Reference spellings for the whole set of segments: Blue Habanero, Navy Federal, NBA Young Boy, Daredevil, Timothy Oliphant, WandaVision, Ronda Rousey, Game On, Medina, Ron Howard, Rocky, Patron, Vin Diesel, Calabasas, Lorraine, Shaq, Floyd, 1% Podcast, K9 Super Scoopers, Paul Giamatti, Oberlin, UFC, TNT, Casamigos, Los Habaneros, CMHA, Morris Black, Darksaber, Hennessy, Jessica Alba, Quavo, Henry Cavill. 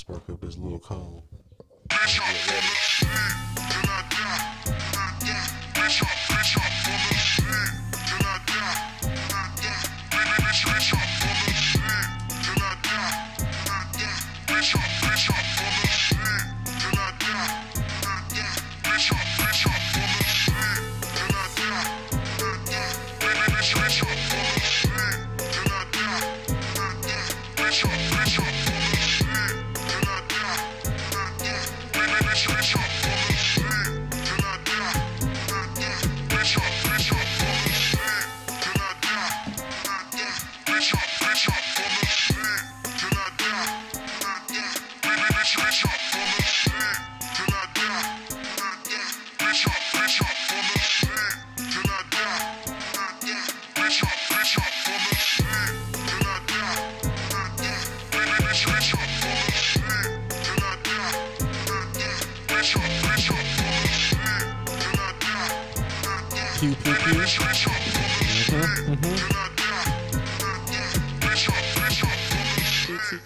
spark up his little cone.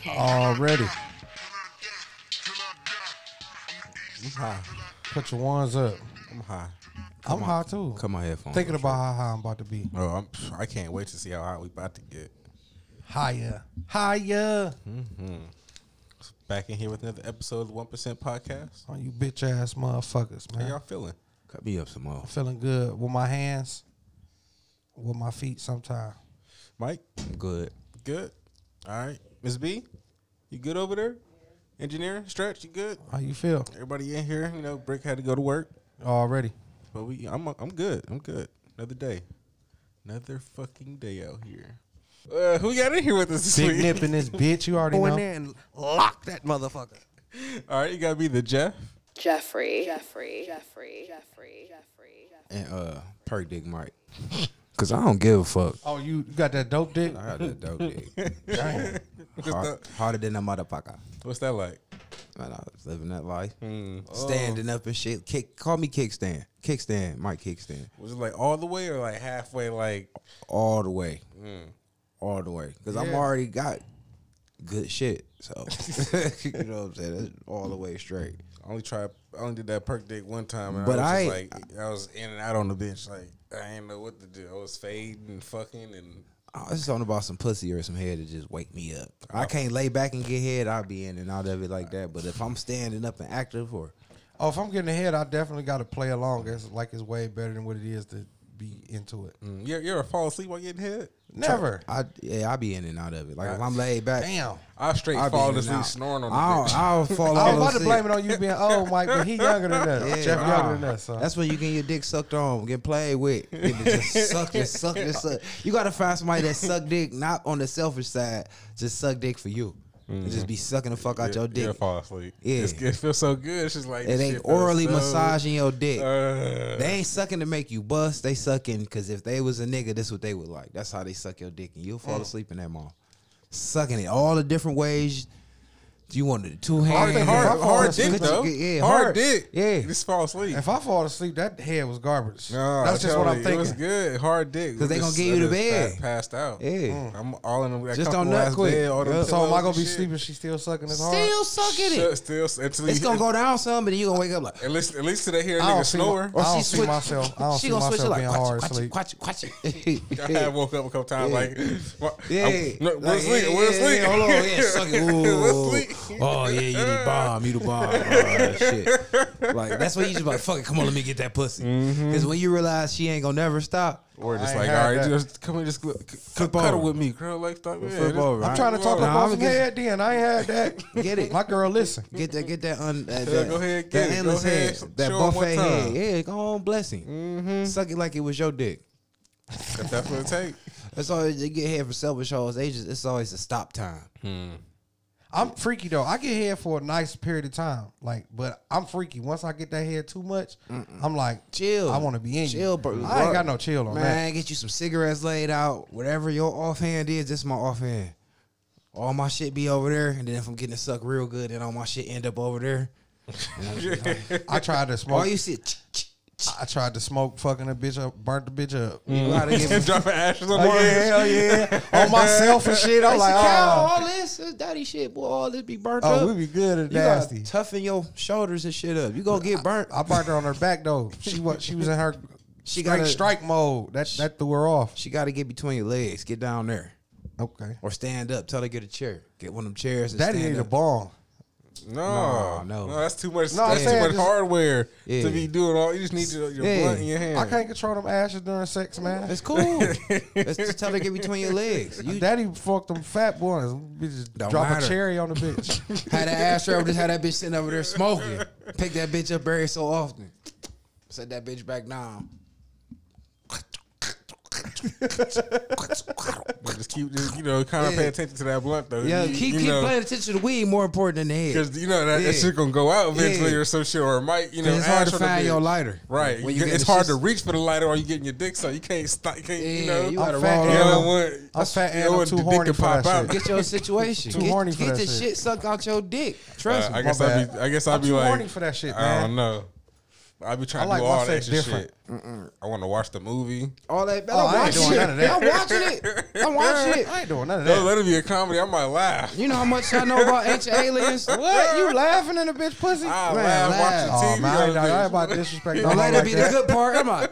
Already. I'm high. Put your ones up. I'm high. I'm high too. Cut my headphones. Thinking about how high I'm about to be. Oh, I can't wait to see how high we about to get. Higher. Mm-hmm. Back in here with another episode of the 1% Podcast. Oh, you bitch ass motherfuckers, man. How y'all feeling? Cut me up some more. I'm feeling good with my hands, with my feet sometimes. Mike? I'm good. Good. All right. Miss B, you good over there? Engineer, Stretch, you good? How you feel? Everybody in here, you know, Brick had to go to work already. But I'm good. I'm good. Another day, another fucking day out here. Who got in here with us this week? Big Nip in this bitch. You already know. Go in there and lock that motherfucker. All right, you got me the Jeffrey, and Perk Dick Mike. Cause I don't give a fuck. Oh, you got that dope dick? I got that dope dick. Damn. Harder than a motherfucker. What's that like? Man, I was living that life. Standing up and shit. Call me Kickstand. Kickstand, Mike Kickstand. Was it like all the way or like halfway? Like all the way. All the way. Cause I'm already got good shit. So you know what I'm saying? That's all the way straight. I only did that perk dick one time, and but I was in and out on the bench, like I didn't know what to do. I was fading and fucking, and I was just on about some pussy or some head to just wake me up. I can't lay back and get head. I'll be in and out of it like that. But if I'm standing up and active, if I'm getting ahead, I definitely got to play along. It's like it's way better than what it is to be into it. You ever fall asleep while getting hit? Never. I be in and out of it. Like if I'm laid back, damn, I'll fall asleep snoring on the bitch. I'll fall asleep. I was about to blame it on you being old, Mike, but he younger than us. Yeah, Jeff younger than us. So. That's when you get your dick sucked on, get played with. Just suck. You gotta find somebody that suck dick, not on the selfish side, just suck dick for you. And just be sucking the fuck out your dick. Fall asleep. Yeah, it feels so good. It's just like it ain't orally massaging your dick. They ain't sucking to make you bust. They sucking cause if they was a nigga, this what they would like. That's how they suck your dick, and you'll fall asleep in that mall. Sucking it all the different ways. You wanted it two hands. Hard dick though. Yeah, hard dick. Yeah, just fall asleep. If I fall asleep, that head was garbage. No, that's just what I'm thinking. It was good. Hard dick. Cause they gonna get you to bed. Passed out. Yeah, I'm all in them. Just on that quick. So am I gonna be sleeping? She still sucking his hard. Still sucking it. It's gonna go down some, and you gonna wake up like at least till they hear a nigga snore. Or she switch myself. She gonna switch it like quatch it. I woke up a couple times like we're asleep. Hold on, yeah, suck it. We're asleep. Oh yeah, you the bomb. That shit. Like that's why you just like fuck it. Come on, let me get that pussy. Cause when you realize she ain't gonna never stop, or just like all right, just come and just cuddle with me, girl. Like stop. I'm trying to talk about some head. Then I ain't had that. Get it, my girl. Listen, get that. Go ahead, get it. Endless head, that buffet head. Yeah, go on, blessing. Suck it like it was your dick. That's what it takes. That's all they get head for selfish hoes. They just it's always a stop time. I'm freaky though. I get head for a nice period of time, like, but I'm freaky. Once I get that head too much, I'm like, chill. I want to be in chill, bro. I ain't got no chill on that. Man, get you some cigarettes laid out. Whatever your offhand is, that's my offhand. All my shit be over there, and then if I'm getting it sucked real good, then all my shit end up over there. I tried to smoke. All you see. I tried to smoke, fucking a bitch up, burnt the bitch up. Dropping ashes on the hell yeah, on myself and shit. I'm like, oh, all this is daddy shit, boy. All this be burnt up. Oh, we be good and nasty. Toughen your shoulders and shit up. You gonna get burnt. I burnt her on her back though. She was in her. She got strike mode. That threw her off. She got to get between your legs. Get down there. Okay. Or stand up. Tell her to get a chair. Get one of them chairs. And that ain't a bomb. No, that's too much. No, that's too much hardware to be doing all. You just need your blunt in your hand. I can't control them ashes during sex, man. It's cool. Let's just tell her to get between your legs. Daddy fucked them fat boys. Just drop a cherry on the bitch. Had an ash over. Just had that bitch sitting over there smoking. Pick that bitch up very so often. Set that bitch back down. Just keep, you know, kind of pay attention to that blunt though. Yeah, keep paying attention to the weed more important than the head. Because you know that shit gonna go out eventually or some shit, or it might, you know, it's hard to find your lighter. Right, it's hard to reach for the lighter, or you getting your dick so you can't stop. You know, you gotta roll. I'm fat and too horny for that shit. Get your situation. Too horny for that shit. Get the shit sucked out your dick. Trust me. I guess I'd be like, too horny for that shit, man. I don't know. I be trying to do all that extra shit. I want to watch the movie. All that. I ain't doing none of that. I'm watching it. I ain't doing none of that. No, let it be a comedy. I might laugh. You know how much I know about Ancient Aliens? What? You laughing in a bitch pussy? I laugh. Watch the TV. Man, I ain't about disrespect. Don't let it be the good part. Am I?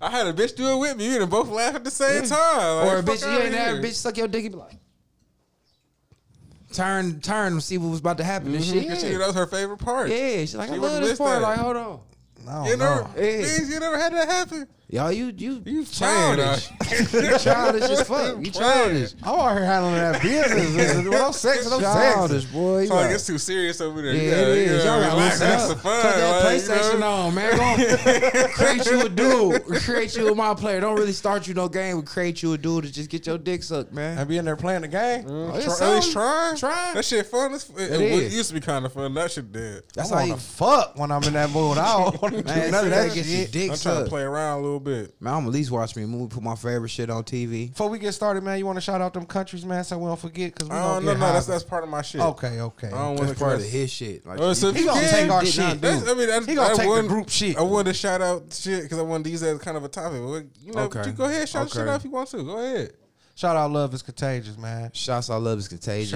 I had a bitch do it with me. You done both laugh at the same time. Or a bitch, you ain't had a bitch suck your dick and be like, Turn and see what was about to happen and shit. Yeah. That was her favorite part. Yeah, she's like, I love this part. Like, hold on. You never had that happen. Y'all, you childish. You childish as fuck. You childish. I'm out here handling that business. No sex, no sex. Childish, boy. It's like, it's too serious over there. Yeah, it is. Y'all relax. That's the fun. Put that PlayStation on, man. Go on. Create you a dude. Create you a my player. Don't really start you no game. We create you a dude to just get your dick sucked, man. I be in there playing the game. At least trying. That shit fun. It used to be kind of fun. That shit did. That's how you fuck when I'm in that mood. I don't want to do none of that shit. I'm trying to play around a little bit. Man, I'm at least watch me a movie, put my favorite shit on TV. Before we get started, man, you want to shout out them countries, man, so we don't forget? Because no, that's part of my shit. Okay. That's part of his shit. Like, so he gonna take our shit. He gonna take the group shit. I wanted to shout out shit because I wanted to use that as kind of a topic. You know, you go ahead, shout shit out if you want to. Go ahead. Shout out Love is Contagious, man. Shouts out Love is Contagious.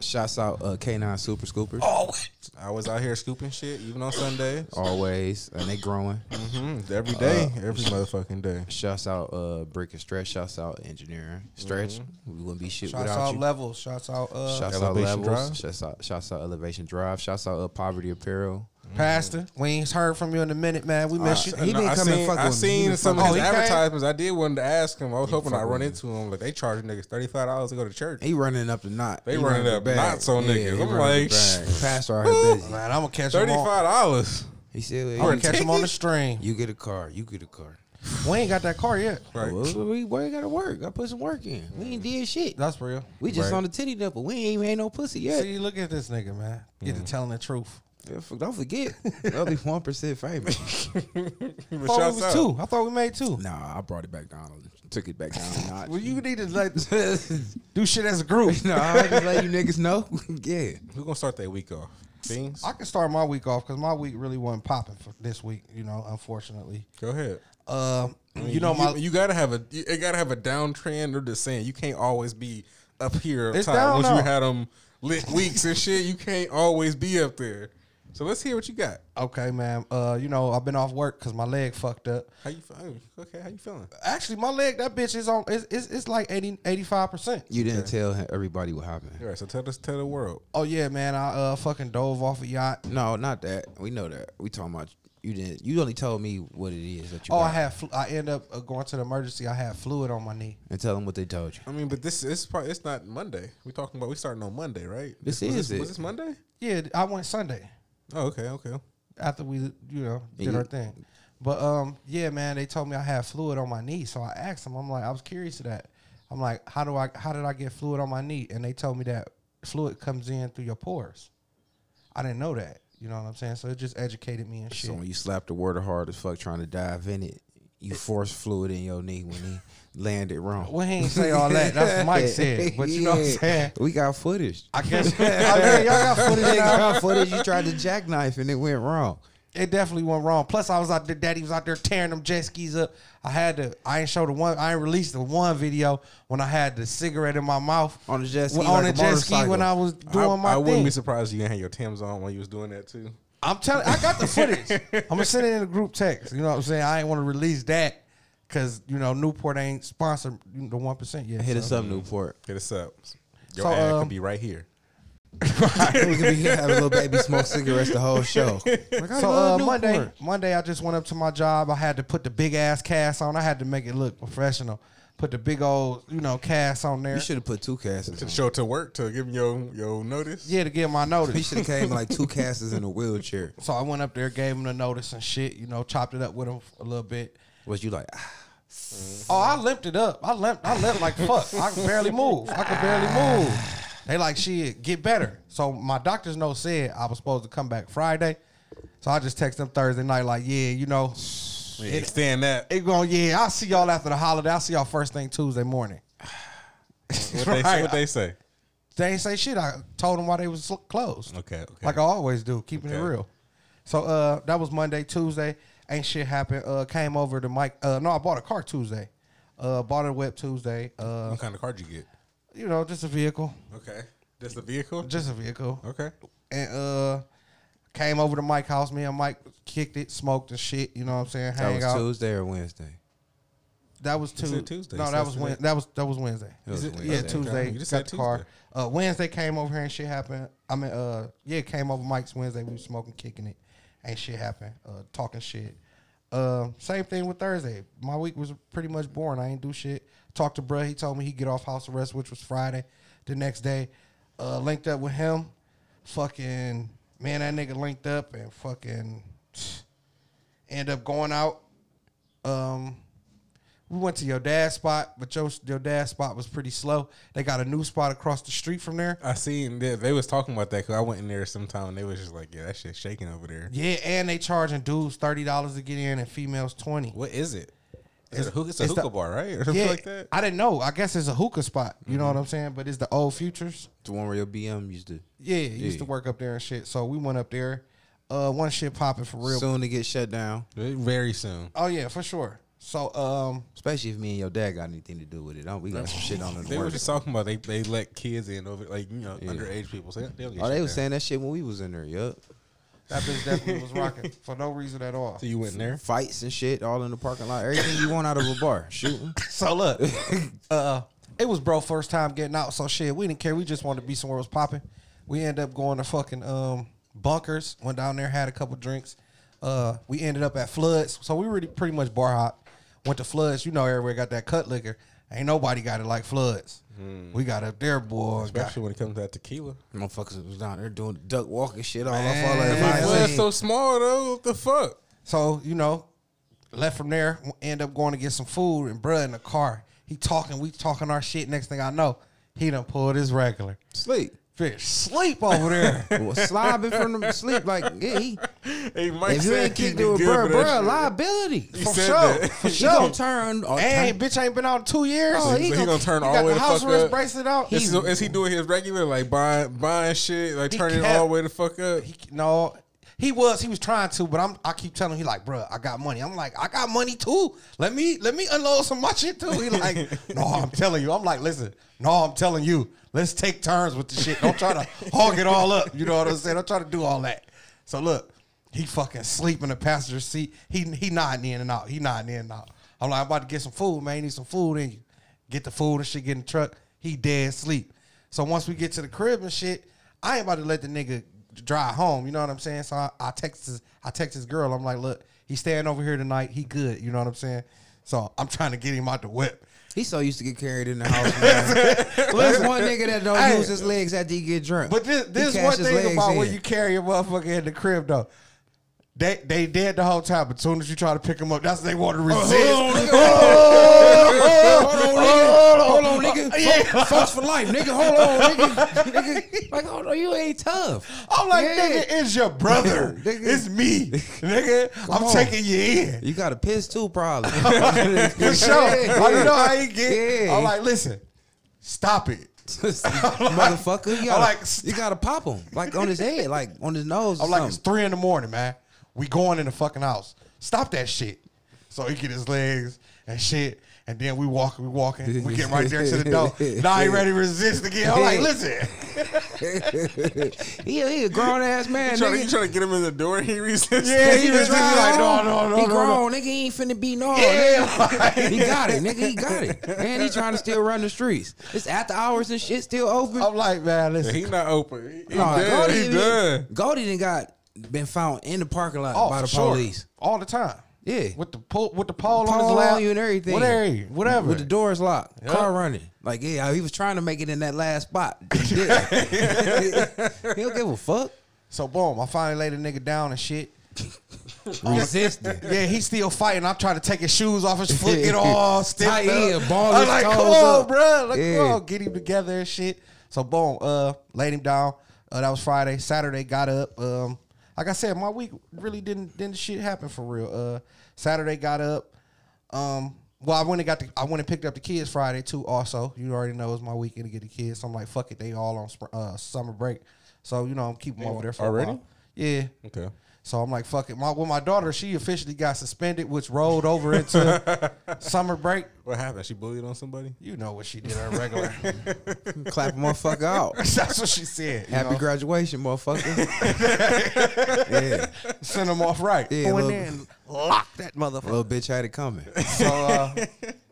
Shouts out K9 Super Scoopers. Always. I was out here scooping shit, even on Sundays. Always. And they growing. Every day. Every motherfucking day. Shouts out Brick and Stretch. Shouts out Engineering. Stretch. We wouldn't be shit without you. Shouts out Levels. Shouts out Elevation Drive. Shouts out Elevation Drive. Shouts out Poverty Apparel. Pastor, we ain't heard from you in a minute, man. We miss you. He been coming fucking. I seen some of his advertisements. I did want to ask him. I was hoping I run into him. Like, they charge niggas $35 to go to church. He running up the knot. They running up knots on niggas. I'm like, Pastor, man, I'm gonna catch him. $35. He said, I'm gonna catch him on the stream. You get a car. We ain't got that car yet. Right. We gotta work. I put some work in. We ain't did shit. That's real. We just on the titty nipple. We ain't even no pussy yet. See, look at this nigga, man. Get to telling the truth. Don't forget, only 1% favorite. I thought we made 2. Nah, I brought it back down. Took it back down. Well, you need to like do shit as a group. No, I just let you niggas know. Yeah, we're gonna start that week off. Things I can start my week off because my week really wasn't popping for this week. You know, unfortunately. Go ahead. I mean, you gotta have a downtrend. Or just saying you can't always be up here. It's down. Once you had them lit weeks and shit, you can't always be up there. So let's hear what you got. Okay, man. You know, I've been off work because my leg fucked up. How you feeling? Okay, how you feeling? Actually, my leg, that bitch is on, it's like 85%. You didn't tell everybody what happened. All right, so tell the world. Oh, yeah, man. I fucking dove off a yacht. No, not that. We know that. We talking about, you didn't. You only told me what it is that you got. I end up going to the emergency. I had fluid on my knee. And tell them what they told you. I mean, but it's not Monday. We're talking about, we starting on Monday, right? Was this Monday? Yeah, I went Sunday. Oh, okay. After we, did our thing. But, yeah, man, they told me I had fluid on my knee. So I asked them, I'm like, I was curious to that. I'm like, how did I get fluid on my knee? And they told me that fluid comes in through your pores. I didn't know that. You know what I'm saying? So it just educated me and shit. So when you slap the water hard as fuck trying to dive in it, you force fluid in your knee when he landed wrong. Well, he ain't say all that. That's what Mike said. But you know what I'm saying? We got footage. I guess. I mean, y'all got footage. You tried to jackknife and it went wrong. It definitely went wrong. Plus, I was out there. Daddy was out there tearing them jet skis up. I had to. I ain't show the one. I ain't released the one video when I had the cigarette in my mouth on the jet ski. On like the jet ski when I was doing my thing. I wouldn't be surprised if you didn't have your Timbs on when you was doing that too. I'm telling. I got the footage. I'm gonna send it in a group text. You know what I'm saying? I ain't want to release that because you know Newport ain't sponsored the 1% yet. Hit us up, Newport. Hit us up. Your ad could be right here. We could be having a little baby smoke cigarettes the whole show. Like, so Monday, I just went up to my job. I had to put the big ass cast on. I had to make it look professional. Put the big old, you know, cast on there. You should have put two casts. To show to work to give him your notice. Yeah, to give my notice. He should have came like two casts in a wheelchair. So I went up there, gave him the notice and shit. You know, chopped it up with him a little bit. Was you like? Oh, I limped it up. I limped like fuck. I could barely move. They like, shit, get better. So my doctor's note said I was supposed to come back Friday. So I just texted them Thursday night like, yeah, you know. Yeah, extend that. It going, yeah, I'll see y'all after the holiday. I'll see y'all first thing Tuesday morning. What they say? They ain't say shit. I told them why they was closed. Okay. Like I always do, keeping it real. So that was Monday. Tuesday, ain't shit happened. Came over to Mike. No, I bought a car Tuesday. Bought a web Tuesday. What kind of car did you get? You know, just a vehicle. Okay. Just a vehicle? Just a vehicle. Okay. And came over to Mike's house. Me and Mike kicked it, smoked and shit. You know what I'm saying? Hang out. Tuesday or Wednesday? That was Tuesday. No, that was Wednesday. It was Wednesday. Yeah, Tuesday. Okay. You just got the car. Wednesday came over here and shit happened. I mean, came over Mike's Wednesday. We were smoking, kicking it. Ain't shit happened. Talking shit. Same thing with Thursday. My week was pretty much boring. I ain't do shit. Talked to bruh. He told me he'd get off house arrest, which was Friday. The next day, linked up with him. Fucking, man, that nigga linked up and fucking end up going out. We went to your dad's spot, but your dad's spot was pretty slow. They got a new spot across the street from there. I seen that. They was talking about that because I went in there sometime and they was just like, yeah, that shit's shaking over there. Yeah, and they charging dudes $30 to get in and females $20. What is it? It's a hookah bar, right? Or something like that? I didn't know. I guess it's a hookah spot. You know what I'm saying? But it's the old Futures. The one where your BM used to. Yeah, used to work up there and shit. So we went up there. One shit popping for real. Soon to get shut down. Very soon. Oh, yeah, for sure. So, especially if me and your dad got anything to do with it, we got some shit on the. They were just talking about they let kids in over, like, you know, underage people. So they were saying that shit when we was in there. Yup. That bitch definitely was rocking for no reason at all. So you went in there, fights and shit, all in the parking lot, everything you want out of a bar, shooting. So look, it was bro first time getting out, so shit, we didn't care. We just wanted to be somewhere that was popping. We ended up going to fucking Bunkers. Went down there, had a couple drinks. We ended up at Floods, so we really pretty much bar hop. Went to Floods, you know, everywhere got that cut liquor. Ain't nobody got it like Floods. We got up there, boy. Especially when it comes to that tequila. Motherfuckers was down there doing duck walking shit all off all that. Floods so small, though. What the fuck? So, you know, left from there, end up going to get some food, and bruh in the car. He talking, we talking our shit. Next thing I know, he done pulled his regular. Sleep. Bitch, sleep over there. Slobbing from the sleep like, if you ain't kicked it with bruh, liability. For sure. He gonna turn. Bitch ain't been out in 2 years. Oh, he gonna turn all the way the fuck up. He got the house arrest bracelet out. Is he doing his regular, like buying shit, like turning all the way the fuck up? No. He was trying to, but I keep telling him, he like, bruh, I got money. I'm like, I got money too. Let me unload some of my shit too. He like, no, I'm telling you. I'm like, listen, no, I'm telling you. Let's take turns with the shit. Don't try to hog it all up. You know what I'm saying? Don't try to do all that. So look, he fucking sleep in the passenger seat. He nodding in and out. I'm like, I'm about to get some food, man. Need some food in you. Get the food and shit, get in the truck. He dead sleep. So once we get to the crib and shit, I ain't about to let the nigga drive home, you know what I'm saying? So I text his girl. I'm like, look, he's staying over here tonight. He good, you know what I'm saying? So I'm trying to get him out the whip. He so used to get carried in the house, man. There's one nigga that don't use his legs after he get drunk. But this one thing about when you carry a motherfucker in the crib, though. They dead the whole time, but as soon as you try to pick them up, that's what they want to resist. Hold on, nigga. Yeah. Folks for life, nigga. Hold on, nigga. Like, oh, no, you ain't tough. I'm like, nigga, it's your brother. Nigga. It's me. Nigga, I'm taking you in. You got a piss too, probably. For sure. I don't know how you get. I'm like, listen, stop it. Motherfucker. You gotta pop him. Like, on his head, like, on his nose. I'm like, it's 3 in the morning, man. We going in the fucking house. Stop that shit. So he get his legs and shit. And then we walking. We get right there to the door. Now he ready to resist again. I'm like, listen. he a grown-ass man. You trying to get him in the door? He resists. Yeah, he resists. Like, no. He grown. Nigga, he ain't finna be no. Yeah. He got it. Nigga, he got it. Man, he trying to still run the streets. It's after hours and shit still open. I'm like, man, listen. He not open. He done. Goldie done been found in the parking lot by the police. All the time. Yeah, with the pole on his lap, you and everything, whatever. With the doors locked, car running. Like he was trying to make it in that last spot. He don't give a fuck. So boom, I finally laid the nigga down and shit. Resisting. Yeah, he's still fighting. I'm trying to take his shoes off his foot, get all stiff. I'm like, come on, bro. Like, come on, get him together and shit. So boom, laid him down. That was Friday. Saturday, got up. Like I said, my week really didn't shit happen for real. Saturday got up. I went and picked up the kids Friday too. Also, you already know it's my weekend to get the kids. So I'm like, fuck it, they all on summer break. So you know, I'm keeping them over there for a while. Yeah. Okay. So I'm like, fuck it. My daughter, she officially got suspended, which rolled over into summer break. What happened? She bullied on somebody? You know what she did on regular. Clap a motherfucker out. That's what she said. Happy graduation, motherfucker. Yeah. Send them off right. Yeah, and then lock that motherfucker. Little bitch had it coming. So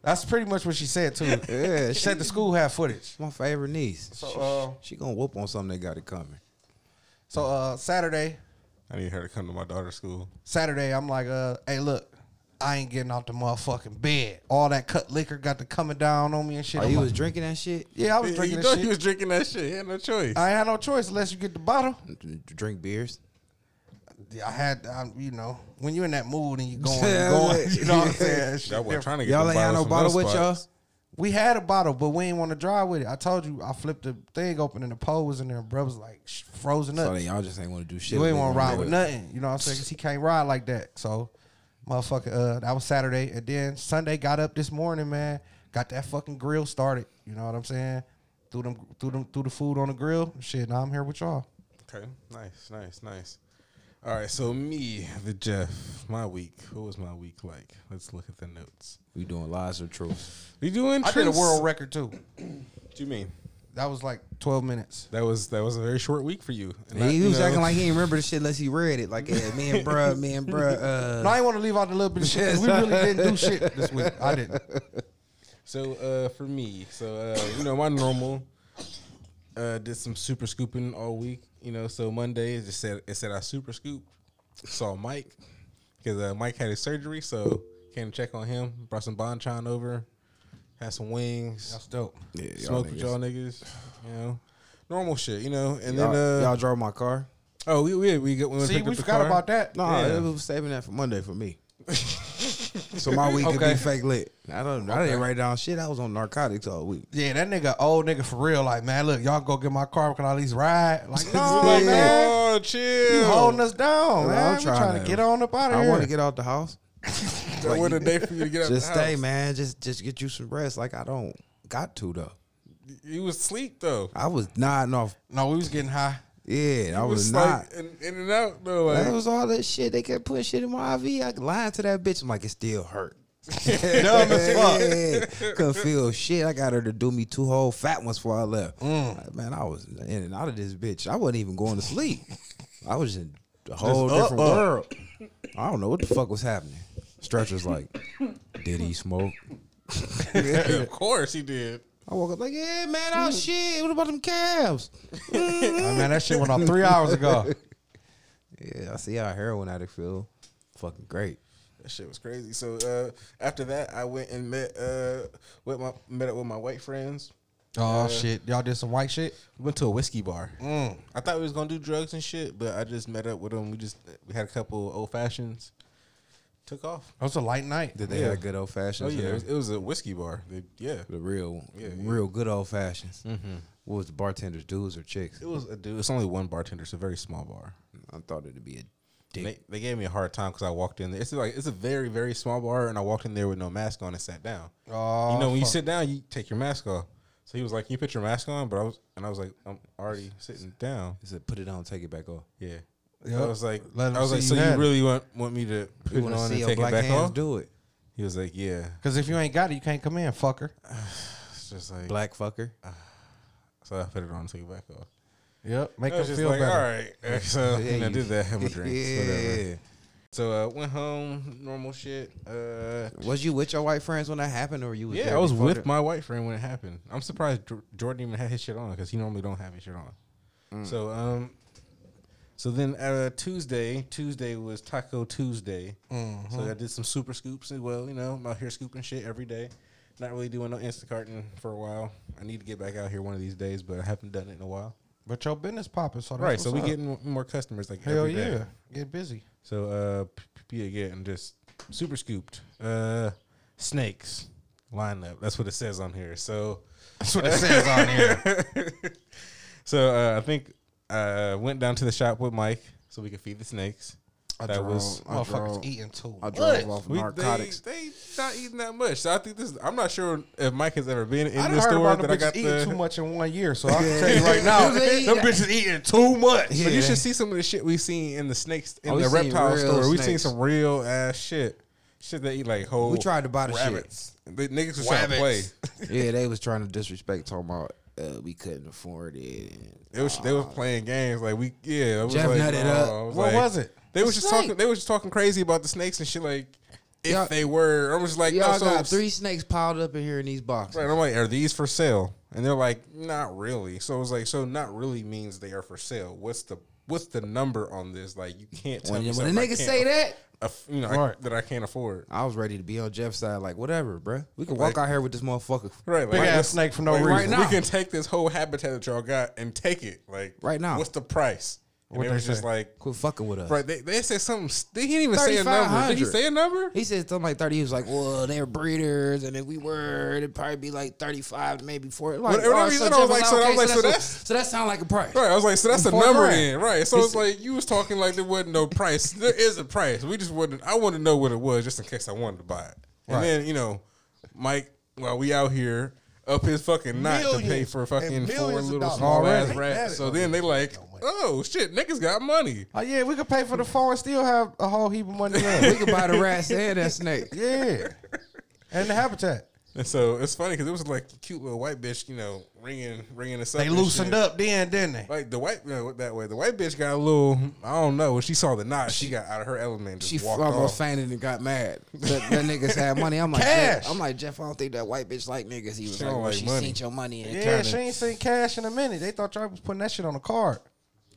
that's pretty much what she said, too. Yeah, she said the school had footage. My favorite niece. So she going to whoop on something that got it coming. So Saturday... I need her to come to my daughter's school. Saturday, I'm like, hey, look, I ain't getting out the motherfucking bed. All that cut liquor got to coming down on me and shit. Oh, you was drinking that shit? Yeah, I was drinking that shit. You know you was drinking that shit. You had no choice. I had no choice unless you get the bottle. Drink beers? When you're in that mood and you're going, you know what I'm saying? Y'all ain't had no bottle with y'all? We had a bottle, but we didn't want to drive with it. I told you, I flipped the thing open and the pole was in there. And bro was like frozen up. So then y'all just ain't want to do shit. We ain't want to ride with nothing. You know what I'm saying? Because he can't ride like that. So, motherfucker, that was Saturday. And then Sunday, got up this morning, man. Got that fucking grill started. You know what I'm saying? Threw the food on the grill. Shit, now I'm here with y'all. Okay, nice. All right, so me, the Jeff, my week. What was my week like? Let's look at the notes. We doing lies or truths? I did a world record too. What do you mean? That was like 12 minutes. That was a very short week for you. He was acting like he didn't remember the shit unless he read it. Like, me and bruh. No, I didn't want to leave out the little bit of shit because we really didn't do shit this week. I didn't. So for me, my normal. Did some super scooping all week. You know, so Monday it said I super scooped. Saw Mike because Mike had his surgery, so came to check on him. Brought some Bonchon over, had some wings. That's dope. Yeah, smoked with y'all niggas. You know, normal shit. You know, and then y'all drove my car. Oh, we forgot about that. No, yeah. It was saving that for Monday for me. So my week could be fake lit. I didn't write down shit. I was on narcotics all week. Yeah, that nigga, old nigga for real. Like, man, look, y'all go get my car. Can I at least ride? Like, no, man, chill. You holding us down, no, man. I'm trying to get on up out of here. I want to get out the house. Like, what a day for you to get out the house. Just stay, man. Just get you some rest. Like, I don't got to though. You was asleep though. I was nodding off. No, we was getting high. Yeah, I was not. Like in and out, though. Like. That was all that shit. They kept putting shit in my IV. I lied to that bitch. I'm like, it still hurt. Dumb as fuck. Yeah. Couldn't feel shit. I got her to do me two whole fat ones before I left. Like, man, I was in and out of this bitch. I wasn't even going to sleep. I was in a whole different world. I don't know what the fuck was happening. Stretcher's like, did he smoke? Of course he did. I woke up like, yeah, man, oh, shit. What about them calves? Oh, man, that shit went off 3 hours ago. Yeah, I see how a heroin addict feel. Fucking great. That shit was crazy. So after that, I went and met up with my white friends. Oh, shit. Y'all did some white shit? We went to a whiskey bar. I thought we was going to do drugs and shit, but I just met up with them. We had a couple old fashions. Took off. It was a light night. Did they have good old fashions? Oh yeah, it was a whiskey bar. The real good old fashions. Mm-hmm. What was the bartenders, dudes or chicks? It was a dude. It's only one bartender. It's a very small bar. I thought it'd be a dick. They gave me a hard time because I walked in there. It's a very very small bar, and I walked in there with no mask on and sat down. Oh, you know when you sit down, you take your mask off. So he was like, "You put your mask on," but I was like, "I'm already sitting down." He said, "Put it on, take it back off." Yeah. Yep. I was like, so you really want me to put it on and take it back off? Do it. He was like, yeah. Because if you ain't got it, you can't come in, fucker. It's just like black fucker. So I put it on and took it back off. Yep. Make him feel like, better. All right. So I did that. Have a drink. Yeah. Whatever. So I went home, normal shit. Was you with your white friends when that happened, or you? Was I was with my white friend when it happened. I'm surprised Jordan even had his shit on because he normally don't have his shit on. Mm. So then Tuesday was Taco Tuesday. Mm-hmm. So I did some super scoops as well. You know, I'm out here scooping shit every day. Not really doing no Instacarting for a while. I need to get back out here one of these days, but I haven't done it in a while. But your business popping, so that's right. So we getting more customers like hell every day. Hell yeah, get busy. So again, just super scooped snakes lineup. That's what it says on here. So that's what it says on here. So I think I went down to the shop with Mike so we could feed the snakes. Motherfuckers eating too. I drove off narcotics. They not eating that much. So I think this. I'm not sure if Mike has ever been in the store that I got eating too much in 1 year. So I can tell you right now, them bitches eating too much. Yeah. But you should see some of the shit we've seen in the snakes in the reptile store. We've seen some real ass shit. Shit they eat like whole. We tried to buy the rabbits. Shit. The niggas was trying to play. Yeah, they was trying to disrespect. Talking about. We couldn't afford it. They was playing games like we. Yeah, I was Jeff like, nutted up. What was it? They was just talking. They was just talking crazy about the snakes and shit. Like if they were, I was just like, y'all no, so got 3 snakes piled up in here in these boxes. Right, and I'm like, are these for sale? And they're like, not really. So I was like, so not really means they are for sale. What's the number on this? Like you can't tell me when a nigga say that. You know right. That I can't afford. I was ready to be on Jeff's side, like whatever, bro. We can walk out here with this motherfucker, right? Like, big ass snake for no reason. Right now. We can take this whole habitat that y'all got and take it, like right now. What's the price? And what they was just like, quit fucking with us. Right? They said something. He didn't even say a number. Did he say a number? He said something like 30. He was like, well, they're breeders, and if we were, it'd probably be like 35, maybe 40. Like, whatever he said, I was like, so that sounds like a price. Right? I was like, so that's a number then, right? So it's like you was talking like there wasn't no price. There is a price. We just wouldn't. I want to know what it was just in case I wanted to buy it. And then you know, Mike, while we out here. Up his fucking knot to pay for fucking 4 little small ass rats. So then they like, oh shit, niggas got money. Oh yeah, we could pay for the 4 and still have a whole heap of money left. We could buy the rats and that snake. Yeah. And the habitat. And so it's funny because it was like a cute little white bitch, you know, ringing us up. They loosened up then, didn't they? Like the white, you know, that way. The white bitch got a little, I don't know. When she saw the knot, she got out of her element. She almost fainted and got mad. That niggas had money. I'm like, cash. Jeff, I don't think that white bitch like niggas. He was like, well, she seen your money. And she ain't seen cash in a minute. They thought y'all was putting that shit on a card.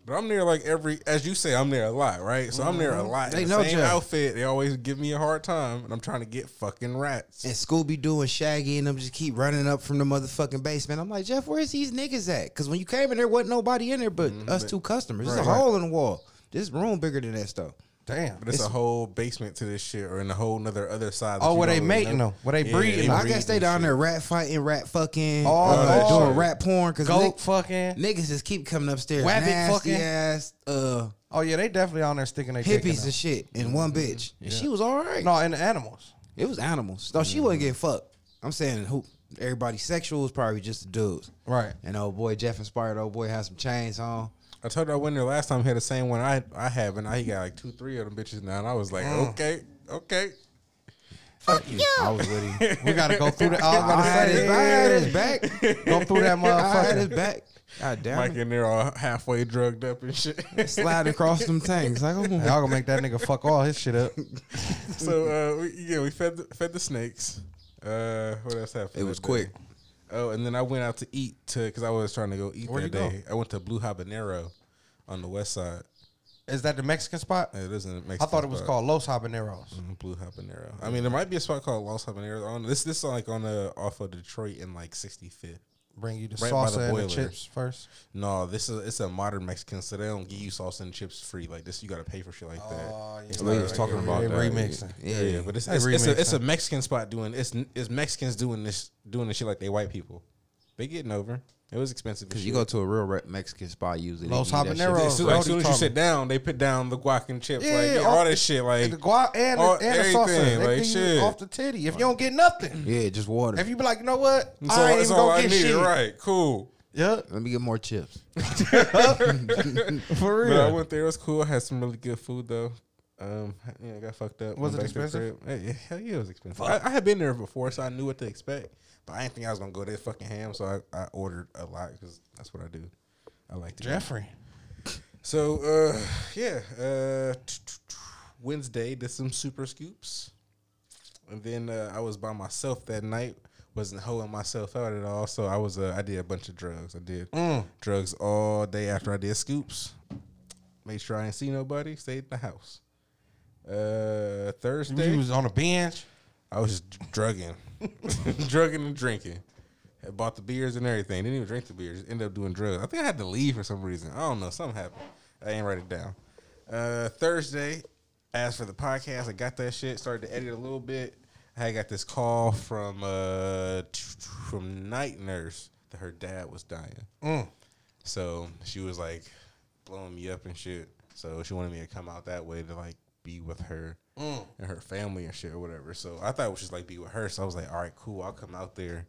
But I'm there like as you say, I'm there a lot, right? So I'm there a lot. They know the same outfit. They always give me a hard time, and I'm trying to get fucking rats. And Scooby Doo and Shaggy and them just keep running up from the motherfucking basement. I'm like, Jeff, where's these niggas at? Because when you came in there, wasn't nobody in there but us 2 customers. There's a hole in the wall. This room bigger than that stuff. Damn. But it's a whole basement to this shit or in a whole nother other side. Oh, where they mating them. Where they breeding. I guess they down there rat fighting, rat fucking, doing rat porn. Goat fucking. Niggas just keep coming upstairs. Wabbit fucking. Ass, oh, yeah, they definitely on there sticking their hippies and shit in one bitch. Yeah. And she was all right. No, and the animals. It was animals. No, she wasn't getting fucked. I'm saying who? Everybody sexual was probably just the dudes. Right. And old boy, Jeff inspired old boy, had some chains on. I told her I went there last time. He had the same one I have, and now he got like 2, 3 of them bitches now. And I was like, okay. Fuck you. I was with him. We gotta go through the. I had his back. Go through that motherfucker. I had his back. God damn. Mike in there all halfway drugged up and shit. Slide across them tanks. Like, y'all gonna make that nigga fuck all his shit up. So we fed the snakes. What else happened? It was quick. Oh, and then I went out to eat because I was trying to go eat that day. I went to Blue Habanero on the west side. Is that the Mexican spot? It isn't Mexican spot. I thought it was called Los Habaneros. Blue Habanero. I mean, there might be a spot called Los Habaneros. This is like on off of Detroit in like 65th. Bring you the salsa and the chips first? No, it's a modern Mexican, so they don't give you salsa and chips free like this. You got to pay for shit like that. Oh, yeah. Like was talking about that. Remixing. Yeah, but it's a Mexican spot doing it's Mexicans doing this shit like they white people. They getting over. It was expensive because you go to a real Mexican spot usually. Los Habaneros. As soon as you sit down, they put down the guac and chips, all that shit, like the guac and the salsa, like shit off the titty. If you don't get nothing, just water. If you be like, you know what, I ain't even gonna get shit, right? Cool. Yeah. Let me get more chips. For real. But I went there. It was cool. I had some really good food, though. Yeah, I got fucked up. Was it expensive? Hell yeah, it was expensive. I had been there before, so I knew what to expect. But I didn't think I was going to go there fucking ham, so I ordered a lot because that's what I do. I like to Jeffrey. Eat. So, yeah. Wednesday, did some super scoops. And then I was by myself that night. Wasn't hoeing myself out at all. So I was I did a bunch of drugs. I did drugs all day after I did scoops. Made sure I didn't see nobody. Stayed in the house. Thursday. You was on a bench. I was just drugging and drinking. I bought the beers and everything. Didn't even drink the beers. Ended up doing drugs. I think I had to leave for some reason. I don't know. Something happened. I ain't write it down. Thursday, asked for the podcast. I got that shit. Started to edit a little bit. I got this call from night nurse that her dad was dying. So she was like blowing me up and shit. So she wanted me to come out that way to like be with her and her family and shit or whatever. So I thought it was just like be with her. So I was like, all right, cool. I'll come out there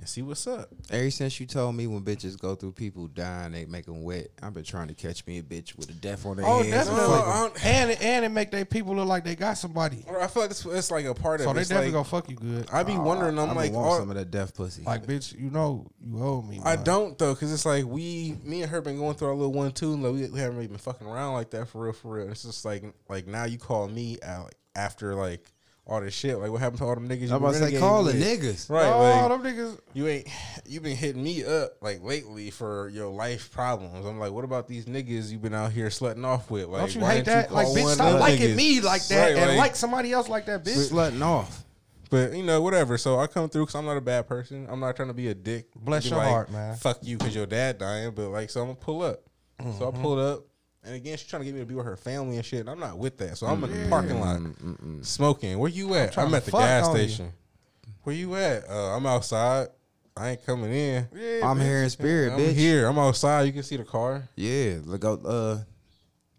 and see what's up. Ever since you told me when bitches go through people dying, they make them wet. I've been trying to catch me a bitch with a death on their hands. Oh, definitely. And it make they people look like they got somebody. Or I feel like it's like a part of it. So they definitely like, gonna fuck you good. I be wondering, I'm like, want some of that death pussy. Like, bitch, you know, you owe me. I don't though, cause it's like me and her been going through our little 1-2, and like, we haven't really been fucking around like that for real, for real. It's just like now you call me out after like. All this shit. Like, what happened to all them niggas? I'm about to say, call the niggas. Right. Oh, like, them niggas. You been hitting me up, like, lately for your life problems. I'm like, what about these niggas you been out here slutting off with? Like, don't you hate that? Like, bitch, stop liking me like that and like somebody else like that, bitch. Slutting off. But, you know, whatever. So I come through because I'm not a bad person. I'm not trying to be a dick. Bless your heart, man. Fuck you because your dad dying. But, like, so I'm going to pull up. So I pulled up. And again, she's trying to get me to be with her family and shit. And I'm not with that. So I'm in the parking lot smoking. Where you at? I'm at the gas station. Where you at? I'm outside. I ain't coming in. Yeah, I'm here in spirit, bitch. I'm here. I'm outside. You can see the car. Yeah. Look out.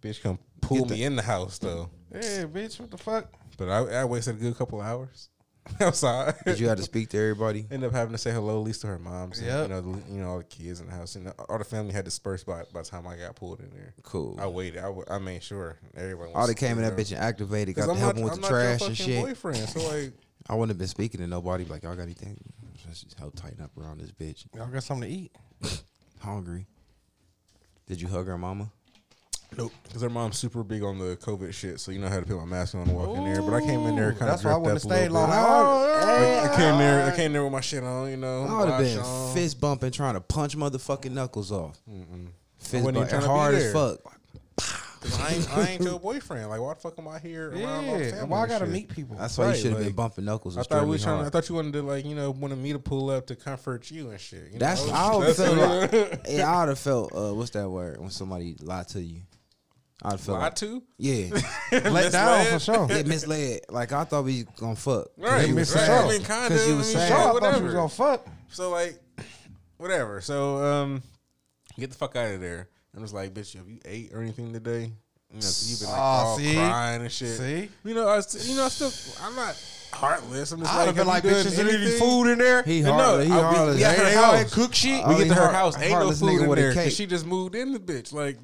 Bitch, come pull me in the house, though. Yeah, bitch. What the fuck? But I wasted a good couple of hours outside. Did you have to speak to everybody? End up having to say hello at least to her mom. Yeah, you know all the kids in the house, and all the family had dispersed by the time I got pulled in there. Cool. I waited. I made sure everyone. All they came in that bitch and activated. Got to help them with the trash and shit. Boyfriend, so like I wouldn't have been speaking to nobody. Like y'all got anything? Just help tighten up around this bitch. Y'all got something to eat? Hungry. Did you hug her mama? Nope, because her mom's super big on the COVID shit, so you know how to put my mask on and walk in there. But I came in there kind of dripped up a little bit. That's why I came there. I came there with my shit on, you know. I would have been fist bumping, trying to punch motherfucking knuckles off. Fist bumping hard as fuck. I ain't your boyfriend. Like, why the fuck am I here? Yeah, why I gotta meet people? That's why you should have been bumping knuckles. I thought you wanted to, like, you know, wanted me to pull up to comfort you and shit. You that's know? I would feel like I would have felt what's that word when somebody lied to you. I feel lie like, to? Yeah. Let down for sure. Yeah, misled. Like, I thought we gonna fuck. Right. Because right. I mean, you was sad. Sure, I thought you was gonna fuck. So, like, whatever. So, get the fuck out of there. I was like, bitch, have you ate or anything today? You know, so you've been like crying and shit. See? You know, I'm not heartless. I'm just like, been like, bitch, is there any food in there? He heartless. He heartless. We got her house. Cook shit. We get to her house. Ain't no food in there. Cause she just moved in the bitch. Like,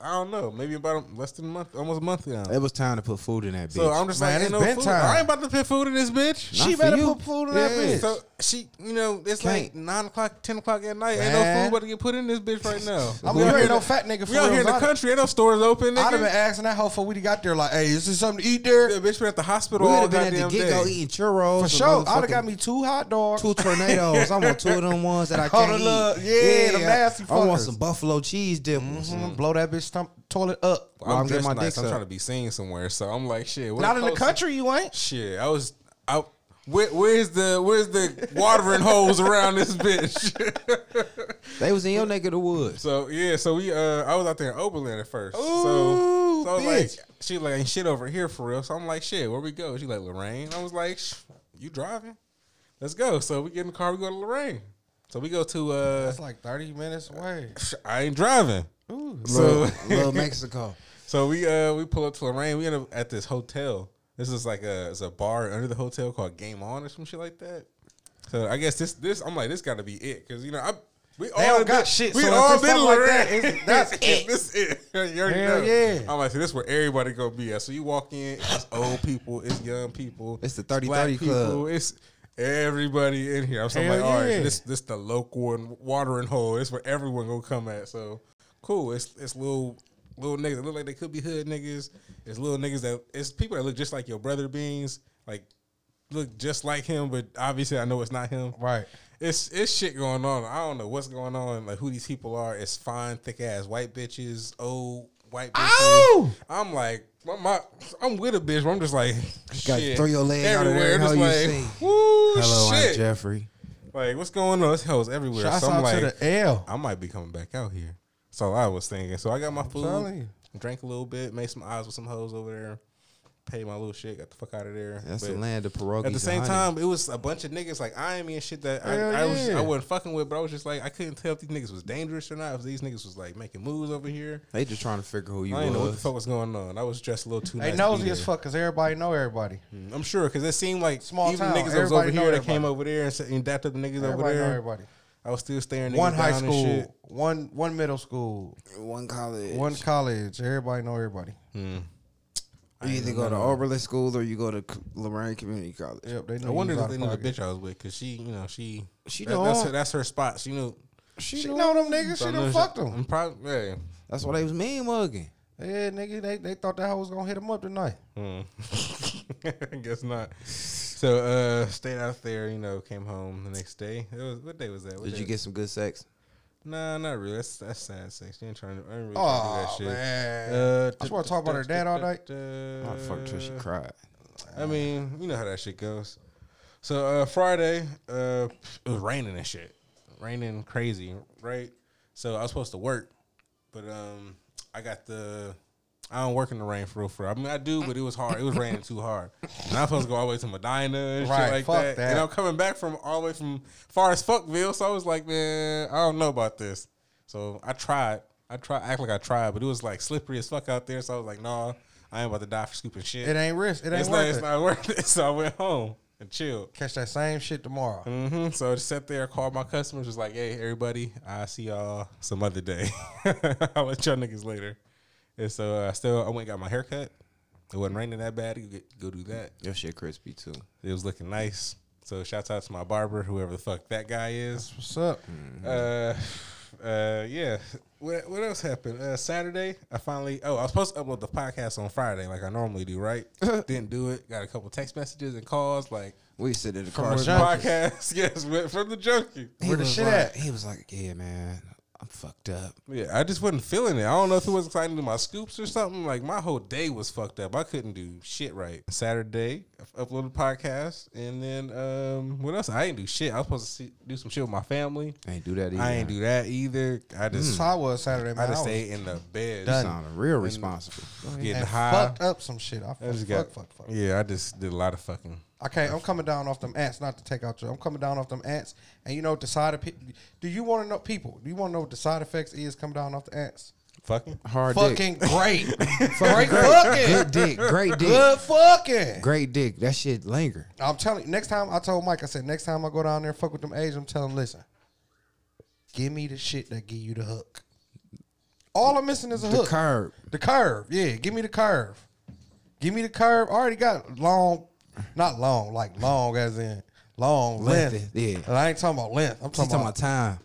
I don't know. Maybe about less than a month, almost a month now. It was time to put food in that bitch. So I'm just man, like, no food. I ain't about to put food in this bitch. Not she better put food in that bitch. So she, you know, it's like 9 o'clock, 10 o'clock at night. Man. Ain't no food about to get put in this bitch right now. I'm mean, ain't no fat nigga. For we out here in the country. Ain't no stores open. Nigga. I'd have been asking that hoe for we got there. Like, hey, is there something to eat there? Yeah, bitch, we at the hospital. We would have been at the get-go eating churros for sure. I'd have got me 2 hot dogs, 2 tornadoes. I want 2 of them ones that I can't eat. Yeah, the nasty fuckers. I want some buffalo cheese dipples. Blow that bitch toilet up. I'm getting my dick. I'm trying to be seen somewhere, so I'm like, shit. Not in the country, you ain't. Shit, I was out. Where's the watering holes around this bitch? They was in your neck of the woods. So yeah, so we I was out there in Oberlin at first. Ooh, so I was bitch. Like, she like ain't shit over here for real. So I'm like, shit, where we go? She like Lorraine. I was like, you driving? Let's go. So we get in the car. We go to Lorraine. So we go to that's like 30 minutes away. I ain't driving. Ooh, so little Mexico. So we pull up to Lorraine. We end up at this hotel. This is like it's a bar under the hotel called Game On or some shit like that. So I guess this I'm like, this gotta be it. Cause you know, I We all got shit. We so all been Lorraine. Like that's it. That's it. Hell yeah. I'm like, so this is where everybody gonna be at. So you walk in, it's old people, it's young people, it's the 30-30 club. It's everybody in here. I'm so like, all right, this the local and watering hole. It's where everyone gonna come at. So cool. It's little niggas that look like they could be hood niggas. It's little niggas that it's people that look just like your brother Beans, like look just like him, but obviously I know it's not him. Right. It's shit going on. I don't know what's going on, like who these people are. It's fine, thick ass white bitches, old white bitches. Ow! I'm like, I'm with a bitch, but I'm just like, shit. You gotta throw your leg everywhere. Out of there. Just like, woo, hello, shit. Aunt Jeffrey. Like, what's going on? This hell's everywhere. Shouts so I'm out like, to the L. I might be coming back out here. That's all I was thinking. So I got my food, drank a little bit, made some eyes with some hoes over there. Pay my little shit, got the fuck out of there. That's but the land of pierogies. At the same time, it was a bunch of niggas like eyeing me and shit that I wasn't fucking with, but I was just like, I couldn't tell if these niggas was dangerous or not. If these niggas was like making moves over here. They just trying to figure who you was. I didn't know what the fuck was going on. I was dressed a little too nice. They nosy as fuck because everybody know everybody. I'm sure because it seemed like small even town, niggas that was over here that came over there and dapped up the niggas everybody over there. Know everybody. I was still staring niggas one high down school, and shit. One middle school, one college. Everybody know everybody. You either go to Oberlin School or you go to Lorraine Community College. Yep, they know. I wondered if they knew the bitch I was with, cause she, you know, that's her spot. She knew. She know them niggas. So she done fucked them. That's why they was mean mugging. Yeah, nigga, they thought that hoe was gonna hit them up tonight. I guess not. So stayed out there, you know. Came home the next day. It was what day was that? Did you get some good sex? Nah, not really. That's sad sex. She ain't trying to. I ain't really trying to do that shit. Man. I just want to talk about her dad all night. I fucked her. She cried. I mean, you know how that shit goes. So Friday, it was raining and shit, raining crazy, right? So I was supposed to work, but I don't work in the rain for real. I mean, I do, but it was hard. It was raining too hard. And I'm supposed to go all the way to Medina and shit like that. And I'm coming back from all the way from far as Fuckville. So I was like, man, I don't know about this. So I tried, act like I tried, but it was like slippery as fuck out there. So I was like, nah, I ain't about to die for scooping shit. It's not worth it. So I went home and chilled. Catch that same shit tomorrow. So I just sat there, called my customers, was like, hey, everybody, I'll see y'all some other day. I'll let y'all niggas later. And so I went and got my hair cut. It wasn't raining that bad. Go do that. Your shit crispy too. It was looking nice. So shouts out to my barber, whoever the fuck that guy is. That's what's up? Yeah. What else happened? Saturday, I was supposed to upload the podcast on Friday like I normally do, right? Didn't do it. Got a couple text messages and calls like we sit in the car. Podcast, yes, from the junkie. Where the shit at? He was like, yeah, man. I'm fucked up. Yeah, I just wasn't feeling it. I don't know if it was exciting to my scoops or something. Like, my whole day was fucked up. I couldn't do shit right. Saturday, I uploaded a podcast. And then, what else? I didn't do shit. I was supposed to do some shit with my family. I ain't do that either. I just... I was Saturday, man. I just stayed in the bed. Done. You sound real responsible. Getting high. Fucked up some shit. I fucked. Yeah, I just did a lot of fucking... I'm coming down off them ants. Not to take out your... I'm coming down off them ants. And you know what the side effect... Do you want to know what the side effects is coming down off the ants? Fucking hard fucking dick. Great. Fucking great. Fucking. Good dick. Great dick. Good fucking. Great dick. That shit linger. I'm telling you. Next time... I told Mike, I said, next time I go down there and fuck with them Asians, I'm telling him, listen. Give me the shit that give you the hook. All I'm missing is a hook. The curve. The curve. Yeah. Give me the curve. I already got long... Not long, like long as in long length. Yeah, and I ain't talking about length. I'm talking about time.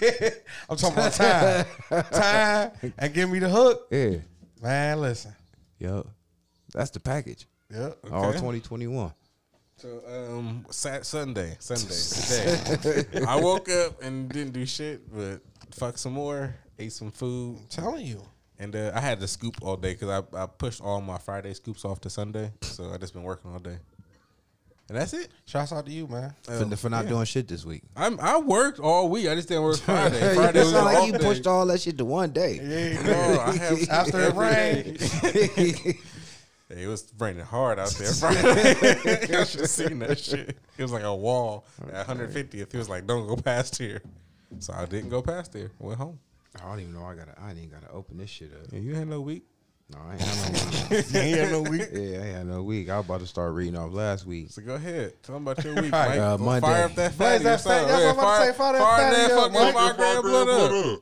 Yeah, I'm talking about time. And give me the hook. Yeah, man, listen. Yo, that's the package. Yeah, okay. All 2021. So Sunday, today, I woke up and didn't do shit, but fuck some more, ate some food. I'm telling you. And I had to scoop all day because I pushed all my Friday scoops off to Sunday. So I just been working all day. And that's it. Shouts out to you, man. For not doing shit this week. I worked all week. I just didn't work Friday. Friday was like you pushed all that shit to one day. Yeah, no, after it rained. It was raining hard out there Friday. I should have seen that shit. It was like a wall at 150th. He was like, don't go past here. So I didn't go past there. Went home. I don't even know. I ain't even gotta open this shit up. Yeah, you had no week. No, I ain't had no week. You ain't had no week? Yeah, I ain't had no week. I was about to start reading off last week. So go ahead. Tell them about your week, Mike. Monday. Fire up that fatty. That's what I'm about to say. Fire that fucking 5 gram blood up.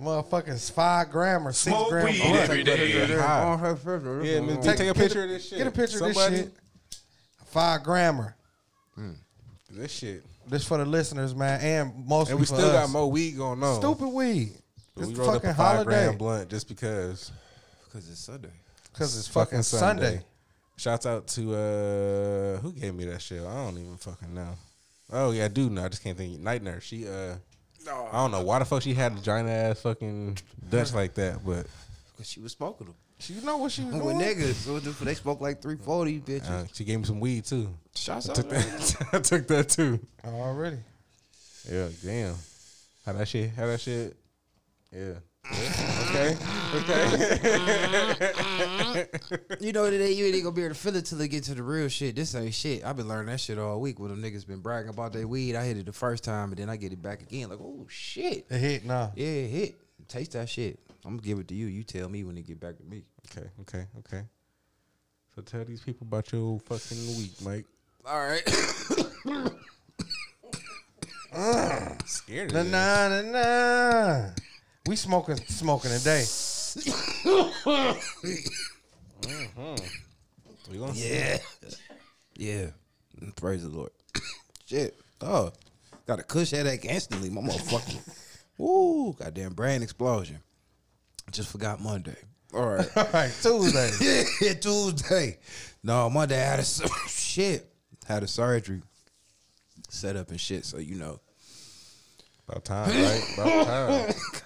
Motherfuckers 5 gram or 6 gram. Smoke weed every day. On her finger. Yeah, man. Take a picture of this shit. Get a picture of this shit. 5 grammer. This shit. This for the listeners, man, and mostly for us. And we still got more weed going on. Stupid weed. It's the fucking holiday. Blunt just because it's Sunday. Because it's fucking Sunday. Shouts out to who gave me that shit? I don't even fucking know. Oh yeah, I do know. I just can't think. Night Nurse. She I don't know why the fuck she had a giant ass fucking Dutch like that, but because she was smoking them. She know what she was doing. With niggas. They smoked like 340 bitches. She gave me some weed too. Shouts out. I took that too. Already. Yeah, damn. How that shit. Yeah. Okay. You know today you ain't gonna be able to feel it till they get to the real shit. This ain't shit. I've been learning that shit all week. When them niggas been bragging about their weed, I hit it the first time and then I get it back again. Like, oh shit. It hit now. Yeah, it hit. Taste that shit. I'm gonna give it to you. You tell me when it get back to me. Okay. So tell these people about your fucking week, Mike. All right. Scared. Nah. We smoking today. Mm-hmm. Yeah. Praise the Lord. Shit. Oh, got a cush headache instantly. My motherfucking. Woo! Goddamn brain explosion. Just forgot Monday. All right. Tuesday. Yeah, Tuesday. No, Monday I had a surgery set up and shit. So you know. About time, right? About time. God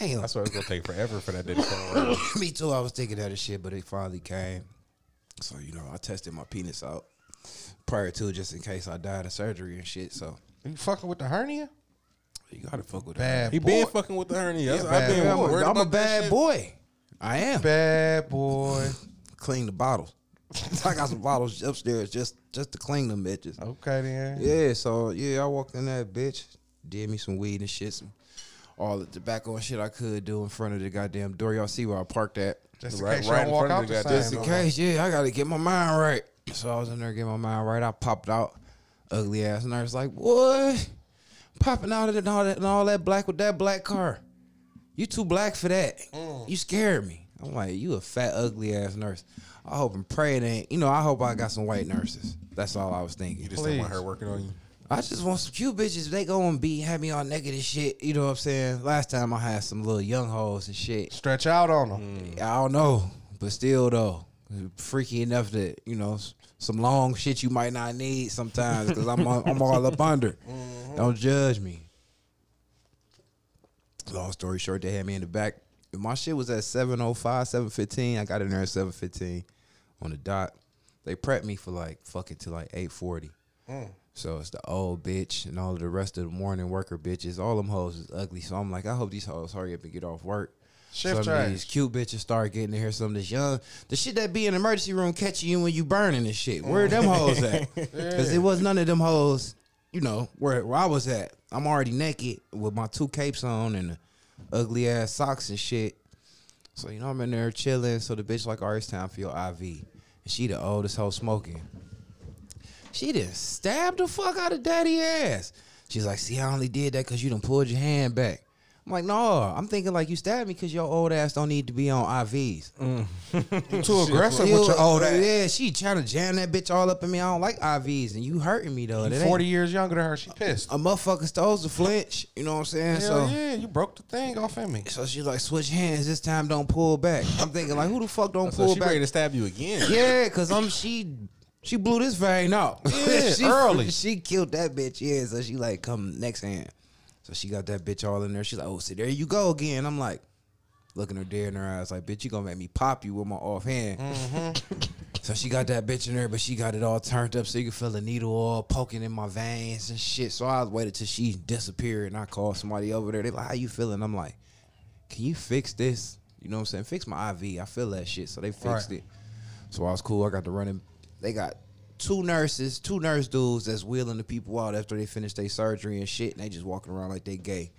damn. That's why it's going to take forever for that day to come around. Me too. I was thinking that shit, but it finally came. So, you know, I tested my penis out prior to just in case I died of surgery and shit. So. You fucking with the hernia? You got to fuck with the hernia. He been fucking with the hernia. Yeah, I'm a bad boy. I am. Bad boy. Clean the bottles. I got some bottles upstairs just to clean them bitches. Okay, then. Yeah, so, yeah, I walked in that bitch. Did me some weed and shit, some all the tobacco and shit I could do in front of the goddamn door. Y'all see where I parked at? Just in case I walk out the same. Just in case, yeah, I gotta get my mind right. So I was in there getting my mind right. I popped out, ugly ass nurse like, boy, popping out of it and all that black with that black car. You too black for that. You scared me. I'm like, you a fat ugly ass nurse. I hope and pray it ain't. You know, I hope I got some white nurses. That's all I was thinking. You just don't want her working on you. I just want some cute bitches. They gonna have me all naked and shit. You know what I'm saying? Last time I had some little young hoes and shit. Stretch out on them. I don't know. But still, though, freaky enough that, you know, some long shit you might not need sometimes because I'm all up under. Mm-hmm. Don't judge me. Long story short, they had me in the back. My shit was at 7:05, 7:15. I got in there at 7:15 on the dot. They prepped me for till 8:40. So it's the old bitch and all of the rest of the morning worker bitches. All them hoes is ugly. So I'm like, I hope these hoes hurry up and get off work. Shift some of these cute bitches start getting to hear some of this young. The shit that be in the emergency room catching you when you burning and shit. Where are them hoes at? Because it was none of them hoes, you know, where I was at. I'm already naked with my 2 capes on and the ugly ass socks and shit. So, you know, I'm in there chilling. So the bitch like, all right, it's time for your IV. And she the oldest hoe smoking. She done stabbed the fuck out of daddy ass. She's like, see, I only did that because you done pulled your hand back. I'm like, no, I'm thinking like you stabbed me because your old ass don't need to be on IVs. You too aggressive with your old ass. Yeah, she trying to jam that bitch all up in me. I don't like IVs and you hurting me though. You 40 years younger than her. She pissed. A motherfucker supposed to flinch. You know what I'm saying? Hell so yeah, you broke the thing off at me. So she's like, switch hands this time. Don't pull back. I'm thinking like, who the fuck don't pull back? She ready to stab you again. Yeah, because She blew this vein out. Yeah, early. She killed that bitch. Yeah, so she like, come next hand. So she got that bitch all in there. She's like, oh, see, there you go again. I'm like, looking her dead in her eyes, like, bitch, you gonna make me pop you with my off hand. Mm-hmm. So she got that bitch in there, but she got it all turned up so you can feel the needle all poking in my veins and shit. So I waited till she disappeared and I called somebody over there. They like, how you feeling? I'm like, can you fix this? You know what I'm saying? Fix my IV. I feel that shit. So they fixed it. So I was cool. I got to run in. They got 2 nurse dudes that's wheeling the people out after they finish their surgery and shit, and they just walking around like they gay.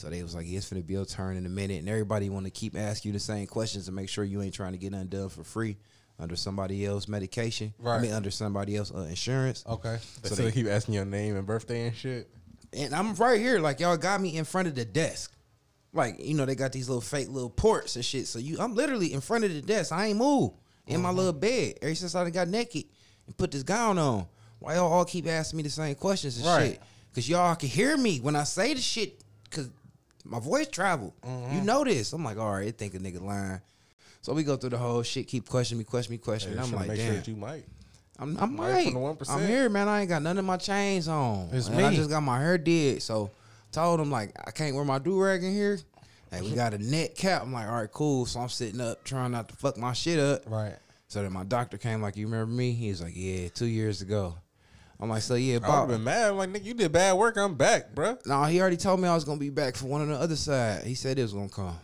So they was like, yeah, it's finna be your turn in a minute. And everybody want to keep asking you the same questions to make sure you ain't trying to get undone for free under somebody else's medication. Right. I mean, under somebody else's insurance. Okay. So they keep asking your name and birthday and shit. And I'm right here. Like, y'all got me in front of the desk. Like, you know, they got these little fake little ports and shit. So I'm literally in front of the desk. I ain't moved in my little bed ever since I done got naked and put this gown on. Why y'all all keep asking me the same questions and shit? Because y'all can hear me when I say the shit. Because my voice travel. You know this. I'm like, all right, I think a nigga lying. So we go through the whole shit, keep questioning me. Hey, I'm like, damn. Sure you might. I'm here, man. I ain't got none of my chains on. It's me. I just got my hair did. So told him, like, I can't wear my do-rag in here. Like, we got a net cap. I'm like, all right, cool. So I'm sitting up trying not to fuck my shit up. Right. So then my doctor came like, you remember me? He was like, yeah, 2 years ago. I'm like, so yeah, Bob. I would've been mad. I'm like, nigga, you did bad work. I'm back, bro. No, he already told me I was going to be back for one on the other side. He said it was going to come.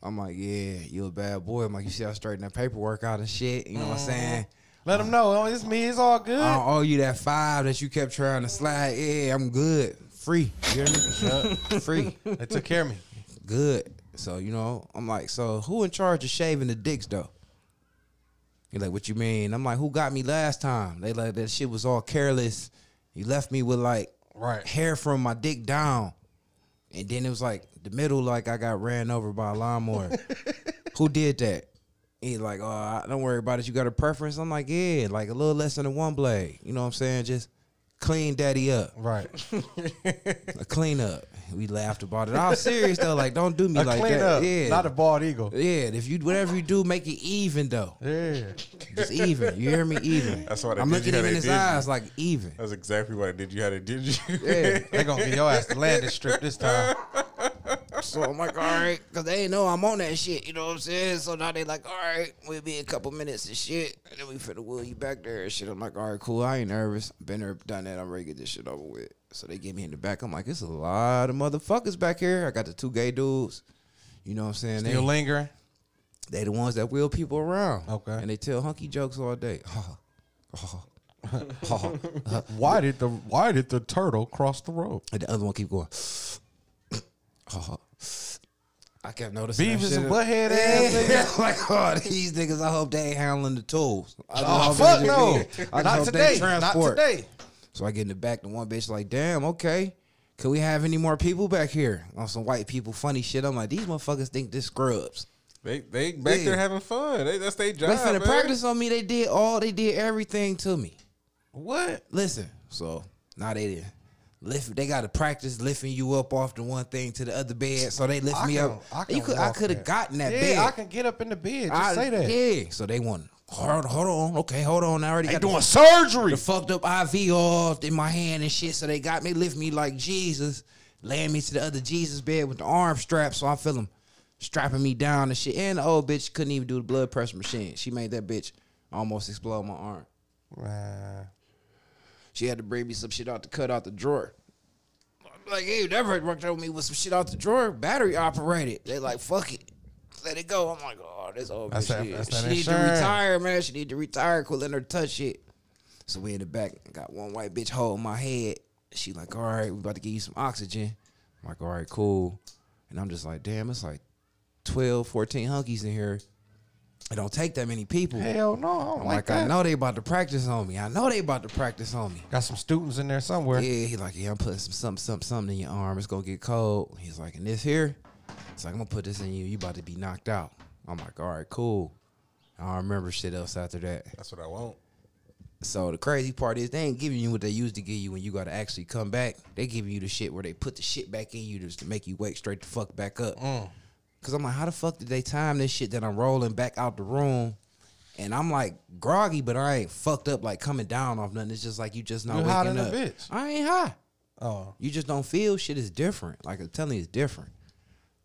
I'm like, yeah, you a bad boy. I'm like, you see I straightened that paperwork out and shit. You know what I'm saying? Let him know. Oh, it's me. It's all good. I don't owe you that $5 that you kept trying to slide. Yeah, I'm good. Free. You hear me? Free. They took care of me. Good. So, you know, I'm like, so who in charge of shaving the dicks, though? You're like, what you mean? I'm like, who got me last time? They like, that shit was all careless. You left me with, like, hair from my dick down. And then it was, like, the middle, like, I got ran over by a lawnmower. Who did that? He's like, oh, don't worry about it. You got a preference? I'm like, yeah, like a little less than a one blade. You know what I'm saying? Just clean daddy up. Right. A clean up. We laughed about it. I was serious, though. Like, don't do me like that. Up, yeah. Not a bald eagle. Yeah. If you whatever you do, make it even though. Yeah. Just even. You hear me? Even. That's what I'm looking at him in his eyes like even. That's exactly what I did. You how they did you. Yeah. They gonna get your ass the landing strip this time. So I'm like, all right, because they ain't know I'm on that shit. You know what I'm saying? So now they like, all right, we'll be a couple minutes and shit, and then we finna wheel you back there and shit. I'm like, all right, cool. I ain't nervous. I've been there, done that. I'm ready to get this shit over with. So they get me in the back. I'm like, it's a lot of motherfuckers back here. I got the two gay dudes. You know what I'm saying? Still lingering. They the ones that wheel people around. Okay. And they tell hunky jokes all day. Why did the turtle cross the road? And the other one keep going. I kept noticing Beavis and Butt-Head ass. Like, oh, these niggas, I hope they ain't handling the tools. Oh, fuck no. Not today. Not today. So I get in the back to one bitch like, damn, okay. Can we have any more people back here? On some white people funny shit. I'm like, these motherfuckers think this scrubs. They back there having fun. That's their job. They finna practice on me. They did everything to me. What? Listen. So, now they did. They got to practice lifting you up off the one thing to the other bed. So they lift me up. I could have gotten that bed. Yeah, I can get up in the bed. Just say that. Yeah. So they want, hold on. Okay, hold on. I already got doing surgery. The fucked up IV all in my hand and shit. So they got me, lift me like Jesus, laying me to the other Jesus bed with the arm strap. So I feel them strapping me down and shit. And the old bitch couldn't even do the blood pressure machine. She made that bitch almost explode my arm. Wow. She had to bring me some shit out to cut out the drawer. I'm like, hey, that worked on me with some shit out the drawer. Battery operated. They like, fuck it. Let it go. I'm like, oh, this old bitch shit. She need to retire, man. She need to retire. Quit letting her touch shit. So we in the back. Got one white bitch holding my head. She like, all right, we about to give you some oxygen. I'm like, all right, cool. And I'm just like, damn, it's like 12, 14 hunkies in here. It don't take that many people. Hell no. I'm like that. I know they about to practice on me. Got some students in there somewhere. Yeah, he like, yeah, I'm putting something in your arm. It's going to get cold. He's like, and this here? It's like, I'm going to put this in you. You about to be knocked out. I'm like, all right, cool. I don't remember shit else after that. That's what I want. So the crazy part is they ain't giving you what they used to give you when you got to actually come back. They giving you the shit where they put the shit back in you just to make you wake straight the fuck back up. Because I'm like, how the fuck did they time this shit that I'm rolling back out the room? And I'm like groggy, but I ain't fucked up like coming down off nothing. It's just like you just not waking up. You're high than a bitch. I ain't high. Oh. You just don't feel shit is different. Like I'm telling you, it's different.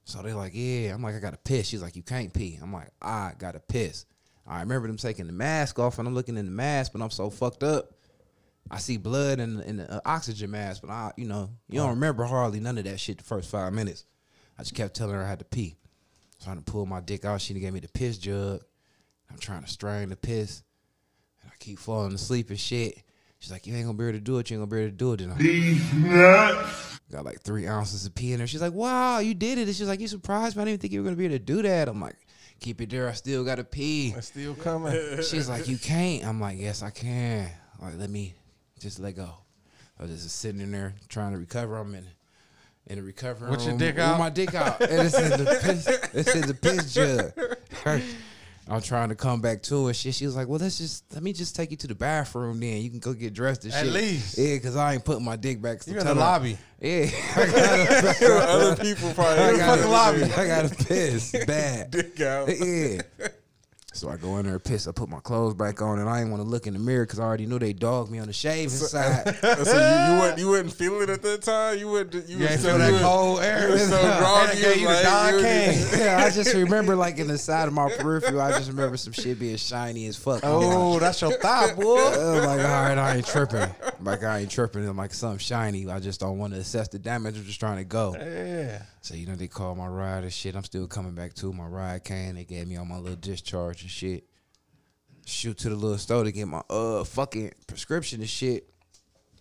So they're like, yeah. I'm like, I got to piss. She's like, you can't pee. I'm like, I got to piss. I remember them taking the mask off and I'm looking in the mask, but I'm so fucked up. I see blood in the oxygen mask, but I, you know, you don't remember hardly none of that shit the first 5 minutes. I just kept telling her I had to pee. Trying to pull my dick out. She gave me the piss jug. I'm trying to strain the piss. And I keep falling asleep and shit. She's like, you ain't gonna be able to do it. Then I'm like, got like 3 ounces of pee in her. She's like, wow, you did it. And she's like, you surprised me. I didn't even think you were going to be able to do that. I'm like, keep it there. I still got to pee. It's still coming. She's like, you can't. I'm like, yes, I can. All right, let me just let go. I was just sitting in there trying to recover. I'm in the recovery room. With your dick out? With my dick out. And it's in the piss jug. I'm trying to come back to her. Shit, she was like, well, let me just take you to the bathroom then. You can go get dressed and shit. At least. Yeah, because I ain't putting my dick back. You're in the lobby. Yeah. Other people probably. You're in the fucking lobby. I got to piss bad. Dick out. Yeah. So I go in there and piss. I put my clothes back on, and I didn't want to look in the mirror because I already knew they dogged me on the shaving side. So you wouldn't feel it at that time? You wouldn't feel that cold air? You were so groggy. Yeah, I just remember, like, in the side of my peripheral, I just remember some shit being shiny as fuck. Oh, that's your thigh, boy. I'm like, all right, I ain't tripping. I'm like, something shiny. I just don't want to assess the damage. I'm just trying to go. Yeah. So, you know, they called my ride and shit. I'm still coming back to my ride cane. They gave me all my little discharge and shit. Shoot to the little store to get my fucking prescription and shit.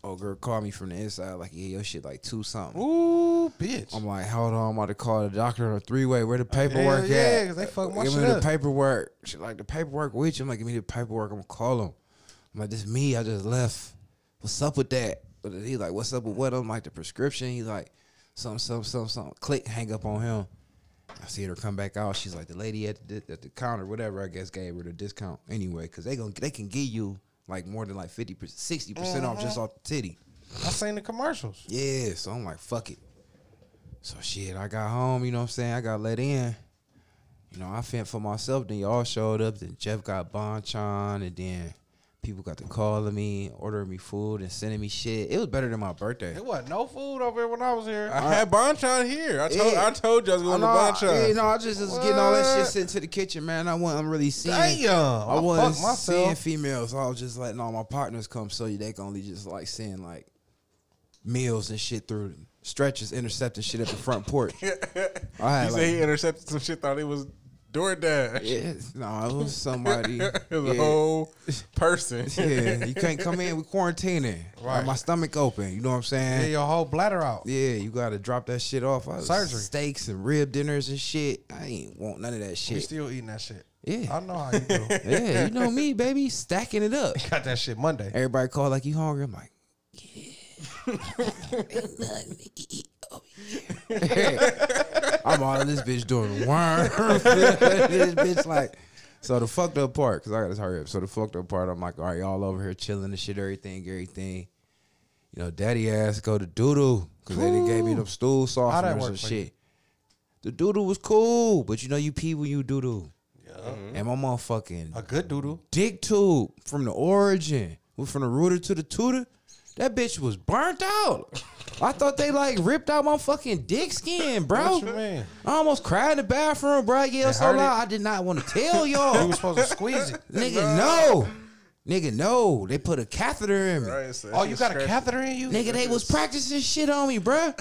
Oh, girl called me from the inside like, yeah, your shit like 2 something. Ooh, bitch. I'm like, hold on. I'm about to call the doctor on a 3-way. Where the paperwork at? Yeah, because they fucking watch it up. Give me the paperwork. She like, the paperwork with you? I'm like, give me the paperwork. I'm going to call him. I'm like, this me. I just left. What's up with that? But he's like, what's up with what? I'm like, the prescription. He's like, something. Click, hang up on him. I see her come back out. She's like, the lady at the counter, whatever, I guess gave her the discount anyway, because they can give you like more than like 50%, 60% off just off the titty. I seen the commercials. Yeah, so I'm like, fuck it. So shit, I got home, you know what I'm saying? I got let in. You know, I fend for myself. Then y'all showed up. Then Jeff got Bonchon, and then people got to calling me, ordering me food, and sending me shit. It was better than my birthday. It wasn't no food over here when I was here. I had Bonchon here. I told you I was going to Bonchon. You know, I just was getting all that shit sent to the kitchen, man. I wasn't really seeing. Damn, I wasn't seeing females. So I was just letting all my partners come, so they can only just like send like meals and shit through them. Stretchers intercepting shit at the front porch. He intercepted some shit, thought it was DoorDash. Yes. No, it was somebody. It was a whole person. Yeah, you can't come in. We quarantining. Right. Like my stomach open. You know what I'm saying? Yeah, your whole bladder out. Yeah, you got to drop that shit off. Surgery. Steaks and rib dinners and shit. I ain't want none of that shit. You still eating that shit. Yeah. I know how you do. Yeah, you know me, baby. Stacking it up. You got that shit Monday. Everybody called like, you hungry? I'm like, yeah. Ain't nothing to eat over here. I'm all in this bitch doing the worm. This bitch like, so the fucked up part, because I got to hurry up. So the fucked up part, I'm like, all right, y'all over here chilling and shit, everything. You know, daddy ass go to doodoo, because they done gave me them stool softeners and shit. The doodoo was cool, but you know you pee when you doodoo. Yeah. And my motherfucking a good doodoo dick tube from the origin, from the rooter to the tutor. That bitch was burnt out. I thought they like ripped out my fucking dick skin, bro. What you mean? I almost cried in the bathroom, bro. I yelled so loud. I did not want to tell y'all. You were supposed to squeeze it. Nigga, no. Nigga, no. They put a catheter in me. Right, oh, you got a catheter in you? Nigga, they was practicing shit on me, bro.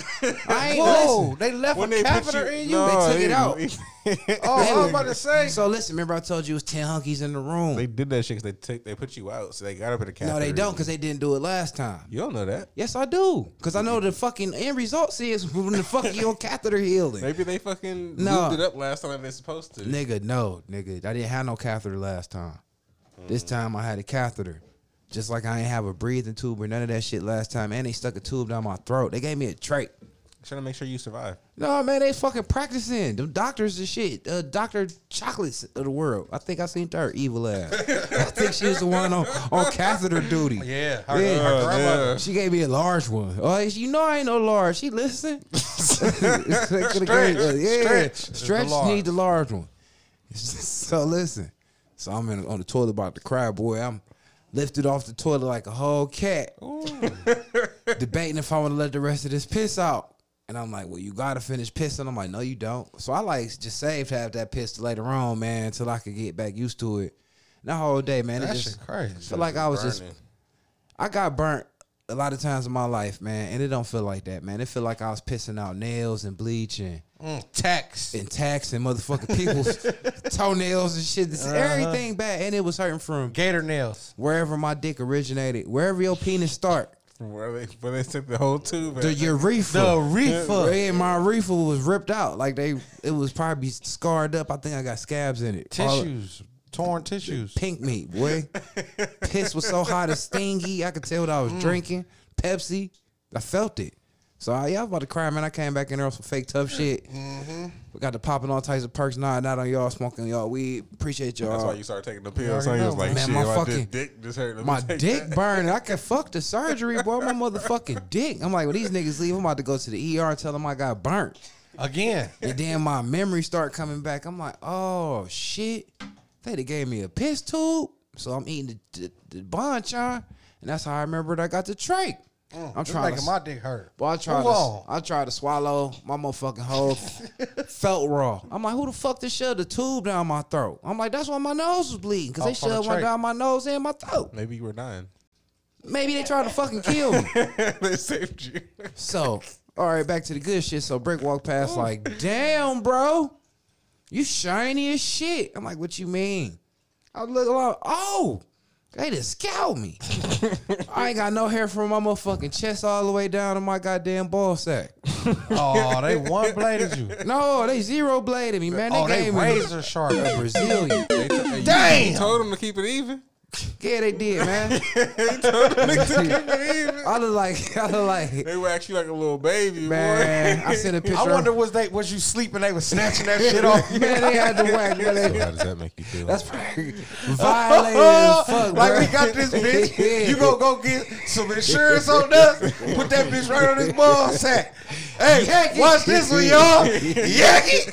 I ain't listen. They left when a catheter in you? No, they took it out. I was about to say. So listen, remember I told you it was 10 hunkies in the room. They did that shit because they put you out, so they got up at a catheter. No, they don't, because they didn't do it last time. You don't know that. Yes, I do, because I know the fucking end result is when the fuck you on catheter healing. Maybe they fucking lubed it up last time and they're supposed to. Nigga, no, nigga. I didn't have no catheter last time. This time I had a catheter. Just like I ain't have a breathing tube or none of that shit last time. And they stuck a tube down my throat. They gave me a trach. Trying to make sure you survive. No, man, they fucking practicing. Them doctors and shit. Dr. Chocolates of the world. I think I seen her evil ass. I think she was the one on catheter duty. Yeah. Her grandmother. Yeah. She gave me a large one. Oh, you know I ain't no large. She listen. Stretch need the large one. So listen. So I'm on the toilet about to cry, boy. I'm lifted off the toilet like a whole cat. Debating if I want to let the rest of this piss out. And I'm like, well, you got to finish pissing. I'm like, no, you don't. So I like just saved half that piss later on, man, until I could get back used to it. And the whole day, man. That shit crazy. Feel like I was burning. I got burnt a lot of times in my life, man. And it don't feel like that, man. It feel like I was pissing out nails and bleach and tax and motherfucking people's toenails and shit. This is everything bad. And it was hurting from gator nails. Wherever my dick originated, wherever your penis start, Where they took the whole tube. The reefer. My reefer was ripped out. Like it was probably scarred up. I think I got scabs in it. Torn tissues. Pink meat, boy. Piss was so hot and stingy. I could tell what I was drinking. Pepsi. I felt it. So I was about to cry, man. I came back in there on some fake tough shit. Mm-hmm. We got to popping all types of perks. Not on y'all smoking y'all weed. Appreciate y'all. That's why you started taking the pills. So you was like, man, shit, my dick just hurt. My dick burned. I can fuck the surgery, boy. My motherfucking dick. I'm like, well, these niggas leave. I'm about to go to the ER and tell them I got burnt. Again. And then my memory start coming back. I'm like, oh, shit. They gave me a piss tube. So I'm eating the Bonchon. And that's how I remembered I got the trach. I'm trying to, my dick hurt. Boy, I tried to swallow my motherfucking hole. Felt raw. I'm like, who the fuck just shoved the tube down my throat? I'm like, that's why my nose was bleeding, because they shoved one down my nose and my throat. Maybe you were dying. Maybe they tried to fucking kill me. They saved you. So, all right, back to the good shit. So Brick walked past like, damn, bro, you shiny as shit. I'm like, what you mean? I look like, oh, they just scalped me. I ain't got no hair from my motherfucking chest all the way down to my goddamn ball sack. Oh, they one bladed you. No, they zero bladed me, man. They gave me razor sharp. Brazilian. Damn. You told them to keep it even. Yeah, they did, man. They told them to keep it even. I look like. They were actually like a little baby, man. Boy. I sent a picture. I wonder was you sleeping? They was snatching that shit off. Man, they had to whack. So how does that make you feel? That's probably violated as fuck. Like, bro, we got this bitch. Yeah. You gonna go get some insurance on us? Put that bitch right on this ball sack. Hey, Yaki. Watch this one, y'all. Yaki.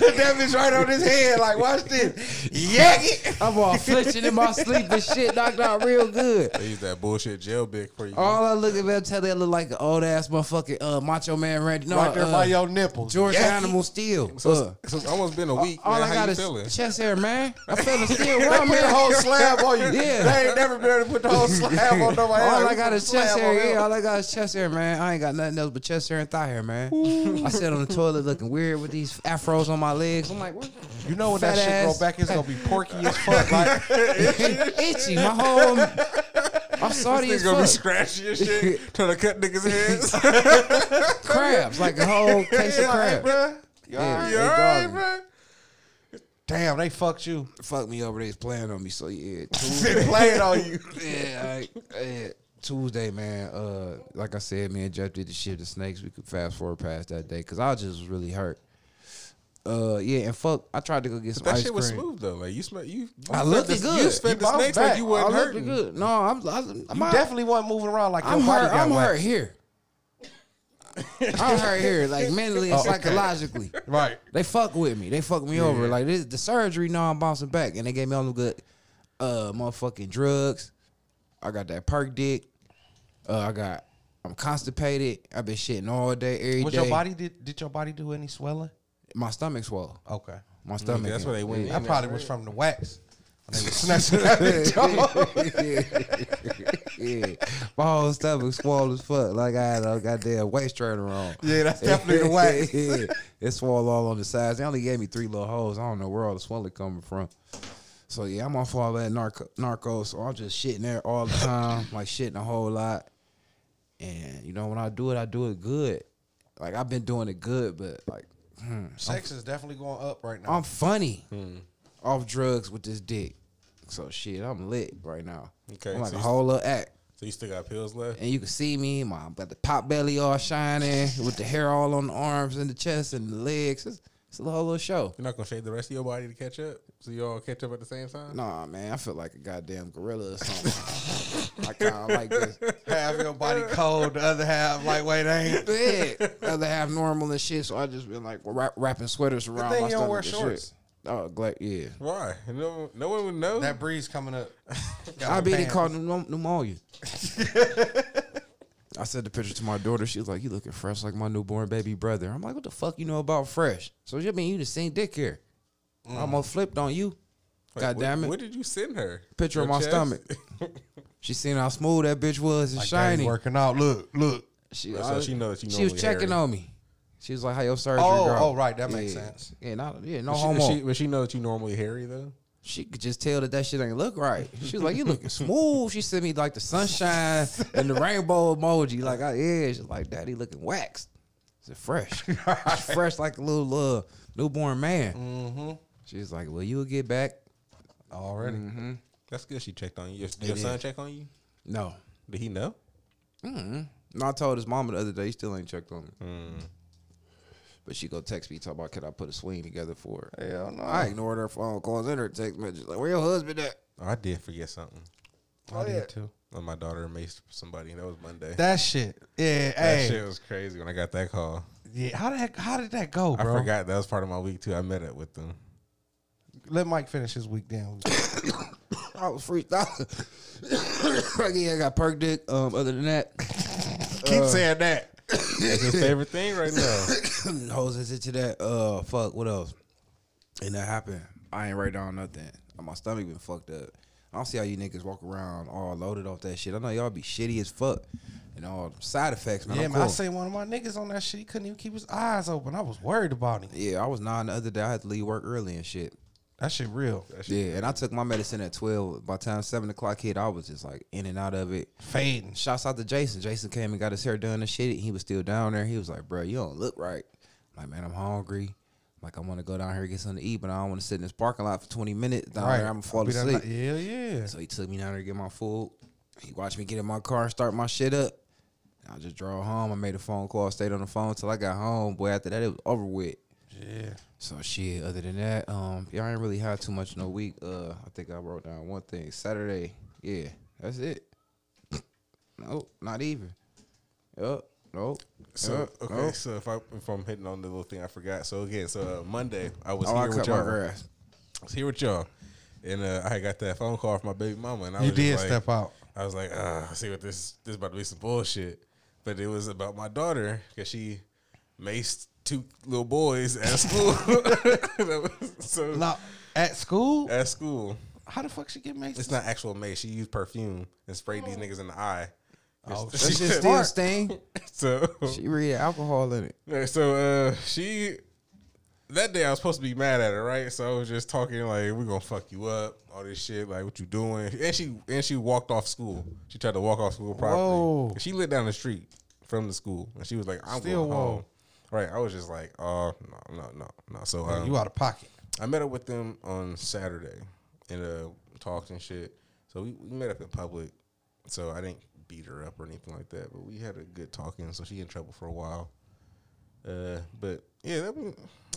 Put that bitch right on his head. Like, watch this. Yaki. I'm all flinching in my sleep and shit knocked out real good. They use that bullshit gel big for you. All I look at them tell they look like an old ass motherfucking Macho Man Randy. No, right there by your nipples. George Animal Steel. So it's almost been a week. All man, I got is chest hair, man. I feel the steel. They put the whole slab on you. Yeah. They ain't never been able to put the whole slab on nobody. All I got is chest hair. Yeah, all I got is chest hair, man. I ain't got nothing else but chest hair. Chest hair and thigh hair, man. Ooh. I sat on the toilet looking weird with these afros on my legs. I'm like, what? You know when that shit grow back, it's gonna be porky as fuck. Like itchy. My whole I'm sorry as fuck. This nigga gonna be scratchy as shit, trying to cut niggas' heads. Crabs, like a whole case of crabs. Right, yeah, you alright, bro? Damn, they fucked you. Fucked me over. They was playing on me. So yeah, they playing on you. Yeah, yeah. Tuesday, man, like I said, me and Jeff did the shit, the snakes. We could fast forward past that day because I just was really hurt. Yeah, and fuck, I tried to go get some ice cream. That shit was smooth, though. Like, you I looked good. You spent the snakes like you wasn't hurting. Good. No, I definitely wasn't moving around like your body got whacked. I'm hurt here. I'm hurt here, like mentally and psychologically. Right. They fuck with me. They fucked me over. Like, the surgery, now I'm bouncing back. And they gave me all the good motherfucking drugs. I got that perk dick. I'm constipated. I've been shitting all day, every day. Did your body do any swelling? My stomach swelled. Okay. My stomach. That's where they went. That probably was from the wax. They were snatching that bitch off. Yeah. My whole stomach swelled as fuck. Like I had a goddamn waist trainer on. Yeah, that's definitely the wax. Yeah. It swelled all on the sides. They only gave me 3 little holes. I don't know where all the swelling coming from. So yeah, I'm off all that narco, so I'm just shitting there all the time, like shitting a whole lot. And you know, when I do it good. Like I've been doing it good, but like sex is definitely going up right now. I'm funny off drugs with this dick. So shit, I'm lit right now. Okay, I'm like a whole little act. So you still got pills left? And you can see me, but the pop belly all shining with the hair all on the arms and the chest and the legs. It's a whole little show. You're not going to shave the rest of your body to catch up? So you all catch up at the same time? Nah, man. I feel like a goddamn gorilla or something. I kind of like this. Half your body cold, the other half lightweight ain't. Yeah. The other half normal and shit. So I just been like wrapping sweaters around my stomach. You don't wear shorts. Shit. Oh, yeah. Why? No one would know. That breeze coming up. I bet they called pneumonia. I sent the picture to my daughter. She was like, you looking fresh like my newborn baby brother. I'm like, what the fuck you know about fresh? So, I mean, you the same dick here. I almost flipped on you. Wait, God damn it. What did you send her? Picture of my stomach. She seen how smooth that bitch was and like shiny. Working out. Look. She was checking on me. She was like, how your surgery go? Oh, right. That makes sense. Yeah, no homo. But she knows that you normally hairy, though? She could just tell that that shit ain't look right. She was like, you looking smooth. She sent me like the sunshine and the rainbow emoji. Like, yeah, she's like, daddy looking waxed. I said, fresh. It's fresh like a little newborn man. Mm-hmm. She's like, well, you'll get back. Already. Mm-hmm. That's good she checked on you. Your son check on you? No. Did he know? Mm-hmm. No, I told his mama the other day. He still ain't checked on me. Mm. But she go text me talking about, can I put a swing together for her? Hell no. I ignored her phone calls and her text messages. Like, where your husband at? Oh, I did forget something. I did too. When my daughter maced somebody, and that was Monday. That shit. Yeah, that shit was crazy when I got that call. Yeah, how did that go, bro? I forgot. That was part of my week, too. I met up with them. Let Mike finish his week down. I was freestyling. Yeah, I got perk dick. Other than that. Keep saying that. That's his favorite thing right now. Hoes is into that. Fuck, what else? And that happened. I ain't write down nothing. My stomach been fucked up. I don't see how you niggas walk around all loaded off that shit. I know y'all be shitty as fuck and all side effects, man. Yeah, man, cool. I say one of my niggas on that shit, he couldn't even keep his eyes open. I was worried about him. Yeah, I was nodding the other day. I had to leave work early and shit. That shit real. That shit real. And I took my medicine at 12. By the time 7 o'clock hit, I was just like in and out of it. Fading. Shouts out to Jason. Jason came and got his hair done and shit. He was still down there. He was like, bro, you don't look right. I'm like, man, I'm hungry. I'm like, I want to go down here and get something to eat, but I don't want to sit in this parking lot for 20 minutes. Down right. There, I'm going to fall asleep. Yeah, yeah. So he took me down there to get my food. He watched me get in my car and start my shit up. And I just drove home. I made a phone call. I stayed on the phone till I got home. Boy, after that, it was over with. Yeah. So shit, other than that, y'all ain't really had too much in a week. I think I wrote down one thing. Saturday, yeah, that's it. Nope, not even. Yup, nope. So yep, okay, nope. So if I'm hitting on the little thing I forgot. So again, Monday I was here with y'all. I was here with y'all. And I got that phone call from my baby mama and I was just like, step out. I was like, I see what this is about to be some bullshit. But it was about my daughter, cause she maced 2 little boys at school. So now, at school? At school. How the fuck she get maced? It's not actual mace. She used perfume and sprayed these niggas in the eye. Oh, she just still stain. So she read alcohol in it. So she that day I was supposed to be mad at her, right? So I was just talking like, we're gonna fuck you up, all this shit, like what you doing? And she walked off school. She tried to walk off school properly. Whoa. She lived down the street from the school and she was like, I'm still going home. Right, I was just like, oh, no. So you out of pocket. I met up with them on Saturday and talked and shit. So we met up in public. So I didn't beat her up or anything like that, but we had a good talking. So she in trouble for a while. But yeah,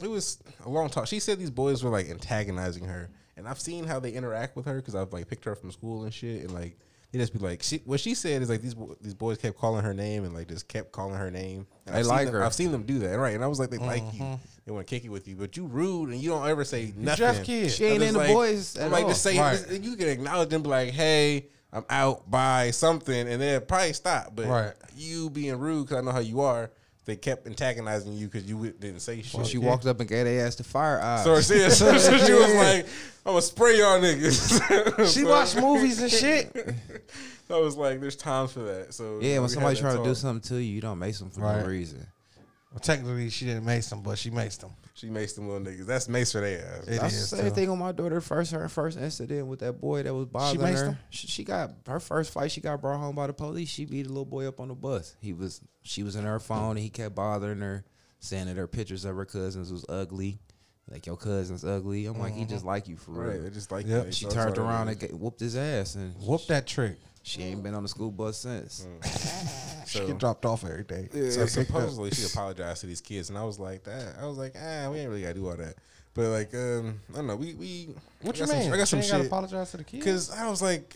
it was a long talk. She said these boys were like antagonizing her, and I've seen how they interact with her because I've like picked her up from school and shit, and like they just be like, what she said is like these boys kept calling her name and like just kept calling her name. And I like her. I've seen them do that, right? And I was like, they like you, they want to kick it with you, but you rude and you don't ever say nothing. Just kidding. She ain't in the boys at all. Like just say this, you can acknowledge them, be like, hey, I'm out by something, and they'll probably stop. But you being rude because I know how you are. They kept antagonizing you because you didn't say shit. Well, she walked up and gave their ass the fire eyes. So she was like, I'm going to spray y'all niggas. She watched movies and shit. I was like, there's times for that. So yeah, when somebody's trying to do something to you, you don't mace them for no reason. Well, technically, she didn't mace them, but she maced them. She maced them little niggas. That's mace for their ass. That's the same thing on my daughter. Her first incident with that boy that was bothering her. She got her first fight. She got brought home by the police. She beat a little boy up on the bus. She was in her phone, and he kept bothering her, saying that her pictures of her cousins was ugly. Like, your cousin's ugly. I'm like, he just like you for real. They just like you. She turned around and whooped his ass. And whooped that trick. She ain't been on the school bus since. She get dropped off every day. Yeah, so supposedly she apologized to these kids, and I was like, we ain't really gotta do all that. But like, I don't know. We what you mean? I got some shit. She ain't gotta apologize to the kids. Cause I was like,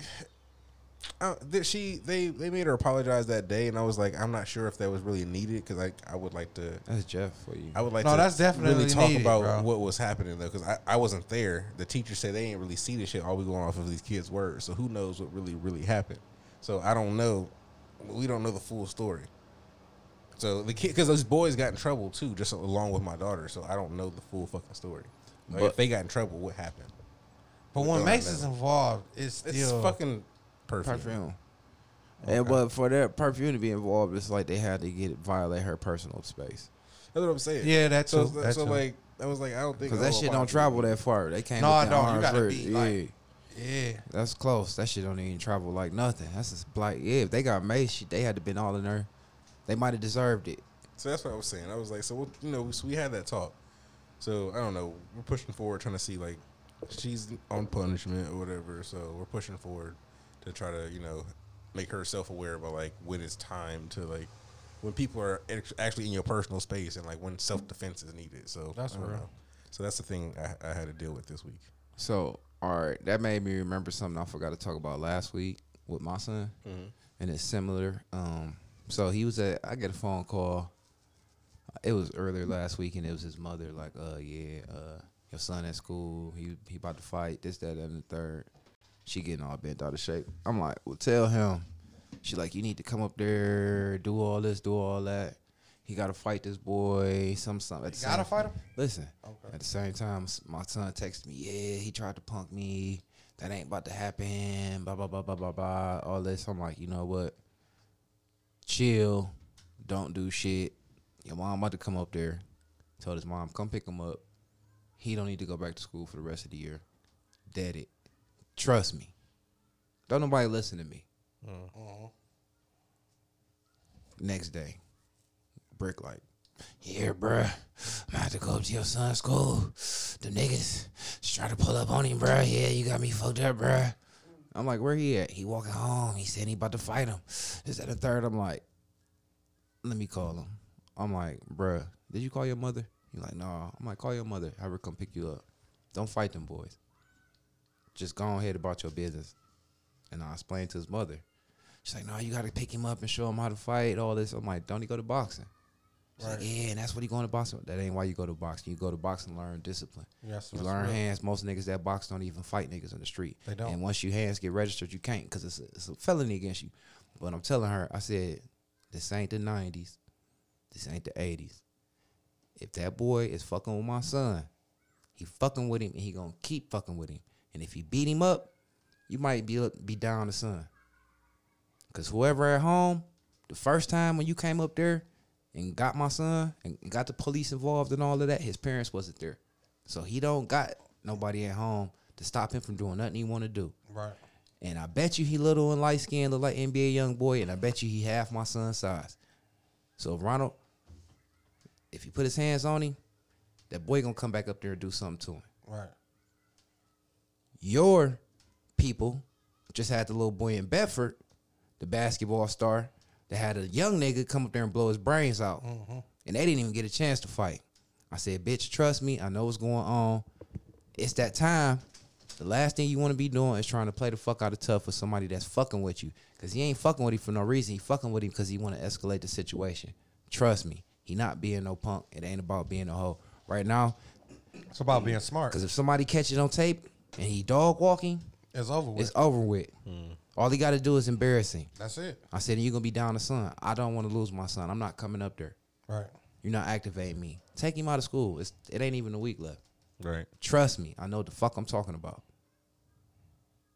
they made her apologize that day, and I was like, I'm not sure if that was really needed. Cause I would like to. That's Jeff for you. I would like to. No, that's definitely really talk needed, about what was happening though, cause I wasn't there. The teacher said they ain't really see this shit. All we going off of these kids' words. So who knows what really happened? So I don't know. We don't know the full story. So the kid, because those boys got in trouble too, just along with my daughter. So I don't know the full fucking story. Like, if they got in trouble, what happened? But when Mace is involved, it's fucking perfume. Okay. And but for that perfume to be involved, it's like they had to violate her personal space. That's what I'm saying. Yeah, that's so. Like That was like, I don't think. Because that shit don't travel that far. They can't. No, I don't. You got to be like. Yeah. That's close. That shit don't even travel like nothing. That's just like, yeah, if they got made, shit, they had to been all in there. They might have deserved it. So that's what I was saying. I was like, so, you know, so we had that talk. So, I don't know. We're pushing forward trying to see, like, she's on punishment or whatever. So we're pushing forward to try to, you know, make her self-aware about, like, when it's time to, like, when people are actually in your personal space and, like, when self-defense is needed. So that's real. So that's the thing I had to deal with this week. So, all right, that made me remember something I forgot to talk about last week with my son, and it's similar. So he was at, I get a phone call. It was earlier last week, and it was his mother, like, your son at school, he about to fight, this, that, and the third. She getting all bent out of shape. I'm like, well, tell him. She like, you need to come up there, do all this, do all that. He got to fight this boy, something. You got to fight him? Listen, okay. At the same time, my son texted me, yeah, he tried to punk me. That ain't about to happen, blah, blah, blah, blah, blah, blah, all this. I'm like, you know what? Chill. Don't do shit. Your mom about to come up there. Told his mom, come pick him up. He don't need to go back to school for the rest of the year. Dead it. Trust me. Don't nobody listen to me. Next day. Brick like, yeah, bruh, I'm about to go up to your son's school. The niggas just try to pull up on him, bruh. Yeah, you got me fucked up, bruh. I'm like, where he at? He walking home. He said he about to fight him. Is that a third? I'm like, let me call him. I'm like, bruh, did you call your mother? He's like, no. I'm like, call your mother. Have her come pick you up. Don't fight them boys. Just go ahead about your business. And I explained to his mother. She's like, no, you got to pick him up and show him how to fight, all this. I'm like, don't he go to boxing? Right. Like, yeah, and that's what he going to boxing. That ain't why you go to boxing. You go to boxing, learn discipline. Yes, you learn real. Hands. Most niggas that box don't even fight niggas on the street. They don't. And once your hands get registered, you can't because it's a felony against you. But I'm telling her, I said, this ain't the 90s. This ain't the 80s. If that boy is fucking with my son, he fucking with him, and he going to keep fucking with him. And if he beat him up, you might be down the son. Because whoever at home, the first time when you came up there, and got my son and got the police involved and all of that, his parents wasn't there. So he don't got nobody at home to stop him from doing nothing he want to do. Right. And I bet you he little and light-skinned, look like NBA Young Boy, and I bet you he half my son's size. So Ronald, if you put his hands on him, that boy going to come back up there and do something to him. Right. Your people just had the little boy in Bedford, the basketball star, they had a young nigga come up there and blow his brains out. Mm-hmm. And they didn't even get a chance to fight. I said, bitch, trust me. I know what's going on. It's that time. The last thing you want to be doing is trying to play the fuck out of tough with somebody that's fucking with you. Because he ain't fucking with you for no reason. He fucking with him because he want to escalate the situation. Trust me. He not being no punk. It ain't about being a hoe. Right now, it's about being smart. Because if somebody catches on tape and he dog walking, it's over with. It's over with. Mm. All he got to do is embarrass him. That's it. I said, you're going to be down the son. I don't want to lose my son. I'm not coming up there. Right. You're not activating me. Take him out of school. It ain't even a week left. Right. Trust me. I know what the fuck I'm talking about.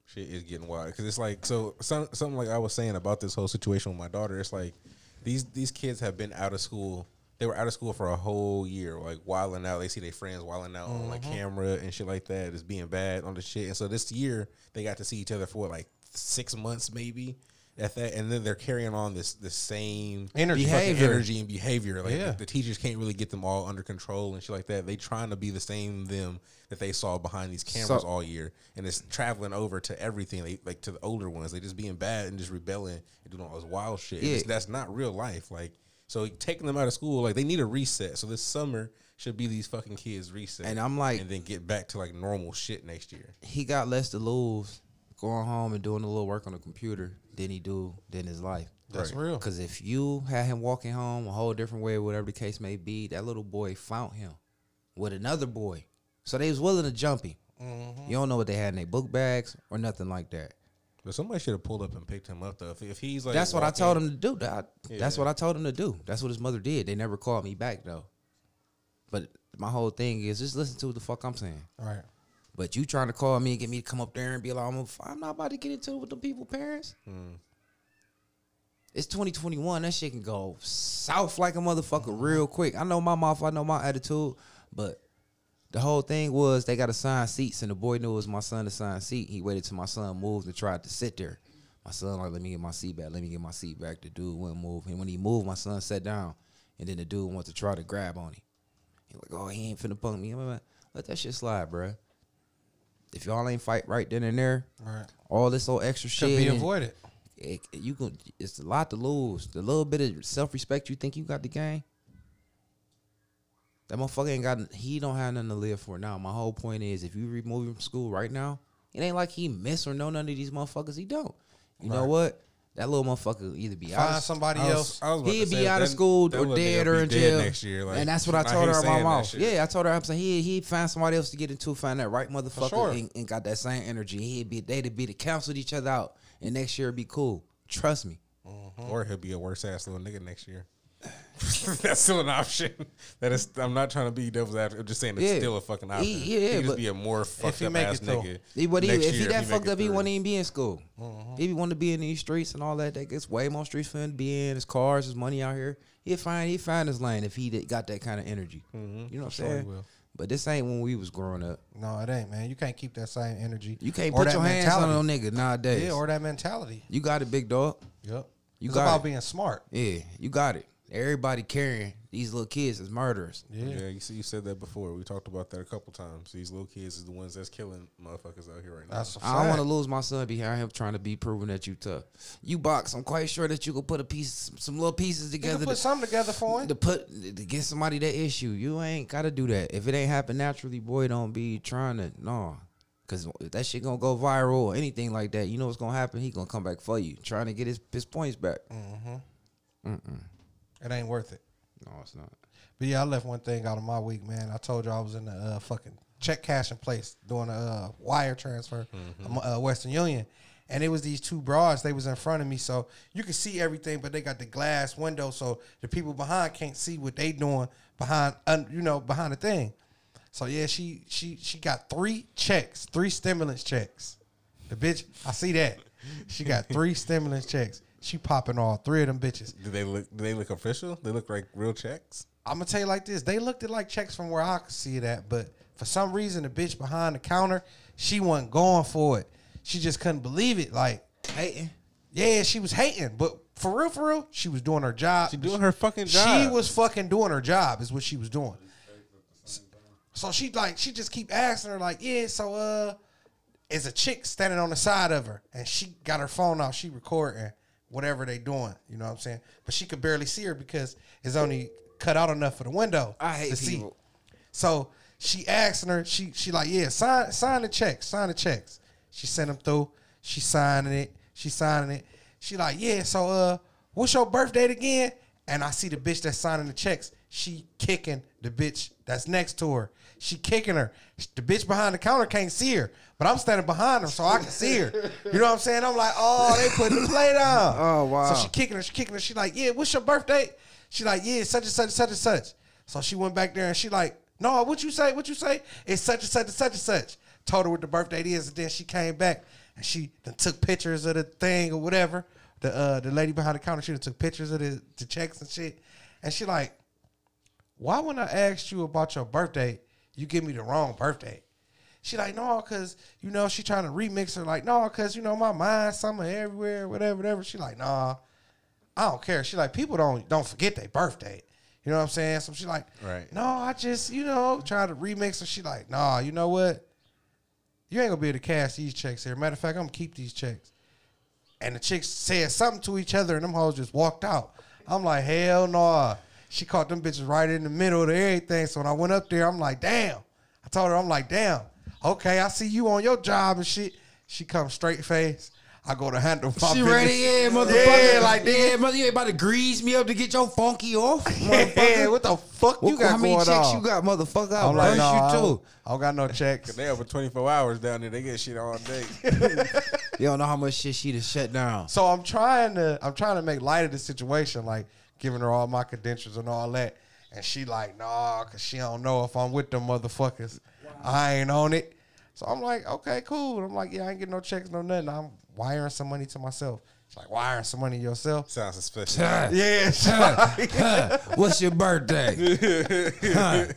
Shit is getting wild. Because it's like, so something like I was saying about this whole situation with my daughter, it's like these kids have been out of school. They were out of school for a whole year, like wilding out. They see their friends wilding out on like camera and shit like that. It's being bad on the shit. And so this year, they got to see each other for like 6 months maybe at that, and then they're carrying on the same energy and behavior. Like the teachers can't really get them all under control and shit like that. They trying to be the same them that they saw behind these cameras all year, and it's traveling over to everything. Like to the older ones, they just being bad and just rebelling and doing all this wild shit. Yeah. That's not real life. Like so, taking them out of school, like they need a reset. So this summer should be these fucking kids reset, and I'm like, and then get back to like normal shit next year. He got less to lose going home and doing a little work on the computer than his life. That's real. Because if you had him walking home a whole different way, whatever the case may be, that little boy found him with another boy. So they was willing to jump him. Mm-hmm. You don't know what they had in their book bags or nothing like that. But somebody should have pulled up and picked him up, though. If he's like, that's what I told him to do. That's what I told him to do. That's what his mother did. They never called me back, though. But my whole thing is just listen to what the fuck I'm saying. All right. But you trying to call me and get me to come up there and be like, I'm not about to get into it with them people, parents. Mm. It's 2021. That shit can go south like a motherfucker real quick. I know my mouth. I know my attitude. But The whole thing was they got assigned seats, and the boy knew it was my son assigned seat. He waited till my son moved and tried to sit there. My son like, let me get my seat back. Let me get my seat back. The dude wouldn't move. And when he moved, my son sat down. And then the dude went to try to grab on him. He like, oh, he ain't finna punk me. Let that shit slide, bro. If y'all ain't fight right then and there, right, all this old extra shit could be avoided. It's a lot to lose. The little bit of self-respect you think you got the game. That motherfucker he don't have nothing to live for now. My whole point is, if you remove him from school right now, it ain't like he miss or know none of these motherfuckers. He don't. You know what? That little motherfucker will either be out of school or dead or in jail next year. Like, and that's what I told her in my mouth. Yeah, I told her, I'm saying he'd find somebody else to get into, find that right motherfucker, sure, and got that same energy. They'd be to cancel each other out, and next year it'd be cool. Trust me. Mm-hmm. Or he'll be a worse ass little nigga next year. That's still an option. I'm not trying to be devil's advocate. I'm just saying it's still a fucking option. He just be a more fucked up ass nigga. If he that fucked up, he wouldn't even be in school. Mm-hmm. If he wanted to be in these streets and all that gets way more streets for him to be in. His cars, his money out here. He'd find his lane if he got that kind of energy. Mm-hmm. You know what I'm saying? Will. But this ain't when we was growing up. No, it ain't, man. You can't keep that same energy. You can't put your hands on no nigga nowadays. Yeah, or that mentality. You got it, big dog. Yep. It's about being smart. Yeah, you got it. Everybody carrying these little kids is murderers. Yeah, you see, you said that before. We talked about that a couple times. These little kids is the ones that's killing motherfuckers out here right now. I don't want to lose my son behind him trying to be proven that you tough. You box. I'm quite sure that you can put some little pieces together. You can put some together for him to get somebody that issue. You ain't gotta do that. If it ain't happen naturally, boy, don't be trying to because if that shit gonna go viral or anything like that, you know what's gonna happen. He gonna come back for you, trying to get his points back. Mm-hmm. Mm-mm. It ain't worth it. No, it's not. But yeah, I left one thing out of my week, man. I told you I was in the fucking check cash in place doing a wire transfer, Western Union. And it was these two broads. They was in front of me. So you can see everything, but they got the glass window. So the people behind can't see what they doing behind, behind the thing. So yeah, she got three stimulus checks. The bitch, I see that. She got three stimulus checks. She popping all three of them bitches. Do they look official? They look like real checks? I'm going to tell you like this. They looked at like checks from where I could see that. But for some reason, the bitch behind the counter, she wasn't going for it. She just couldn't believe it. Like, hating. Yeah, she was hating. But for real, she was doing her job. She doing her fucking job. She was fucking doing her job is what she was doing. So she just keep asking her like, yeah, so is a chick standing on the side of her. And she got her phone out. She recording whatever they doing, you know what I'm saying? But she could barely see her because it's only cut out enough for the window to see. So she asking her, she like, yeah, sign the checks. She sent them through. She signing it. She like, yeah, so what's your birth date again? And I see the bitch that's signing the checks. She kicking the bitch that's next to her. She kicking her. The bitch behind the counter can't see her, but I'm standing behind her so I can see her. You know what I'm saying? I'm like, oh, they putting the play down. Oh, wow. So she kicking her. She like, yeah, what's your birthday? She like, yeah, such and such and such and such. So she went back there and she like, no, what you say? It's such and such and such and such. Told her what the birthday is, and then she came back and she then took pictures of the thing or whatever. The lady behind the counter, she took pictures of the checks and shit. And she like, why when I asked you about your birthday, you give me the wrong birthday? She like, no, because, she trying to remix her. Like, no, because, my mind somewhere everywhere, whatever. She like, nah, I don't care. She like, people don't forget their birthday. You know what I'm saying? So she like, right, no, I just, trying to remix her. She like, nah, you know what? You ain't going to be able to cash these checks here. Matter of fact, I'm going to keep these checks. And the chicks said something to each other, and them hoes just walked out. I'm like, hell nah. She caught them bitches right in the middle of everything. So when I went up there, I'm like, damn. I told her, I'm like, damn. Okay, I see you on your job and shit. She comes straight face. I go to handle my business. She ready, motherfucker. Yeah, like, yeah, mother, you ain't about to grease me up to get your funky off, motherfucker. Yeah, what the fuck you got going on? How many checks you got, motherfucker? I'll like, no, you too. I don't got no checks. They over 24 hours down there. They get shit all day. You don't know how much shit she just shut down. So I'm trying to make light of the situation, like giving her all my credentials and all that. And she like, nah, because she don't know if I'm with them motherfuckers. Wow. I ain't on it. So I'm like, okay, cool. And I'm like, yeah, I ain't getting no checks, no nothing. I'm wiring some money to myself. It's like, wiring some money to yourself? Sounds suspicious. Yeah. What's your birthday? So I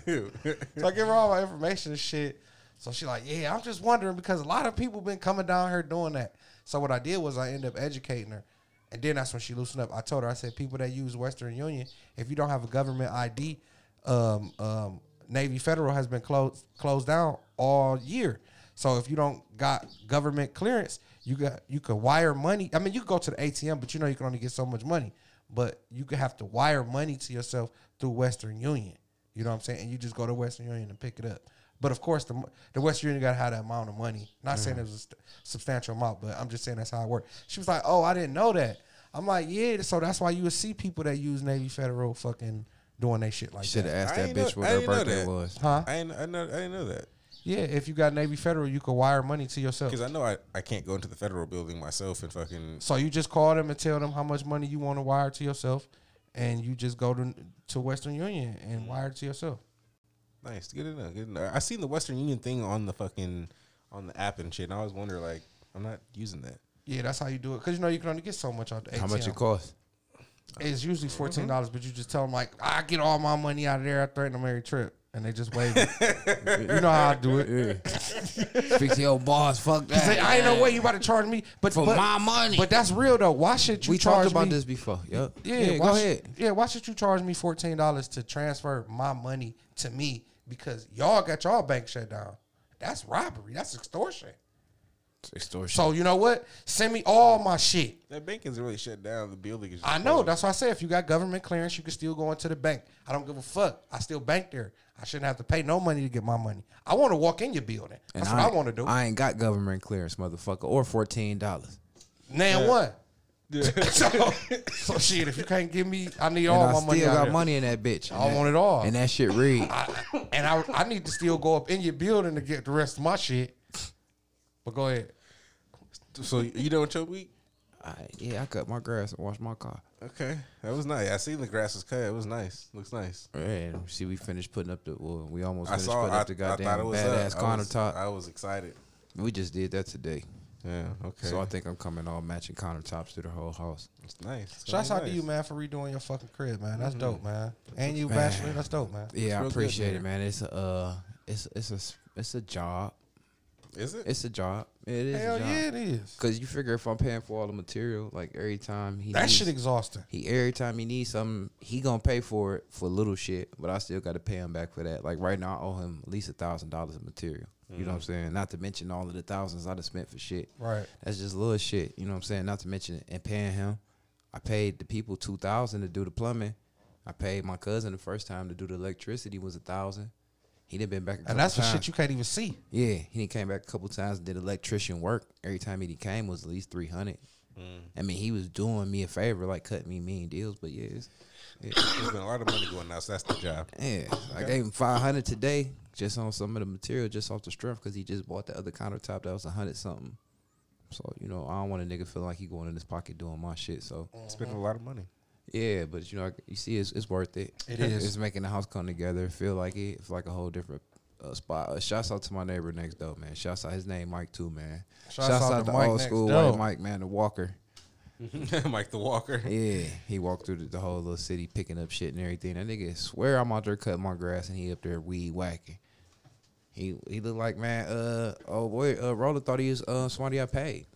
give her all my information and shit. So she like, yeah, I'm just wondering because a lot of people been coming down here doing that. So what I did was I ended up educating her. And then that's when she loosened up. I told her, I said, people that use Western Union, if you don't have a government ID, Navy Federal has been closed down all year. So if you don't got government clearance, you could wire money. I mean, you could go to the ATM, but you know you can only get so much money. But you could have to wire money to yourself through Western Union. You know what I'm saying? And you just go to Western Union and pick it up. But, of course, the Western Union got to have that amount of money. Not saying it was a substantial amount, but I'm just saying that's how it worked. She was like, oh, I didn't know that. I'm like, yeah, so that's why you would see people that use Navy Federal fucking doing they shit like that. Should have asked that bitch what her birthday was. Huh? I didn't know that. Yeah, if you got Navy Federal, you could wire money to yourself. Because I know I can't go into the federal building myself and fucking... So you just call them and tell them how much money you want to wire to yourself, and you just go to Western Union and wire to yourself. Nice. Good enough. Good enough. I seen the Western Union thing on the fucking... on the app and shit, and I always wonder, like, I'm not using that. Yeah, that's how you do it. Because, you know, you can only get so much out the ATM. How much it costs? It's usually $14, but you just tell them, like, I get all my money out of there after an American trip. And they just wave it. You know how I do it. Yeah. Speak to your boss. Fuck that. Like, I ain't no way you about to charge me. But for my money. But that's real, though. Why should you charge me? We talked about this before. Yep. Yeah, go ahead. Yeah, why should you charge me $14 to transfer my money to me? Because y'all got y'all bank shut down. That's robbery. That's extortion. It's extortion. So, you know what? Send me all my shit. That bank isn't really shut down. The building is just I know. Closed. That's why I say if you got government clearance, you can still go into the bank. I don't give a fuck. I still bank there. I shouldn't have to pay no money to get my money. I want to walk in your building. That's what I want to do. I ain't got government clearance, motherfucker, or $14. Name one. Yeah. so shit, if you can't give me, I need all my money. I still got money in that bitch. I want it all. And that shit read. I need to still go up in your building to get the rest of my shit. But go ahead. So you done with your week? Yeah, I cut my grass and washed my car. Okay, that was nice. I seen the grass was cut. It was nice. Looks nice. Right. See, we finished putting up the. Well, we almost finished putting up the goddamn badass countertop. I was excited. We just did that today. Yeah. Okay. So I think I'm coming all matching countertops through the whole house. It's nice. Shouts out to you, man, for redoing your fucking crib, man. That's dope, man. And you, bachelor, that's dope, man. Yeah, I appreciate it, man. It's a job. Is it? It's a job. It is. Hell a job. Yeah, it is. Because you figure if I'm paying for all the material, like every time he needs, shit exhausting. Every time he needs something, he gonna pay for it for little shit, but I still gotta pay him back for that. Like right now, I owe him at least $1,000 of material. You know what I'm saying? Not to mention all of the thousands I done spent for shit. Right. That's just little shit. You know what I'm saying? Not to mention it. And paying him, I paid the people $2,000 to do the plumbing. I paid my cousin the first time to do the electricity was $1,000. He done been back a couple times. And that's the shit you can't even see. Yeah, he done came back a couple times and did electrician work. Every time he came was at least $300. I mean, he was doing me a favor, like cutting me mean deals, but yeah. There's been a lot of money going out, so that's the job. Yeah, I gave him $500 today just on some of the material, just off the strength, because he just bought the other countertop that was $100-something. So, you know, I don't want a nigga feeling like he going in his pocket doing my shit, so. Spending a lot of money. Yeah, but you know, you see, it's worth it. It is. It's making the house come together. Feel like it. It's like a whole different spot. Shouts out to my neighbor next door, man. Shouts out his name, Mike too, man. Shouts out to old school white Mike, man, the walker. Mike the walker. Yeah, he walked through the whole little city picking up shit and everything. That nigga swear I'm out there cutting my grass and he up there weed whacking. He looked like man. Roller thought he was somebody I paid.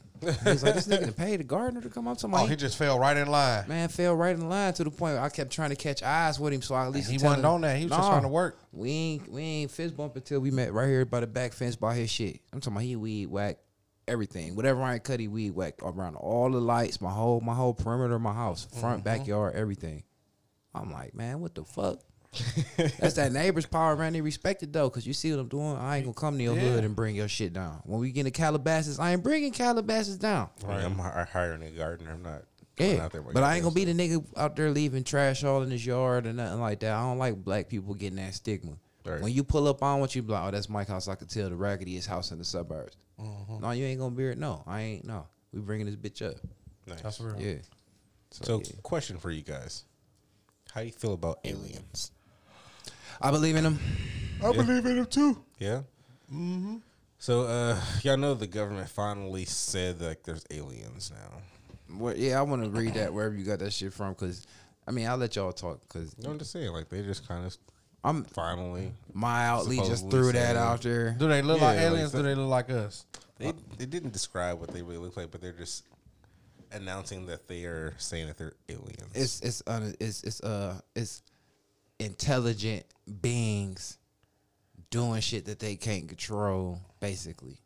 He's like, this nigga paid the gardener to come up to my. Oh, he just fell right in line. Man, fell right in line to the point where I kept trying to catch eyes with him, so I at least he wasn't on that. He was just trying to work. We ain't fist bump until we met right here by the back fence by his shit. I'm talking about he weed whacked everything. Whatever I ain't cut, he weed whacked around all the lights, my whole perimeter of my house, front, backyard, everything. I'm like, man, what the fuck? That's that neighbor's power, man. They respect it though, cause you see what I'm doing. I ain't gonna come to your hood and bring your shit down. When we get to Calabasas, I ain't bringing Calabasas down. Right, I'm hiring a gardener. I'm not. Yeah, out there but I ain't gonna be the nigga out there leaving trash all in his yard or nothing like that. I don't like black people getting that stigma. Right. When you pull up on what you be like, oh, that's Mike's house. I could tell the raggediest house in the suburbs. No, you ain't gonna be it. No, I ain't. No, we bringing this bitch up. Nice. That's real. Yeah. So, question for you guys: how you feel about aliens? I believe in them. I believe in them too. Yeah. Mm-hmm. So, y'all know the government finally said that like, there's aliens now. Well, yeah, I want to read that wherever you got that shit from, because, I mean, I'll let y'all talk. Cause, you know what I'm saying? Like, they just kind of... I'm finally mildly just threw that out there. Do they look like aliens? Do they look like us? They didn't describe what they really look like, but they're just announcing that they are saying that they're aliens. It's intelligent beings doing shit that they can't control, basically.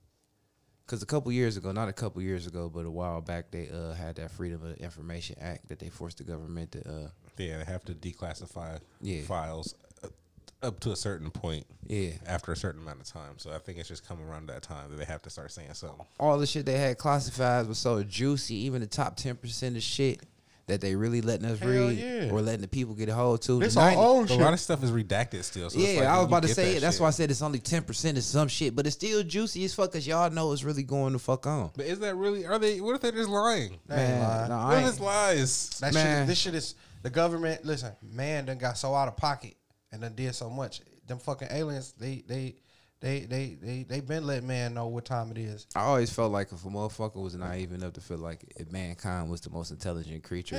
Because a couple years ago, not a couple years ago, but a while back, they had that Freedom of Information Act that they forced the government to they have to declassify files. Up to a certain point, yeah. After a certain amount of time, so I think it's just coming around that time that they have to start saying something. All the shit they had classified was so juicy. Even the top 10% of shit that they really letting us read or letting the people get a hold to. It's all old shit. A lot of stuff is redacted still. So it's like I was about to say that that's why I said it's only 10% of some shit, but it's still juicy as fuck because y'all know it's really going the fuck on. But is that really? Are they? What if they're just lying? Man, no, what if it's lies? That shit, this shit is the government. Listen, man, done got so out of pocket. And they did so much. Them fucking aliens, they been let man know what time it is. I always felt like if a motherfucker was naive enough to feel like mankind was the most intelligent creature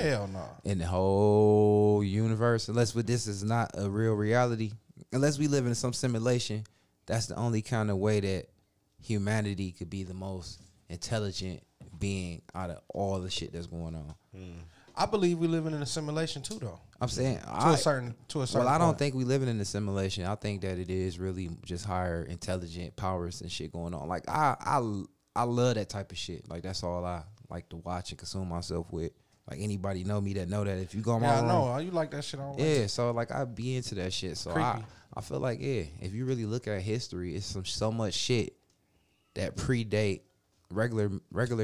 in the whole universe, unless this is not a real reality, unless we live in some simulation, that's the only kind of way that humanity could be the most intelligent being out of all the shit that's going on. Mm. I believe we living in a simulation too, though. I'm saying to a certain. Well, I don't think we living in a simulation. I think that it is really just higher intelligent powers and shit going on. Like I love that type of shit. Like that's all I like to watch and consume myself with. Like anybody know me that know that if you go on my own, I know you like that shit. So like I be into that shit. So I feel like if you really look at history, it's so much shit that predate regular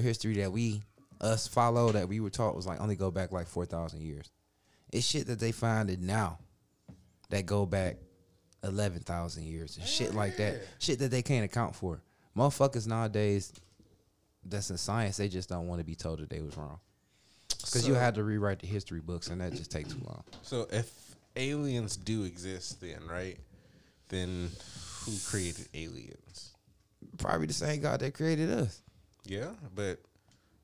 history that we follow that we were taught was like only go back like 4,000 years. It's shit that they find it now that go back 11,000 years and shit like that. Shit that they can't account for. Motherfuckers nowadays that's in science, they just don't want to be told that they was wrong. Because you had to rewrite the history books and that just takes too long. So if aliens do exist then, right? Then who created aliens? Probably the same God that created us. Yeah, but...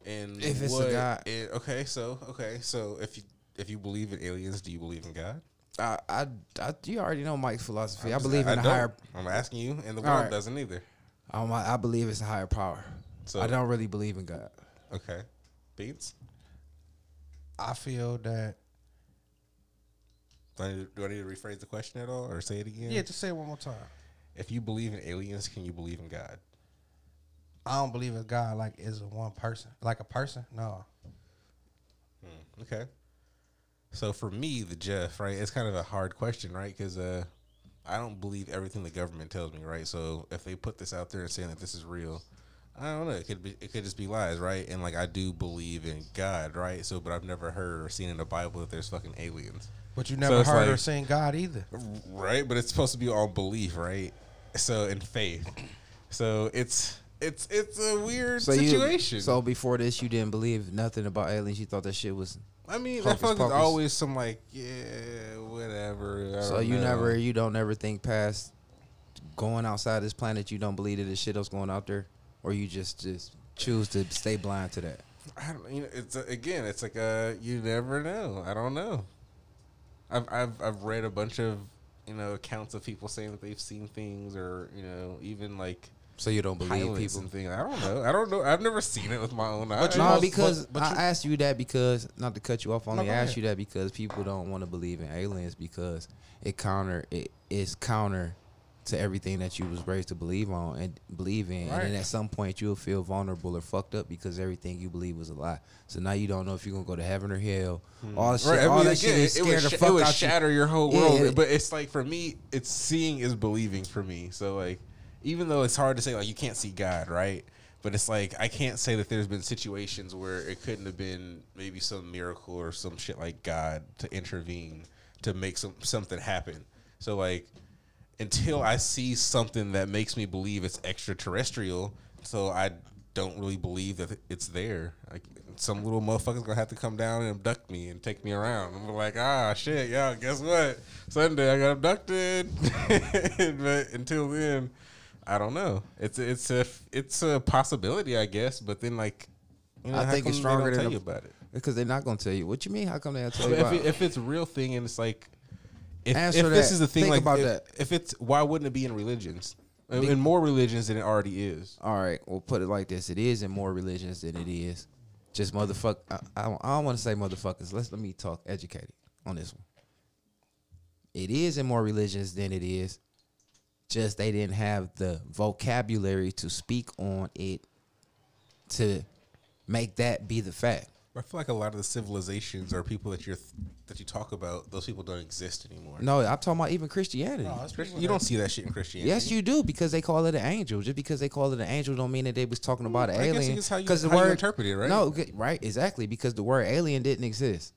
And if it's a God, okay, so if you believe in aliens, do you believe in God? You already know Mike's philosophy. I believe in a higher. I'm asking you, and the world doesn't either. I believe it's a higher power. So I don't really believe in God. Okay, Beats. I feel that. Do I need to rephrase the question at all, or say it again? Yeah, just say it one more time. If you believe in aliens, can you believe in God? I don't believe in God like is one person. Like a person? No. Okay. So for me, the Jeff, right, it's kind of a hard question, right? Because I don't believe everything the government tells me, right? So if they put this out there and saying that this is real, I don't know. It could just be lies, right? And like I do believe in God, right? So but I've never heard or seen in the Bible that there's fucking aliens. But you never heard or seen God either. Right, but it's supposed to be all belief, right? So in faith. So it's a weird situation. So before this, you didn't believe nothing about aliens. You thought that shit was. I mean, I feel like there's always some like, whatever. You don't ever think past going outside this planet. You don't believe that this shit that's going out there, or you just choose to stay blind to that. I don't. You know, it's like you never know. I don't know. I've read a bunch of accounts of people saying that they've seen things, or even like. So you don't believe people? And things. I don't know. I've never seen it with my own eyes. I asked you that because, not to cut you off, I only asked you that because people don't want to believe in aliens because it is counter to everything that you was raised to believe in. Right. And then at some point you'll feel vulnerable or fucked up because everything you believe was a lie. So now you don't know if you're gonna go to heaven or hell. All the shit, right. It would shatter your whole world. But it's like for me, it's seeing is believing for me. So like. Even though it's hard to say, like, you can't see God, right? But it's like, I can't say that there's been situations where it couldn't have been maybe some miracle or some shit like God to intervene to make something happen. So, like, until I see something that makes me believe it's extraterrestrial, so I don't really believe that it's there. Like, some little motherfucker's gonna have to come down and abduct me and take me around. I'm like, shit, y'all, guess what? Sunday I got abducted. But until then... I don't know. It's a possibility, I guess. But then, like, you know, I think it's stronger than about it because they're not going to tell you. What you mean? How come they don't tell you about it? If it's a real thing and it's like, if this is the thing, like, if it's, why wouldn't it be in religions? In more religions than it already is. All right, we'll put it like this: it is in more religions than it is. Just motherfuck. I don't want to say motherfuckers. Let me talk educated on this one. It is in more religions than it is. Just they didn't have the vocabulary to speak on it to make that be the fact. I feel like a lot of the civilizations or people that you talk about, those people don't exist anymore. No, I'm talking about even Christianity. No, you don't see that shit in Christianity. Yes, you do, because they call it an angel. Just because they call it an angel don't mean that they was talking about an alien. Because the word you interpret it, right? No, right, exactly, because the word alien didn't exist.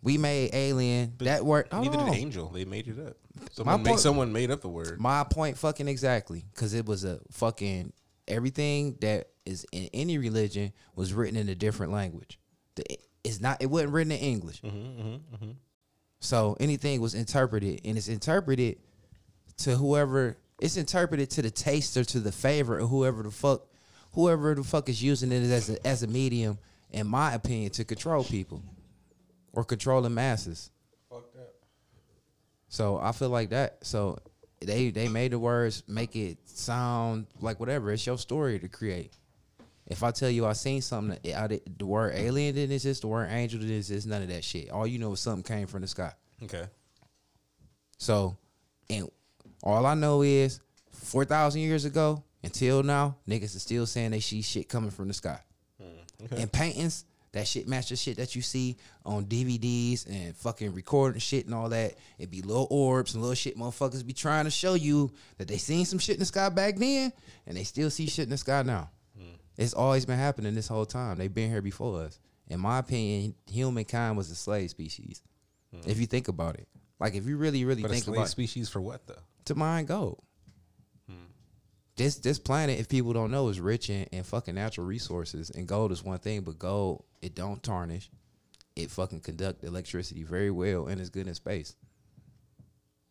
We made alien. But that word. Neither did angel. They made it up. Someone made up the word. My point fucking exactly, because it was a fucking everything that is in any religion was written in a different language. It wasn't written in English. Mm-hmm, mm-hmm, mm-hmm. So anything was interpreted, and it's interpreted to whoever. It's interpreted to the taste or to the favor or whoever the fuck is using it as a medium. In my opinion, to control people or controlling masses. Fuck that. So I feel like that. So they made the words, make it sound like whatever. It's your story to create. If I tell you I seen something, the word alien didn't exist, the word angel didn't exist, none of that shit. All you know is something came from the sky. Okay. So, and all I know is 4,000 years ago until now, niggas is still saying they see shit coming from the sky. Okay. And paintings, that shit match the shit that you see on DVDs and fucking recording shit and all that. It be little orbs and little shit motherfuckers be trying to show you that they seen some shit in the sky back then and they still see shit in the sky now. It's always been happening this whole time. They've been here before us. In my opinion, humankind was a slave species. Mm. If you think about it. Like, if you really, really think about it. A slave species for what, though? To mine gold. Mm. This planet, if people don't know, is rich in fucking natural resources. And gold is one thing, but gold, it don't tarnish. It fucking conduct electricity very well, and it's good in space.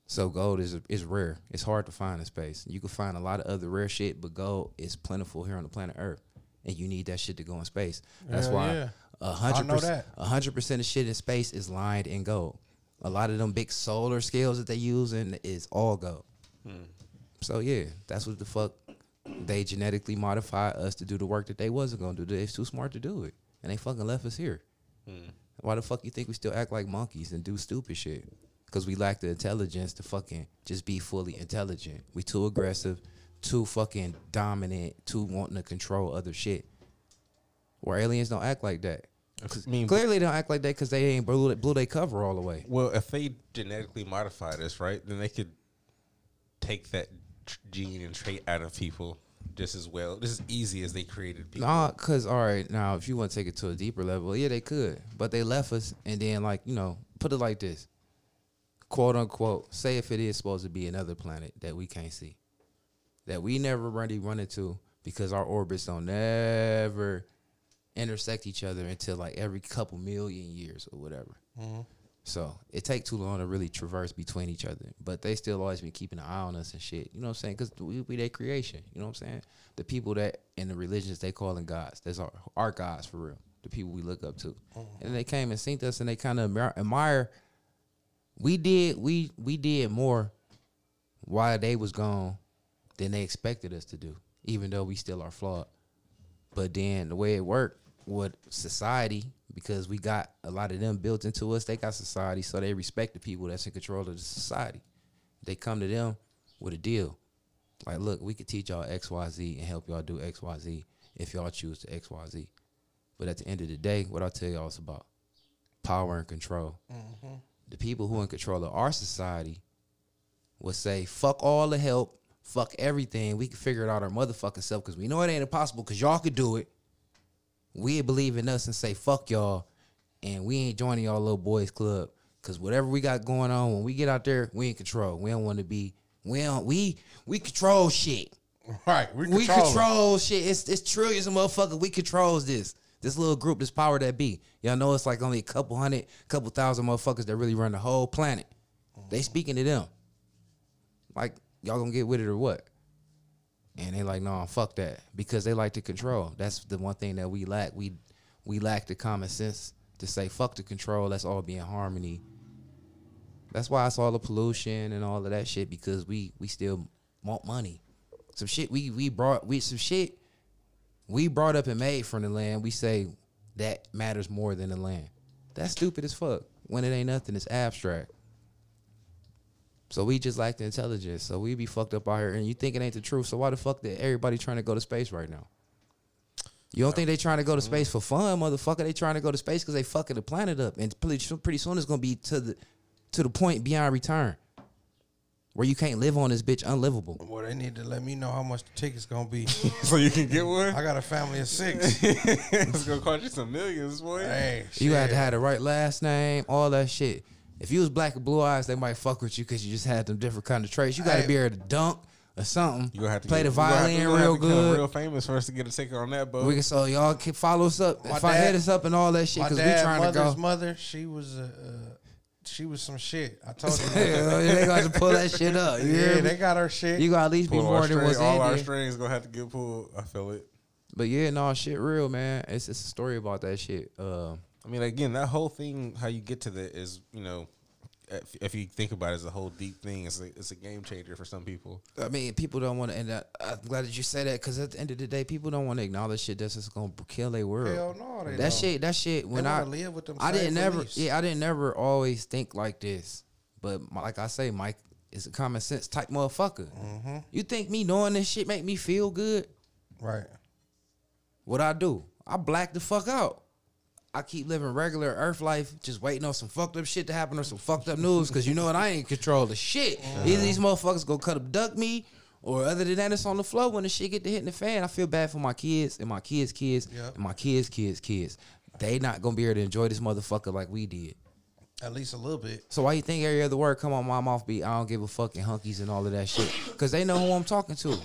So gold is rare. It's hard to find in space. You can find a lot of other rare shit, but gold is plentiful here on the planet Earth. And you need that shit to go in space. That's why 100% of shit in space is lined in gold. A lot of them big solar scales that they use in is all gold. Hmm. So yeah, that's what the fuck they genetically modify us to do the work that they wasn't gonna do. They're too smart to do it, and they fucking left us here. Hmm. Why the fuck you think we still act like monkeys and do stupid shit? Because we lack the intelligence to fucking just be fully intelligent. We too aggressive. Too fucking dominant, too wanting to control other shit. Where aliens don't act like that. I mean, clearly they don't act like that because they ain't blew their cover all the way. Well, if they genetically modified us, right, then they could take that gene and trait out of people just as well, just as easy as they created people. Nah, because, all right, now, if you want to take it to a deeper level, yeah, they could. But they left us, and then, like, you know, put it like this. Quote, unquote, say if it is supposed to be another planet that we can't see. That we never really run into because our orbits don't never intersect each other until like every couple million years or whatever. Mm-hmm. So it takes too long to really traverse between each other. But they still always been keeping an eye on us and shit. You know what I'm saying? Because we their creation. You know what I'm saying? The people that in the religions they calling gods. That's our gods for real. The people we look up to. Mm-hmm. And they came and seen us and they kind of admire. We did more while they was gone than they expected us to do, even though we still are flawed. But then the way it worked with society, because we got a lot of them built into us, they got society, so they respect the people that's in control of the society. They come to them with a deal. Like, look, we could teach y'all X, Y, Z and help y'all do X, Y, Z if y'all choose to X, Y, Z. But at the end of the day, what I tell y'all is about power and control. Mm-hmm. The people who are in control of our society would say, fuck all the help, fuck everything. We can figure it out our motherfucking self because we know it ain't impossible because y'all could do it. We believe in us and say, fuck y'all. And we ain't joining y'all little boys club because whatever we got going on, when we get out there, we in control. We don't want to be, we control shit. Right. We control shit. It's trillions of motherfuckers. We controls this little group, this power that be. Y'all know it's like only a couple hundred, couple thousand motherfuckers that really run the whole planet. They speaking to them. Like, y'all gonna get with it or what? And they like, no, fuck that, because they like to control. That's the one thing that we lack. We lack the common sense to say fuck the control. Let's all be in harmony. That's why it's all the pollution and all of that shit, because we still want money. Some shit we brought up and made from the land. We say that matters more than the land. That's stupid as fuck. When it ain't nothing, it's abstract. So we just lack the intelligence. So we be fucked up out here, and you think it ain't the truth. So why the fuck that everybody trying to go to space right now? You don't think they trying to go to space for fun, motherfucker? They trying to go to space because they fucking the planet up, and pretty soon it's gonna be to the point beyond return, where you can't live on this bitch unlivable. Well, they need to let me know how much the ticket's gonna be so you can get one. I got a family of 6. It's gonna cost you some millions, boy. Hey, you had to have the right last name, all that shit. If you was black and blue eyes, they might fuck with you because you just had them different kind of traits. You got to be able to dunk or something. You have to play the violin real good. Real famous for us to get a ticket on that boat. So y'all can follow us up, head us up and all that shit, because we trying to go. My dad's mother, she was some shit. I told you. They got to pull that shit up. Yeah, they got her shit. You got to at least pull be more than what's in there. All our strings going to have to get pulled. I feel it. But yeah, no, shit real, man. It's a story about that shit. I mean, again, that whole thing, how you get to that is, you know, if you think about it, it's a whole deep thing. It's a game changer for some people. I mean, people don't want to end up. I'm glad that you say that, because at the end of the day, people don't want to acknowledge shit that's just going to kill their world. Hell no, they That shit, when I live with them, I didn't always think like this. But like I say, Mike is a common sense type motherfucker. Mm-hmm. You think me knowing this shit make me feel good? Right. What I do? I black the fuck out. I keep living regular earth life, just waiting on some fucked up shit to happen or some fucked up news, because you know what? I ain't control the shit. Either these motherfuckers gonna cut up duck me, or other than that, it's on the floor when the shit get to hitting the fan. I feel bad for my kids and my kids' kids and my kids' kids' kids. They not gonna be able to enjoy this motherfucker like we did. At least a little bit. So why you think every other word come on my mouth be, I don't give a fucking hunkies and all of that shit? Because they know who I'm talking to.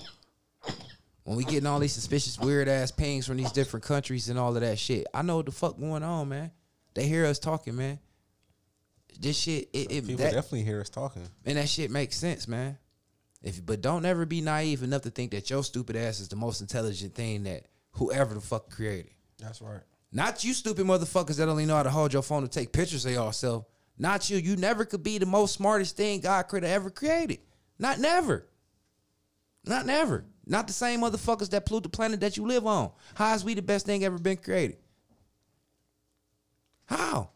When we getting all these suspicious, weird-ass pings from these different countries and all of that shit, I know what the fuck going on, man. They hear us talking, man. This shit, people definitely hear us talking. And that shit makes sense, man. But don't ever be naive enough to think that your stupid ass is the most intelligent thing that whoever the fuck created. That's right. Not you stupid motherfuckers that only know how to hold your phone and take pictures of yourself. Not you. You never could be the most smartest thing God could have ever created. Not never. Not never. Not the same motherfuckers that pollute the planet that you live on. How is we the best thing ever been created? How?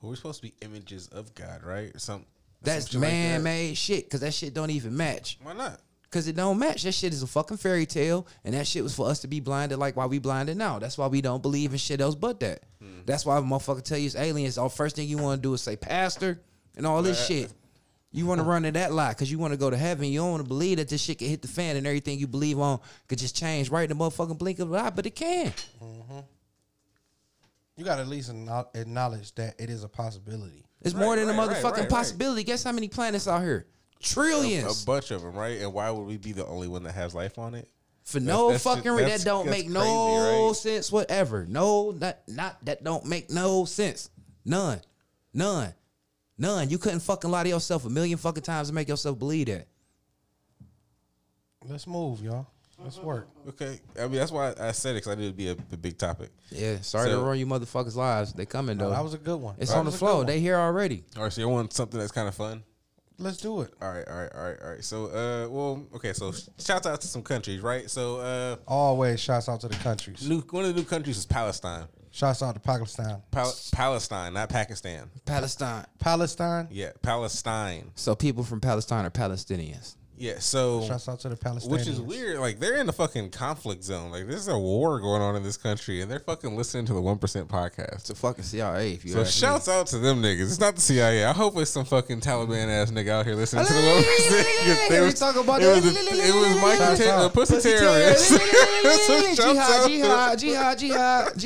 Well, we're supposed to be images of God, right? Or something. That's man-made shit, because that shit don't even match. Why not? Because it don't match. That shit is a fucking fairy tale, and that shit was for us to be blinded like why we blinded now. That's why we don't believe in shit else but that. That's why a motherfucker tell you it's aliens. Oh, first thing you want to do is say pastor and all this shit. You want to run to that lie because you want to go to heaven. You don't want to believe that this shit can hit the fan and everything you believe on could just change right in the motherfucking blink of an eye, but it can. Mm-hmm. You got to at least acknowledge that it is a possibility. It's more than a motherfucking possibility. Guess how many planets out here? Trillions. A bunch of them, right? And why would we be the only one that has life on it? For that's fucking reason. That don't make no sense whatever. No, not that don't make no sense. None. You couldn't fucking lie to yourself a million fucking times and make yourself believe that. Let's move, y'all. Let's work. Okay. I mean, that's why I said it, because I knew it'd be a big topic. Yeah. Sorry to ruin you motherfuckers' lives. They coming, though. That was a good one. It's on the flow. They here already. All right. So you want something that's kind of fun? Let's do it. All right. So, So shouts out to some countries, right? So, always shouts out to the countries. One of the new countries is Palestine. Shouts out to Pakistan. Palestine, not Pakistan. Palestine? Yeah, Palestine. So people from Palestine are Palestinians. Yeah, so shouts out to the Palestinians. Which is weird. Like, they're in the fucking conflict zone. Like, there's a war going on in this country, and they're fucking listening to the 1% podcast. It's a fucking CIA. So shouts out to them niggas. It's not the CIA. I hope it's some fucking Taliban-ass nigga out here listening to the 1%. They were talking about it. It was Michael Taylor, pussy terrorist. Jihad.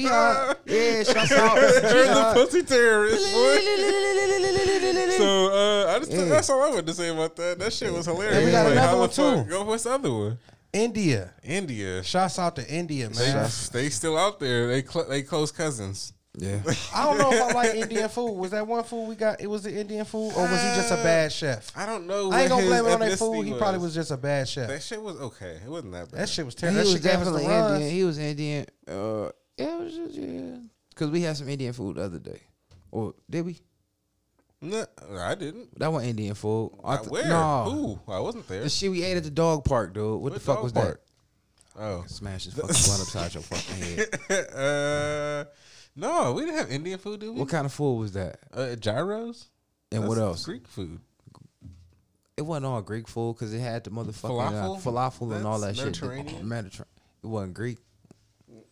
Yeah, shouts out. You're the pussy terrorist, boy. So, that's all I wanted to say about that. That shit was hilarious. Like, another one too. Go what's the other one? India. Shouts out to India, man. They still out there. They close cousins. Yeah. I don't know if I like Indian food. Was that one food we got? It was the Indian food, or was he just a bad chef? I don't know. I ain't gonna blame it on that food. He probably was just a bad chef. That shit was okay. It wasn't that bad. That shit was terrible. He was definitely Indian. He was Indian. Yeah, it was just yeah. Cause we had some Indian food the other day, or did we? No, I didn't. That wasn't Indian food. Where? No, I wasn't there. The shit we ate at the dog park, dude. What the fuck was that? Oh, smash his fucking blood upside your fucking head. No, we didn't have Indian food, did we? What kind of food was that? Gyros. And that's what else? Greek food. It wasn't all Greek food because it had the motherfucking falafel and all that Mediterranean. Shit. Mediterranean. It wasn't Greek.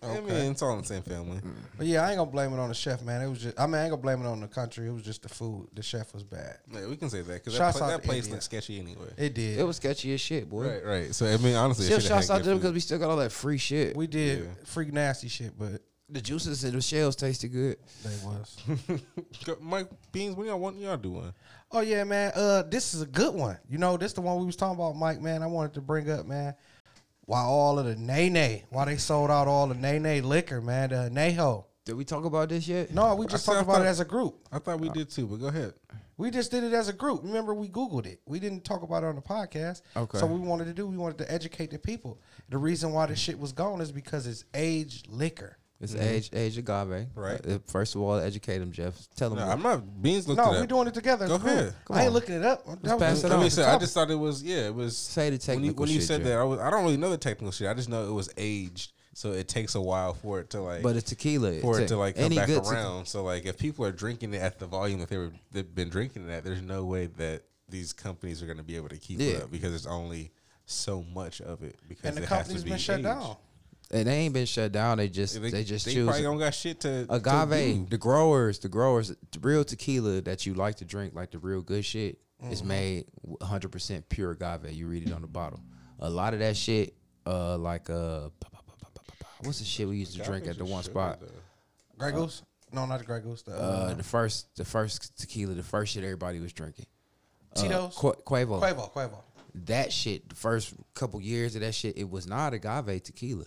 Okay. I mean, it's all in the same family. But yeah, I ain't gonna blame it on the chef, man. It was just, I mean, I ain't gonna blame it on the country. It was just the food. The chef was bad. Yeah, we can say that because that place looked sketchy anyway. It did. It was sketchy as shit, boy. Right, right. So I mean, honestly, still shouts out to them because we still got all that free shit. We did free nasty shit, but the juices and the shells tasted good. They was. Mike Beans, when y'all want y'all do one? Oh yeah, man. This is a good one. You know, this the one we was talking about, Mike. Man, I wanted to bring up, man. Why all of the nay-nay? Why they sold out all the nay-nay liquor, man? The Neho. Did we talk about this yet? No, we just talked about it as a group. I thought we did too, but go ahead. We just did it as a group. Remember, we Googled it. We didn't talk about it on the podcast. Okay. So we wanted to educate the people. The reason why this shit was gone is because it's aged liquor. It's aged agave. Right. First of all, educate them, Jeff. Tell them. No, I'm not. Beans looked it up. No, we're doing it together. Go ahead. I ain't looking it up. I just thought it was, it was. Say the technical shit. When you said that, I don't really know the technical shit. I just know it was aged. So it takes a while for it to like. But it's tequila. For it to like come back around. So like if people are drinking it at the volume that they've been drinking it at, there's no way that these companies are going to be able to keep it up because there's only so much of it. Because the company's been shut down. And they ain't been shut down. They just they choose. They probably don't got shit to agave. To the growers, the real tequila that you like to drink, like the real good shit, is made 100% pure agave. You read it on the bottle. A lot of that shit, what's the shit we used to drink at the one spot? Grey Goose? No, not the Grey Goose. The first tequila, the first shit everybody was drinking. Tito's. Quavo. That shit. The first couple years of that shit, it was not agave tequila.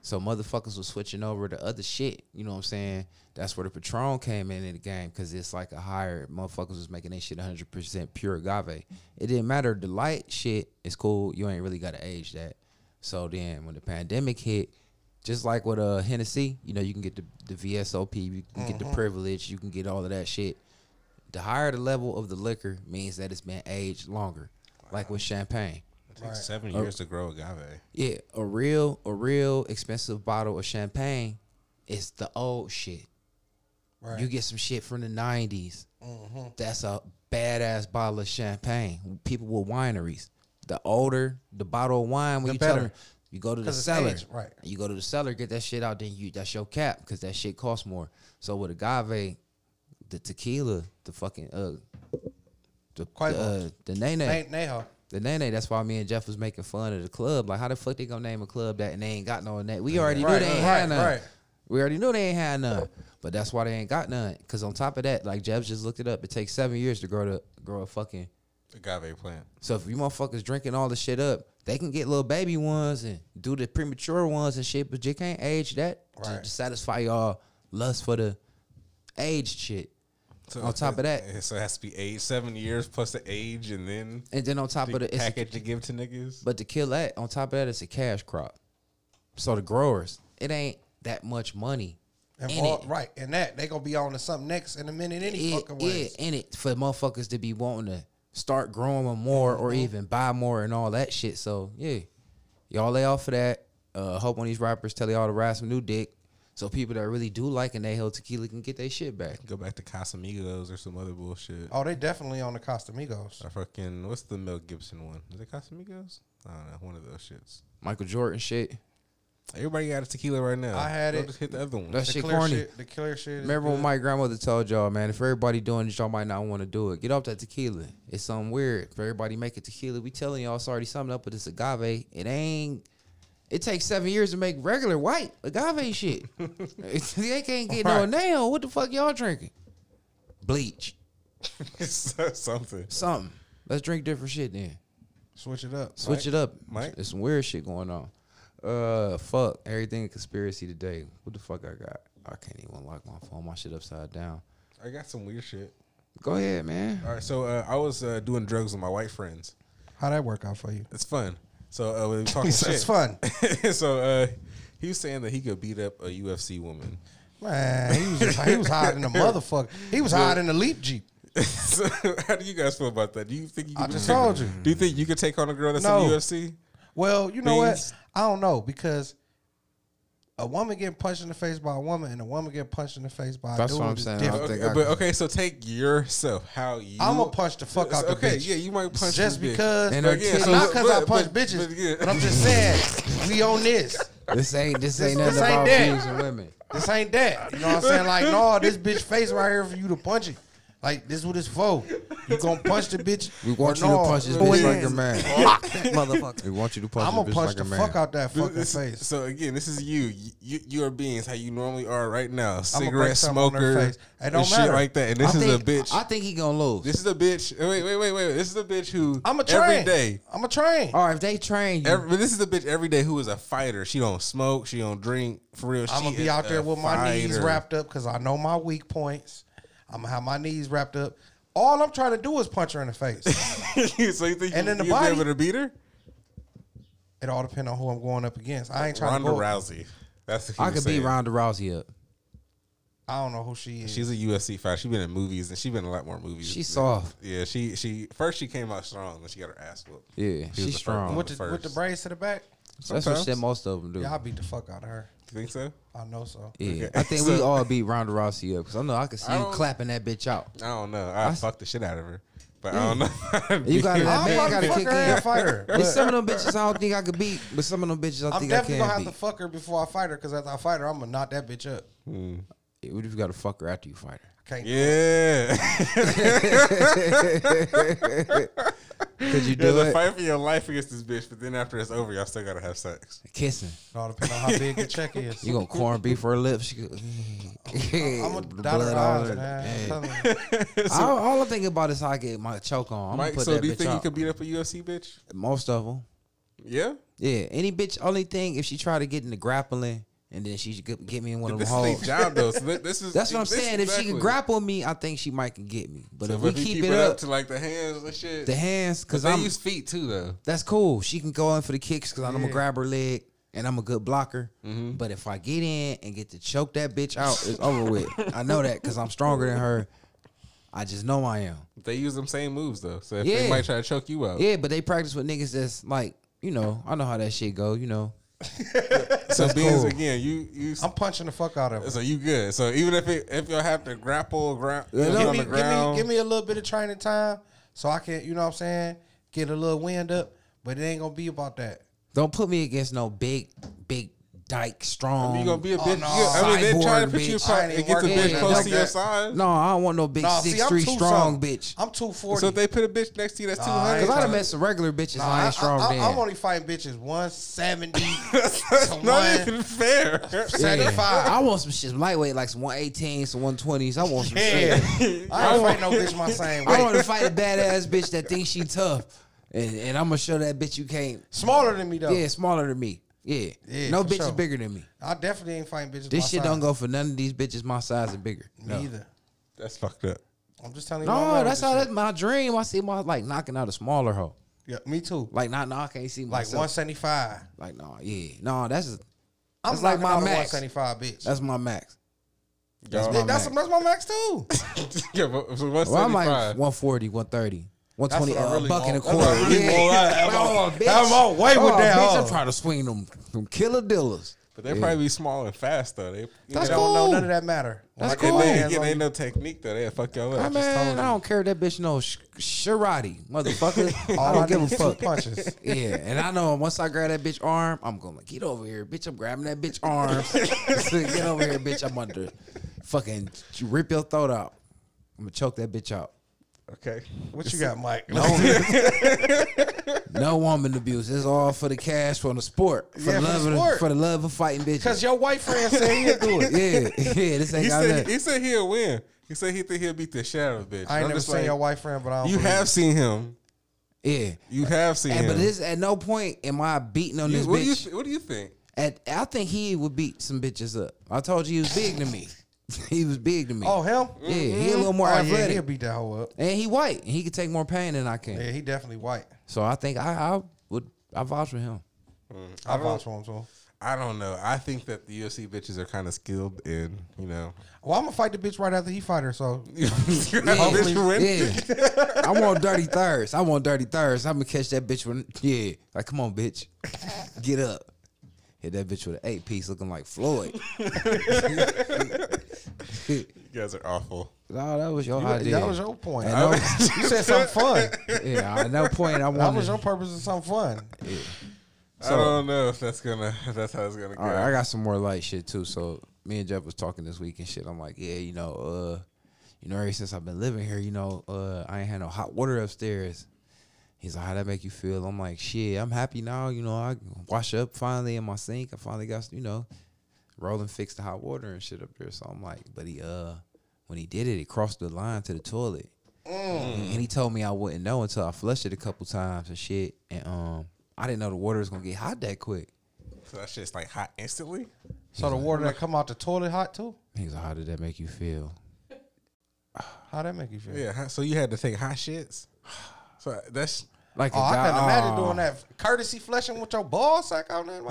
So motherfuckers was switching over to other shit. You know what I'm saying? That's where the Patron came in the game because it's like a higher. Motherfuckers was making that shit 100% pure agave. It didn't matter. The light shit is cool. You ain't really got to age that. So then when the pandemic hit, just like with Hennessy, you know, you can get the VSOP. You can get the privilege. You can get all of that shit. The higher the level of the liquor means that it's been aged longer. Wow. Like with champagne. Right. 7 years to grow agave. Yeah, a real expensive bottle of champagne is the old shit. Right. You get some shit from the 90s. That's a badass bottle of champagne. People with wineries. The older the bottle of wine, when you go to the cellar, right? You go to the cellar, get that shit out. Then that's your cap because that shit costs more. So with agave, the tequila, the fucking the Neho. The name, that's why me and Jeff was making fun of the club. Like, how the fuck they gonna name a club that and they ain't got no name? We already knew they ain't had none. Right. We already knew they ain't had none. But that's why they ain't got none. Because on top of that, like Jeff just looked it up, it takes 7 years to grow a fucking agave plant. So if you motherfuckers drinking all the shit up, they can get little baby ones and do the premature ones and shit, but you can't age that to satisfy y'all lust for the aged shit. So on top of that, so it has to be 7 years plus the age, and then on top of the package to give to niggas. But to kill that, on top of that, it's a cash crop. So the growers, it ain't that much money. Right, and that they gonna be on to something next in a minute. Any fucking way, in it for motherfuckers to be wanting to start growing them more or even buy more and all that shit. So yeah, y'all lay off of that. Hope on these rappers tell y'all to ride some new dick. So people that really do like an Añejo tequila can get their shit back. Go back to Casamigos or some other bullshit. Oh, they definitely on the Casamigos. What's the Mel Gibson one? Is it Casamigos? I don't know. One of those shits. Michael Jordan shit. Everybody got a tequila right now. I had it. Just hit the other one. That shit corny. The clear shit. Remember when my grandmother told y'all, man, if everybody doing this, y'all might not want to do it. Get off that tequila. It's something weird. If everybody making tequila, we telling y'all it's already something up with this agave. It takes 7 years to make regular white agave shit. They can't get no nail. What the fuck y'all drinking? Bleach. Something. Let's drink different shit then. Switch it up. Mike? There's some weird shit going on. Fuck. Everything a conspiracy today. What the fuck I got? I can't even lock my phone. My shit upside down. I got some weird shit. Go ahead, man. All right, so I was doing drugs with my white friends. How'd that work out for you? It's fun. So we were talking shit. It's fun. So he was saying that he could beat up a UFC woman. Man, he was hiding a motherfucker. He was hiding a leap jeep. So how do you guys feel about that? Do you think you could Do you think you could take on a girl that's in the UFC? Well, you know what? I don't know, because a woman getting punched in the face by a woman and a woman getting punched in the face by a dude is different. Okay, so take yourself how you. I'm gonna punch the fuck out the bitch. Yeah, you might punch just because. And not because I punch bitches, but I'm just saying we on this. This ain't nothing about dudes and women. This ain't that. You know what I'm saying? Like, no, this bitch face right here for you to punch it. Like, this is what it's for. You gonna punch the bitch? We want you to punch this bitch like a man. Lock that motherfucker. We want you to punch this bitch like a man. I'm gonna punch the fuck out that fucking face. So again, this is you are being how you normally are right now. Cigarette smoker and shit like that. And this is a bitch. I think he gonna lose. This is a bitch. Wait. This is a bitch who every day. I'm a train. Or if they train you, this is a bitch every day who is a fighter. She don't smoke. She don't drink. For real, I'm gonna be out there with my knees wrapped up because I know my weak points. I'm going to have my knees wrapped up. All I'm trying to do is punch her in the face. So you think you'll be able to beat her? It all depends on who I'm going up against. I ain't trying to go. Ronda Rousey. That's what I could beat Ronda Rousey up. I don't know who she is. She's a UFC fighter. She's been in movies, and she's been in a lot more movies. She's soft. Yeah, she came out strong, and she got her ass whooped. Yeah, she's strong. With the braids to the back? Sometimes. That's what shit most of them do. Yeah, I'll beat the fuck out of her. You think so? I know so. Yeah, okay. I think we all beat Ronda Rousey up because I know I could see you clapping that bitch out. I don't know. I fucked the shit out of her, but yeah. I don't know. You got to kick her, fight her. There's some of them bitches I don't think I could beat, but some of them bitches I think I can beat. I'm definitely gonna have to fuck her before I fight her, because after I fight her, I'm gonna knock that bitch up. Yeah, what if you got to fuck her after you fight her? Can't Could you do it? Fight for your life against this bitch, but then after it's over, y'all still gotta have sex. Kissing. It all depends on how big the check is. You gonna corn beef her lips? I'm gonna dot her eyes. All I think about is how I get my choke on. So do you think you could beat up a UFC bitch? Most of them. Yeah. Yeah. Any bitch. Only thing if she try to get into grappling. And then she get me in one of them holes. That's what I'm saying. If she can grapple me, I think she might can get me. But if we keep it up to like the hands and shit, because I use feet too though. That's cool. She can go in for the kicks because I'm gonna grab her leg and I'm a good blocker. But if I get in and get to choke that bitch out, it's over with. I know that because I'm stronger than her. I just know I am. They use them same moves though, so if they might try to choke you out. Yeah, but they practice with niggas that's like, you know, I know how that shit go. You know. So Beans, again, I'm punching the fuck out of her. So you good. So even if you'll have to give me a little bit of training time, so I can, you know what I'm saying, get a little wind up. But it ain't gonna be about that. Don't put me against no big dyke strong. You gonna be a bitch. They're trying to put you apart and get the bitch close to your size. No, I don't want no big 6'3" strong bitch. I'm 240. So if they put a bitch next to you that's 200. Because I done met some regular bitches. I ain't strong. I'm only fighting bitches 170. That's not even fair. 75. I want some shit lightweight, like some 118, some 120s. I want some shit. I don't fight no bitch my same way. I want to fight a badass bitch that thinks she tough, and I'm gonna show that bitch you can't. Smaller than me though. Yeah, smaller than me. Yeah, no bitch is bigger than me. I definitely ain't fighting bitches. This shit don't go for none of these bitches my size and bigger. Neither. That's fucked up. I'm just telling you. No, that's my dream. I see my knocking out a smaller hoe. Yeah, me too. Like I can't see myself. Like 175. Like that's like my max. 175 bitch. That's my max. That's my max too. Yeah, but 175. Well, I'm like 140, 130. 120, really buck and a quarter. I'm all way with that. Bitch, I'm trying to swing them killer dealers. But they probably be small and fast though. They don't know none of that matter. That's cool. They ain't no technique though. They'll fuck y'all up. I don't care if that bitch knows karate, motherfucker. I don't give a fuck. Punches. Yeah, and I know once I grab that bitch arm, I'm going to get over here, bitch. I'm grabbing that bitch arm. Get over here, bitch. I'm under. Fucking rip your throat out. I'm gonna choke that bitch out. Okay. What you got, Mike? No woman abuse. It's all for the cash, for the sport. For the love of fighting bitches. Because your white friend said he'll do it. Yeah, this ain't he said he'll win. He said he think he'll beat the shadow bitch. I ain't never seen your white friend, but I don't seen him. Yeah. You have seen him. But at no point am I beating on this bitch. What do you think? And I think he would beat some bitches up. I told you he was big to me. He was big to me. Oh, him? Yeah, he a little more athletic. Yeah, he'll beat that hoe up. And he white. And he could take more pain than I can. Yeah, he definitely white. So I think I vouch for him. I vouch for him, so. I don't know. I think that the UFC bitches are kind of skilled in, you know. Well, I'm going to fight the bitch right after he fight her, so. Yeah. I want dirty thirds. I'm going to catch that bitch when, yeah. Like, come on, bitch. Get up. Hit that bitch with an 8-piece looking like Floyd. You guys are awful. No, that was your idea. That was your point. You said something fun. Yeah, at no point I wanted. That was your purpose of something fun. Yeah. So, I don't know if that's how it's gonna go. All right, I got some more light shit too. So me and Jeff was talking this week and shit. I'm like, yeah, you know, ever since I've been living here, I ain't had no hot water upstairs. He's like, how that make you feel? I'm like, shit, I'm happy now. You know, I wash up finally in my sink. I finally got, Roland fixed the hot water and shit up there. So I'm like, but he, when he did it, he crossed the line to the toilet. And he told me I wouldn't know until I flushed it a couple times and shit. And I didn't know the water was going to get hot that quick. So that shit's like hot instantly? So the water that come out the toilet hot too? He's like, how did that make you feel? How that make you feel? Yeah, so you had to take hot shits? So that's like I can imagine doing that courtesy flushing with your ball sack out there.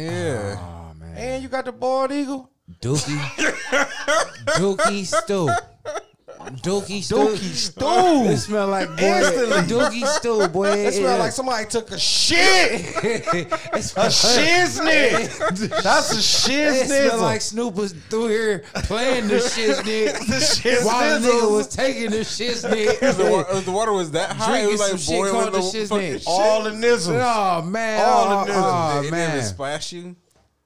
Yeah. Oh man. And you got the bald eagle. Dookie stew. It smell like Dookie stew, boy. It smell like somebody took a shit. A shiznit. That's a shiznit. It smell like Snoop was through here playing the shiznit. While the nigga was taking the shiznit. The water was that hot. It was like boiling the shiznit. All the nizzles. Oh man. All the nizzles. It didn't splash you.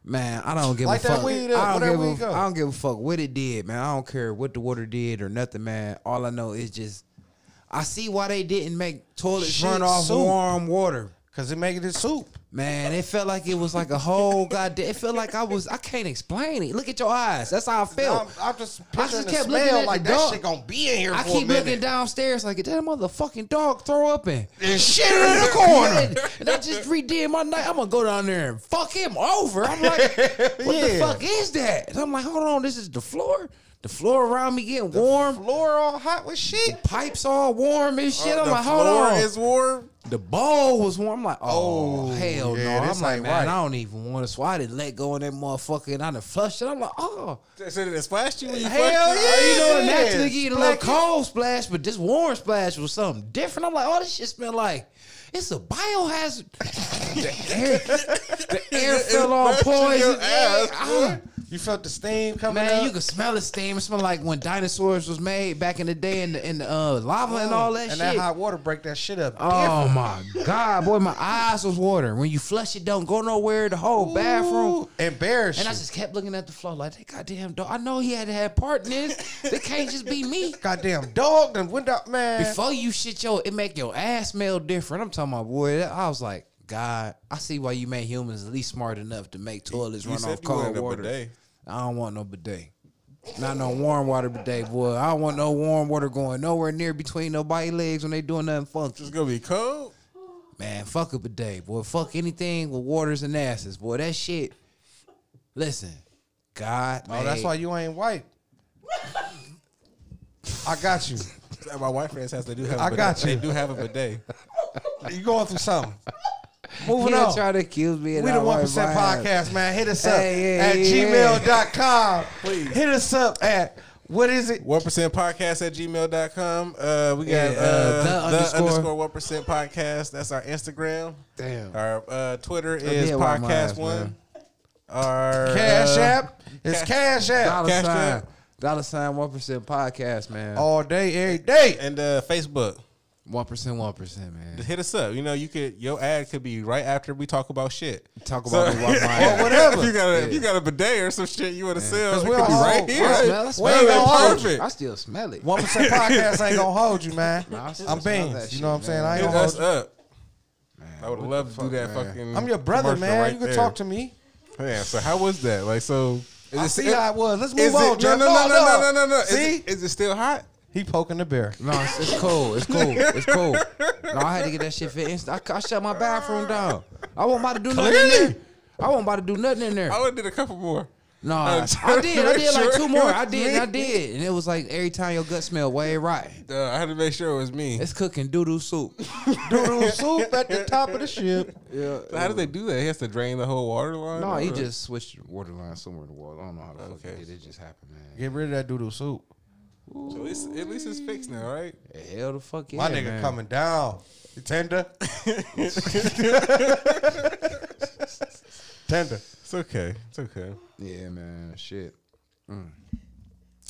Man, I don't give a fuck. I don't give a fuck what it did, man. I don't care what the water did or nothing, man. All I know is just I see why they didn't make toilets run off warm water. Cause it made it a soup. Man, it felt like it was like a whole goddamn. It felt like I can't explain it. Look at your eyes. That's how I felt. I just kept looking at like the dog. That shit gonna be in here. I keep looking downstairs like, did that motherfucking dog throw up and shit in the corner? And I just redid my night. I'm gonna go down there and fuck him over. I'm like, what the fuck is that? And I'm like, hold on, this is the floor. The floor around me getting warm. The floor all hot with shit. The pipes all warm and shit. I'm like, hold on. The floor is warm. The bowl was warm. I'm like, oh hell yeah, no. I'm like, man, right. I don't even want to. So I didn't let go of that motherfucker and I done flushed it. I'm like, oh. So did it splash you when you flushed it? Hell yeah. You know, naturally get a little cold splash, but this warm splash was something different. I'm like, oh, this shit smell like. It's a biohazard. the air fell on poison. You felt the steam coming out. Man, you could smell the steam. It smelled like when dinosaurs was made back in the day in the lava and all that shit. And that hot water break that shit up. Oh, my God. Boy, my eyes was watering. When you flush it, don't go nowhere. The whole bathroom. Embarrassing. And I just kept looking at the floor like, that goddamn dog. I know he had to have part in this. They can't just be me. Goddamn dog. Then went up, man. Before you shit, it make your ass smell different. I'm talking my boy, I was like, God, I see why you made humans at least smart enough to make toilets run off cold water. I don't want no bidet. Not no warm water bidet, boy. I don't want no warm water going nowhere near between nobody legs when they doing nothing funky. It's gonna be cold? Man, fuck a bidet, boy. Fuck anything with waters and asses, boy. That shit. Listen, God. Oh, that's why you ain't white. I got you. My wife has they do have a bidet. I got you. They do have a bidet. You going through something. Moving on. Try to accuse me. We the 1% podcast, man. Hit us up at gmail.com. Please. Hit us up at, what is it? 1% podcast at gmail.com. We got the underscore 1% podcast. That's our Instagram. Damn. Our Twitter is podcast one. Our Cash App is Cash App. $1 1% podcast, man. All day, every day. And Facebook. 1%, man. Hit us up. You know, your ad could be right after we talk about shit. Talk about whatever. If you got a bidet or some shit you want to sell, it could be right here. I still smell it. 1% podcast ain't gonna hold you, man. Nah, I'm beans. You know what I'm saying? I ain't gonna hold up. Man, I would love to do that fucking. I'm your brother, man. Right, you can talk to me. Man, so how was that? Like, so I see how it was. Let's move on. No. See, is it still hot? He poking the bear. No, it's cool. It's cool. No, I had to get that shit fit instant. I shut my bathroom down. I want my to do nothing in there. I wasn't about to do nothing in there. I would have did a couple more. No, I did like two more. I did. And it was like every time your gut smelled way right. I had to make sure it was me. It's cooking doodoo soup. Doodoo soup at the top of the ship. Yeah. So how did they do that? He has to drain the whole water line? No, he just switched the water line somewhere in the water. I don't know how the fuck he did. It just happened, man. Get rid of that doodoo soup. Ooh. So at least it's fixed now, right? Hell the fuck yeah, my nigga, man. Coming down. Tender. Tender. It's okay. It's okay. Yeah, man. Shit.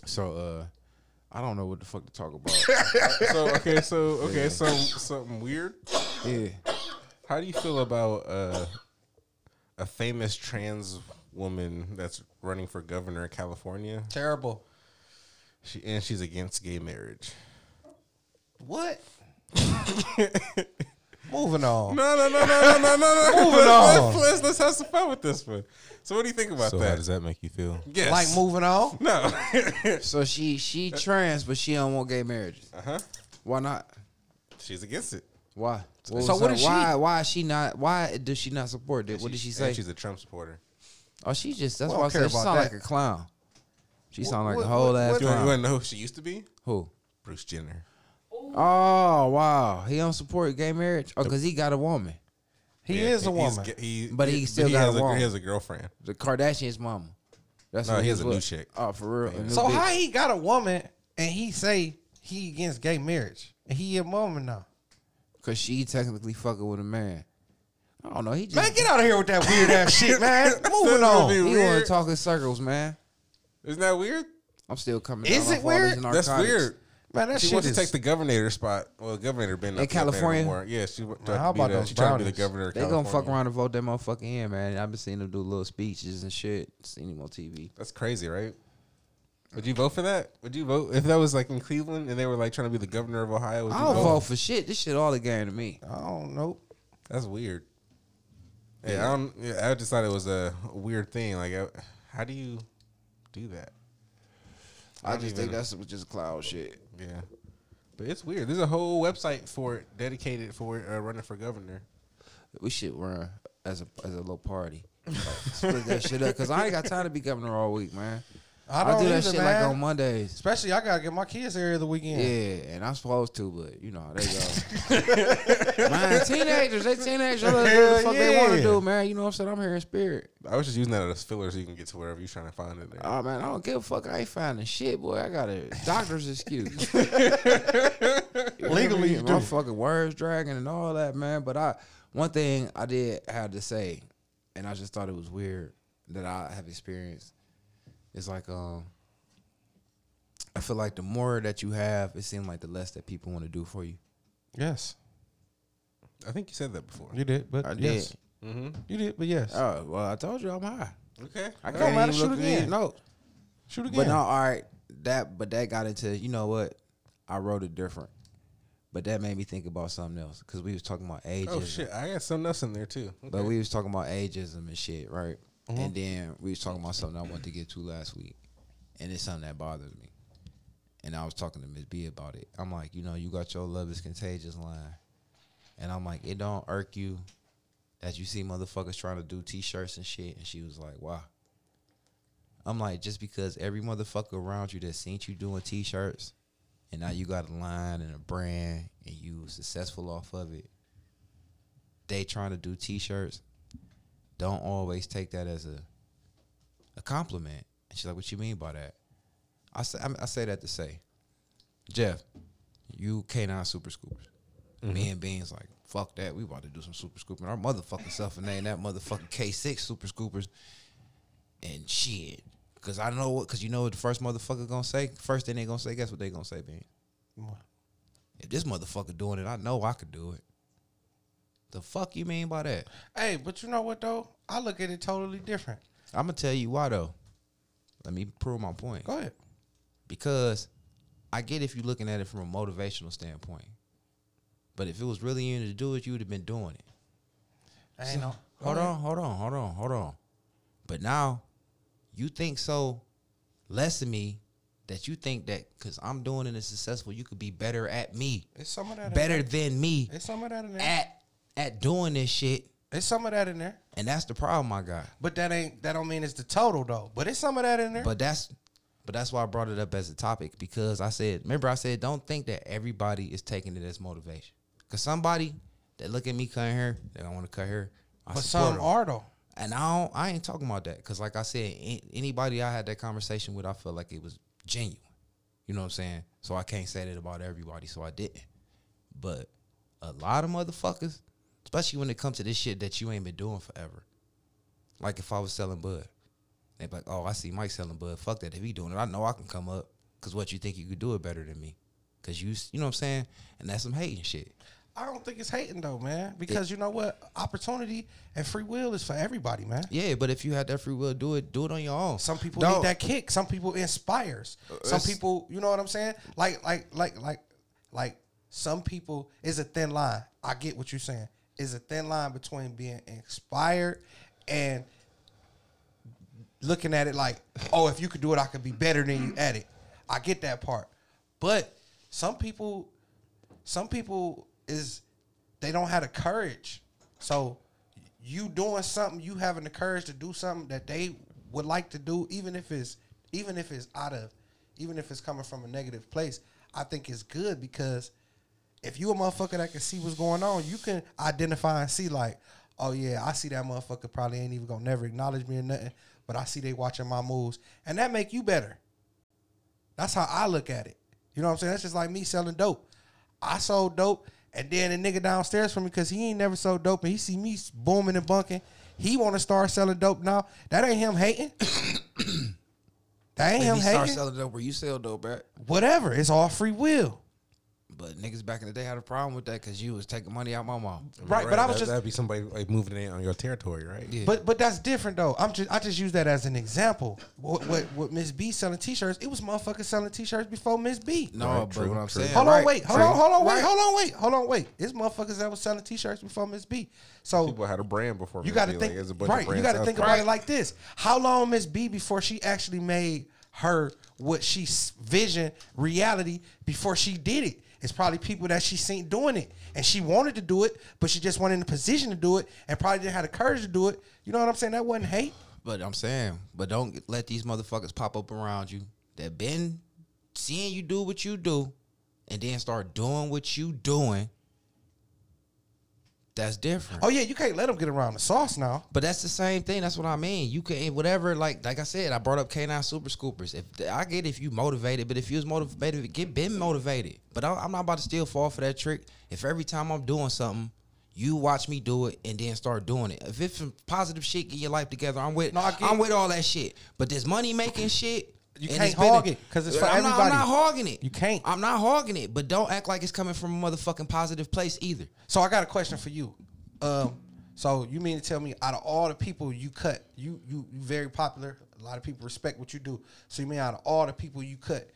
So, I don't know what the fuck to talk about. So something weird. Yeah. How do you feel about a famous trans woman that's running for governor in California? Terrible. She's against gay marriage. What? Moving on. No. Moving on. Let's have some fun with this one. So what do you think about that? How does that make you feel? Yes. Like moving on? No. So she trans, but she don't want gay marriages. Uh-huh. Why not? She's against it. Why? Why does she not support it? What did she say? She's a Trump supporter. Oh, she just that's why I said she sound like a clown. She sound like a whole ass clown. You wanna know who she used to be? Who? Bruce Jenner. Oh, wow. He don't support gay marriage? Oh, because he got a woman. He is a woman. He still got a woman. He has a girlfriend. The Kardashian's mama. He has a new chick. Oh, for real. So how he got a woman and he say he against gay marriage? And he a woman now? Because she technically fucking with a man. I don't know. He just, man, get out of here with that weird ass shit, man. Moving on. He want to talk in circles, man. Isn't that weird? I'm still coming. Is it weird? That's weird. Man, that she shit wants to take the governor spot. Well, governor been in California. Anymore. Yeah, she tried to be the governor of California. They gonna fuck around and vote that motherfucker in, man. I've been seeing them do little speeches and shit. Seen him on TV. That's crazy, right? Would you vote for that? Would you vote if that was like in Cleveland and they were like trying to be the governor of Ohio? I don't vote for shit. This shit all the game to me. I don't know. That's weird. Yeah, yeah. I just thought it was a weird thing. Like, how do you do that? I just think that's just cloud shit. Yeah, but it's weird. There's a whole website for it, dedicated for it, running for governor. We should run as a little party. Like, split that shit up because I ain't got time to be governor all week, man. I do that shit like on Mondays. Especially I gotta get my kids here the weekend. Yeah, and I'm supposed to, but you know how they go. Man, teenagers. They do what the fuck they want to do, man. You know what I'm saying? I'm here in spirit. I was just using that as filler so you can get to wherever you're trying to find it. There. Oh man, I don't give a fuck. I ain't finding shit, boy. I got a doctor's excuse. Legally, my fucking words dragging and all that, man. But one thing I did have to say, and I just thought it was weird that I have experienced. It's like, I feel like the more that you have, it seems like the less that people want to do for you. Yes. I think you said that before. You did, but yes. Mm-hmm. You did, but yes. Oh, well, I told you I'm high. Okay. I can't even shoot again. No. Shoot again. But no, all right. That got into, you know what? I wrote it different. But that made me think about something else because we was talking about ageism. Oh, shit. I got something else in there, too. Okay. But we was talking about ageism and shit, right? Mm-hmm. And then we was talking about something I wanted to get to last week, and it's something that bothers me. And I was talking to Miss B about it. I'm like, you know, you got your love is contagious line, and I'm like, it don't irk you that you see motherfuckers trying to do t-shirts and shit. And she was like, why? I'm like, just because every motherfucker around you that seen you doing t-shirts, and now you got a line and a brand, and you successful off of it. They trying to do t-shirts. Don't always take that as a compliment. And she's like, what you mean by that? I say that to say, Jeff, you K9 Super Scoopers. Mm-hmm. Me and Beans like, fuck that. We about to do some Super Scooping. Our motherfucking self and name that motherfucking K6 Super Scoopers and shit. Because I know what, because you know what the first motherfucker going to say? First thing they going to say, guess what they going to say, Beans? What? If this motherfucker doing it, I know I could do it. The fuck you mean by that? Hey, but you know what, though? I look at it totally different. I'm going to tell you why, though. Let me prove my point. Go ahead. Because I get if you're looking at it from a motivational standpoint. But if it was really you to do it, you would have been doing it. I ain't know. Hold on. But now you think so less of me that you think that because I'm doing it and successful, you could be better at me. It's some of that. Better than me. It's some of that in there. At doing this shit. There's some of that in there. And that's the problem I got. But that don't mean it's the total though. But it's some of that in there. But that's why I brought it up as a topic, because I said, remember I said, don't think that everybody is taking it as motivation. Because somebody that look at me cutting hair, they don't want to cut hair. But some are though. And I ain't talking about that. Because like I said, anybody I had that conversation with, I felt like it was genuine. You know what I'm saying? So I can't say that about everybody, so I didn't. But a lot of motherfuckers, especially when it comes to this shit that you ain't been doing forever. Like if I was selling bud, they'd be like, oh, I see Mike selling bud. Fuck that. If he doing it, I know I can come up. Because what, you think you could do it better than me? Because you know what I'm saying? And that's some hating shit. I don't think it's hating though, man. Because you know what? Opportunity and free will is for everybody, man. Yeah, but if you had that free will, do it on your own. Some people need that kick. Some people inspires. Some people, you know what I'm saying? Like some people is a thin line. I get what you're saying. Is a thin line between being inspired and looking at it like, oh, if you could do it, I could be better than you at it. I get that part. But some people is they don't have the courage. So you doing something, you having the courage to do something that they would like to do, even if it's coming from a negative place, I think it's good, because if you a motherfucker that can see what's going on, you can identify and see like, oh yeah, I see that motherfucker probably ain't even gonna never acknowledge me or nothing, but I see they watching my moves, and that make you better. That's how I look at it. You know what I'm saying? That's just like me selling dope. I sold dope, and then the nigga downstairs from me, because he ain't never sold dope, and he see me booming and bunking, he want to start selling dope now. That ain't him hating. That ain't him hating. Start selling dope where you sell dope at. Whatever. It's all free will. But niggas back in the day had a problem with that, because you was taking money out my mom. Right, but I was that'd be somebody like moving in on your territory, right? Yeah. But that's different though. I just use that as an example. What Miss B selling t-shirts, it was motherfuckers selling t-shirts before Miss B. No, right, but what I'm saying. Hold on, wait. It's motherfuckers that was selling t-shirts before Miss B. So people had a brand before. You got to think. Right. You got to think about it like this. How long Miss B before she actually made her what she vision reality? Before she did it, it's probably people that she seen doing it, and she wanted to do it, but she just wasn't in the position to do it, and probably didn't have the courage to do it. You know what I'm saying? That wasn't hate. But don't let these motherfuckers pop up around you that been seeing you do what you do, and then start doing what you doing. That's different. Oh yeah, you can't let them get around the sauce now. But that's the same thing. That's what I mean. You can whatever. Like I said, I brought up K9 Super Scoopers. I get if you motivated, but if you was motivated, been motivated. But I'm not about to still fall for that trick. If every time I'm doing something, you watch me do it and then start doing it. If it's some positive shit, get your life together. I'm with all that shit. But this money making shit. You can't hog it, because it's for everybody. I'm not hogging it. You can't. I'm not hogging it, but don't act like it's coming from a motherfucking positive place either. So I got a question for you. So you mean to tell me out of all the people you cut, you very popular, a lot of people respect what you do. So you mean out of all the people you cut,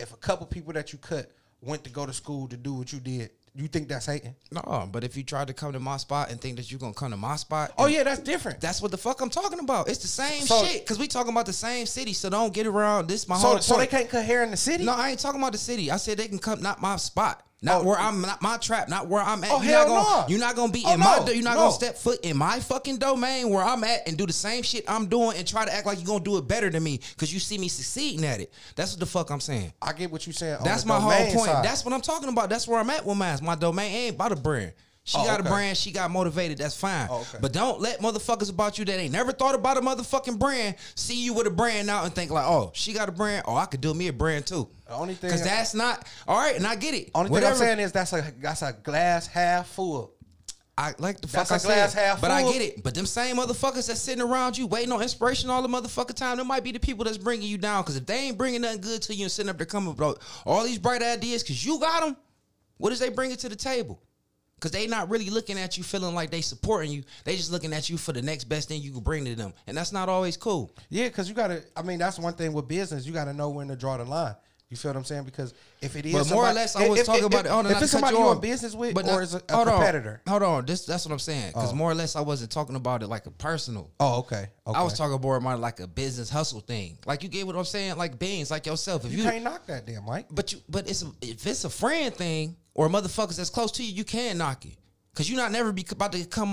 if a couple people that you cut went to go to school to do what you did, you think that's hating? No, but if you tried to come to my spot and think that you're going to come to my spot. Oh, yeah, that's different. That's what the fuck I'm talking about. It's the same shit, because we talking about the same city, so don't get around. This my whole point. So they can't cut hair in the city? No, I ain't talking about the city. I said they can come, not my spot. Not where I'm, not my trap, not where I'm at. Oh, you're hell no. You're not going to be in my, you're not going to step foot in my fucking domain where I'm at and do the same shit I'm doing and try to act like you're going to do it better than me because you see me succeeding at it. That's what the fuck I'm saying. I get what you're saying. That's my whole point. Side. That's what I'm talking about. That's where I'm at with mine. My domain ain't about a brand. She got a brand. She got motivated. That's fine. Oh, okay. But don't let motherfuckers about you that ain't never thought about a motherfucking brand see you with a brand now and think like, oh, she got a brand. Oh, I could do me a brand too. The only thing, because that's not all right. And I get it. Only thing I'm saying is that's a glass half full. I like the fuck I said, but I get it. But them same motherfuckers that's sitting around you waiting on inspiration all the motherfucking time, them might be the people that's bringing you down. Because if they ain't bringing nothing good to you and sitting up there coming with all these bright ideas, because you got them. What is they bringing to the table? Because they not really looking at you feeling like they supporting you. They just looking at you for the next best thing you can bring to them. And that's not always cool. Yeah, because you got to, I mean, that's one thing with business. You got to know when to draw the line. You feel what I'm saying? Because if it is but somebody, more or less, I was talking about it. Oh, no, if it's somebody you're in business with or is a competitor. Hold on. That's what I'm saying. Because more or less, I wasn't talking about it like a personal. Oh, okay. I was talking more about it like a business hustle thing. Like you get what I'm saying? Like beans, like yourself. If you can't knock that damn, Mike. But if it's a friend thing or motherfuckers that's close to you, you can knock it. Cause you not never be about to become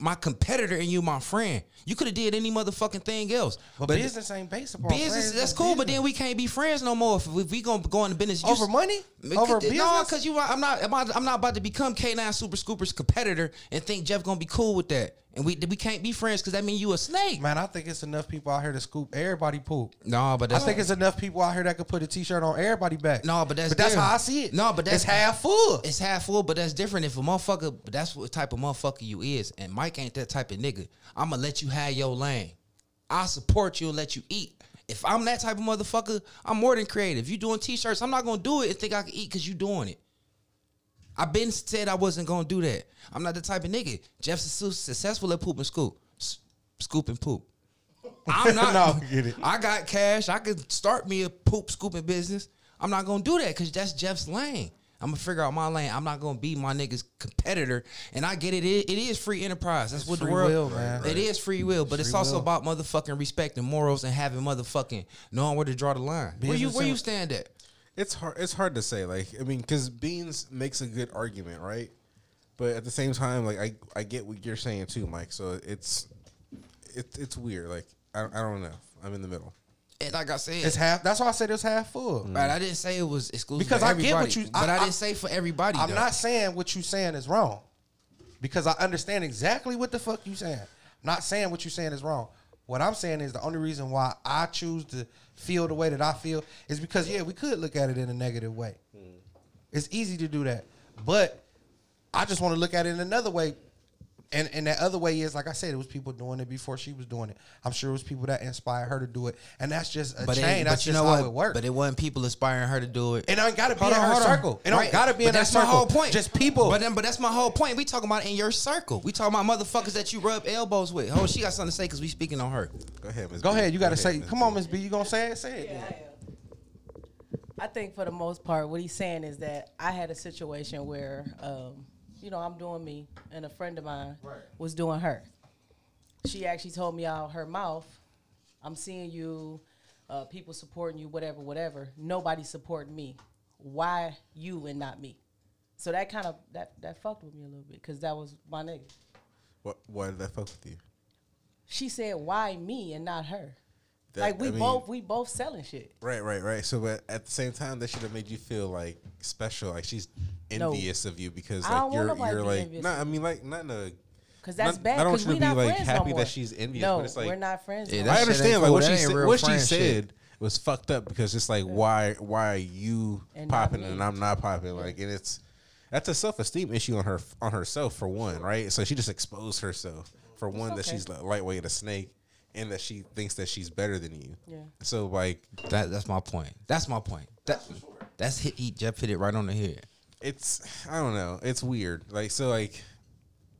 my competitor and you my friend. You could have did any motherfucking thing else. But business ain't based upon business. That's cool, business. But then we can't be friends no more if we gonna go into business over money, over business. No, cause I'm not about to become K9 Super Scoopers competitor and think Jeff gonna be cool with that. And we can't be friends because that mean you a snake. Man, I think it's enough people out here to scoop everybody poop. No, but that's... I think it's enough people out here that could put a T-shirt on everybody back. No, but that's how I see it. No, but that's... It's half full. It's half full, but that's different if a motherfucker... But that's what type of motherfucker you is. And Mike ain't that type of nigga. I'm going to let you have your lane. I support you and let you eat. If I'm that type of motherfucker, I'm more than creative. You doing T-shirts, I'm not going to do it and think I can eat because you doing it. I been said I wasn't going to do that. I'm not the type of nigga. Jeff's successful at poop and scoop. Scoop and poop. I'm not. No, get it. I got cash. I could start me a poop scooping business. I'm not going to do that because that's Jeff's lane. I'm going to figure out my lane. I'm not going to be my nigga's competitor. And I get it. It is free enterprise. That's what the world... Will, man. It is free will. But it's also about motherfucking respect and morals and having motherfucking knowing where to draw the line. Where you stand at? It's hard to say, like, I mean, because Beans makes a good argument, right? But at the same time, like, I get what you're saying too, Mike. So it's weird. Like, I don't know. I'm in the middle. And like I said, it's half. That's why I said it's half full. Right? I didn't say it was exclusive because I get what you. But I didn't say for everybody. I'm not saying what you saying is wrong because I understand exactly what the fuck you saying. I'm not saying what you saying is wrong. What I'm saying is the only reason why I choose to feel the way that I feel is because, yeah, we could look at it in a negative way. Mm. It's easy to do that. But I just want to look at it in another way. And that other way is, like I said, it was people doing it before she was doing it. I'm sure it was people that inspired her to do it. And that's just a chain. That's just how it works. But it wasn't people inspiring her to do it. It ain't got to be in her circle. It ain't got to be in that circle. That's my whole point. Just people. But that's my whole point. We talking about in your circle. We talking about motherfuckers that you rub elbows with. Oh, she got something to say because we speaking on her. Go ahead, Ms. B. Go ahead. You got to say. Come on, Ms. B. You going to say it? Say it. Yeah, I think for the most part, what he's saying is that I had a situation where... you know, I'm doing me, and a friend of mine was doing her. She actually told me out her mouth, I'm seeing you, people supporting you, whatever, whatever. Nobody supporting me. Why you and not me? So that kind of, that fucked with me a little bit, because that was my nigga. Why did that fuck with you? She said, why me and not her? We both selling shit. Right. So but at the same time, that should have made you feel like special, like she's envious of you because like you're like no, I mean like not in a because that's not, bad. I don't want you to be like happy that she's envious. No, but it's like we're not friends. Yeah, I understand like what she said was fucked up because it's like why are you popping and I'm not popping like and it's that's a self-esteem issue on herself for one right so she just exposed herself for one that she's lightweight a snake. And that she thinks that she's better than you. Yeah. So like that's my point. That's hit. Jeff hit it right on the head. It's I don't know. It's weird. Like so like.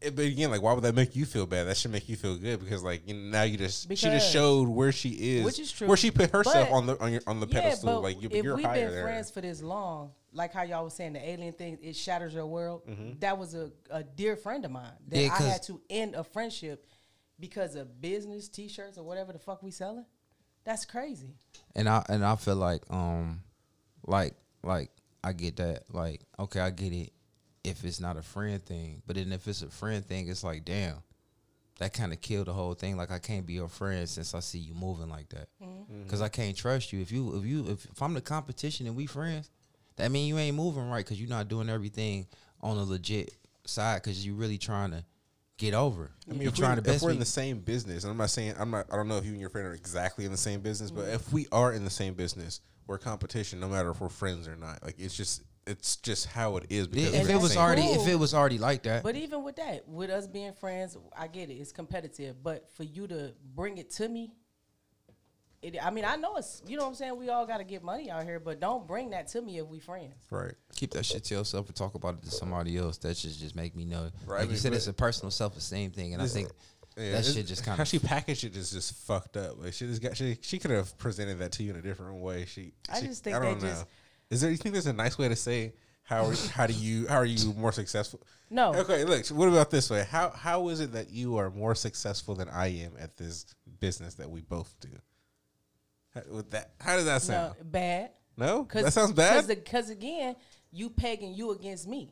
But again, like why would that make you feel bad? That should make you feel good because like you know, now you just because she just showed where she is, which is true. Where she put herself but on the pedestal. But like you're higher there. If we've been friends for this long, like how y'all was saying the alien thing, it shatters your world. Mm-hmm. That was a dear friend of mine that I had to end a friendship. Because of business T-shirts or whatever the fuck we selling, that's crazy. And I feel like I get that like okay I get it if it's not a friend thing, but then if it's a friend thing, it's like damn, that kind of killed the whole thing. Like I can't be your friend since I see you moving like that because I can't trust you. If I'm the competition and we friends, that mean you ain't moving right because you're not doing everything on a legit side because you really trying to. Get over. I mean, if we're in the same business, and I'm not saying I don't know if you and your friend are exactly in the same business, but if we are in the same business, we're competition, no matter if we're friends or not. Like it's just how it is. Because if it was already like that. But even with that, with us being friends, I get it. It's competitive, but for you to bring it to me, I mean, I know it's you know what I'm saying. We all got to get money out here, but don't bring that to me if we friends. Right. Keep that shit to yourself and talk about it to somebody else. That should just make me know. Right. Like you said, it's a personal self-esteem thing, and I think that shit just kind of how she packaged it is just fucked up. Like she could have presented that to you in a different way. I don't know. Is there? You think there's a nice way to say how are you more successful? No. Okay. Look. So what about this way? How is it that you are more successful than I am at this business that we both do? How does that sound? No, bad. No? That sounds bad? Because, again, you pegging you against me.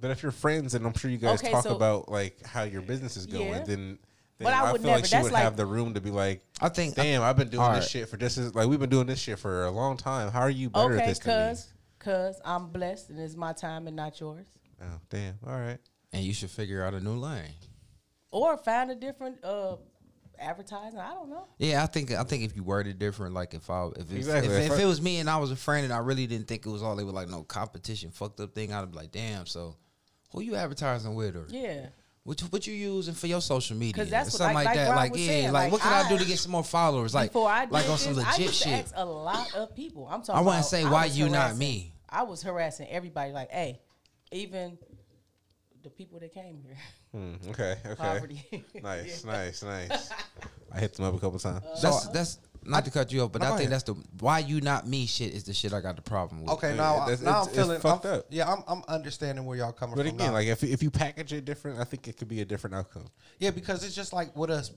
But if you're friends, and I'm sure you guys talk about like how your business is going, then. But I would feel never. Like she that's would like, have the room to be like, I think, damn, I've been doing this shit for this is like we've been doing this shit for a long time. How are you better at this? Cause I'm blessed and it's my time and not yours. Oh damn! All right. And you should figure out a new lane, or find a different advertising. I don't know. Yeah, I think if you worded different, like if it was me and I was a friend and I really didn't think it was all they were like no competition fucked up thing, I'd be like, damn. So who you advertising with or yeah. What you using for your social media? Because that's something what, like that. Like yeah, saying, like what can I do to get some more followers? Like before I did like on some this, legit I used to shit. Ask a lot of people. I'm talking. I want to say why you not me. I was harassing everybody. Like, hey, even the people that came here. Okay. Poverty. Nice. I hit them up a couple times. That's not to cut you off, but I think that's the why you not me shit is the shit I got the problem with. Okay, now I'm feeling fucked up. Yeah, I'm understanding where y'all coming from. But again, like if you package it different, I think it could be a different outcome. Yeah, because it's just like with us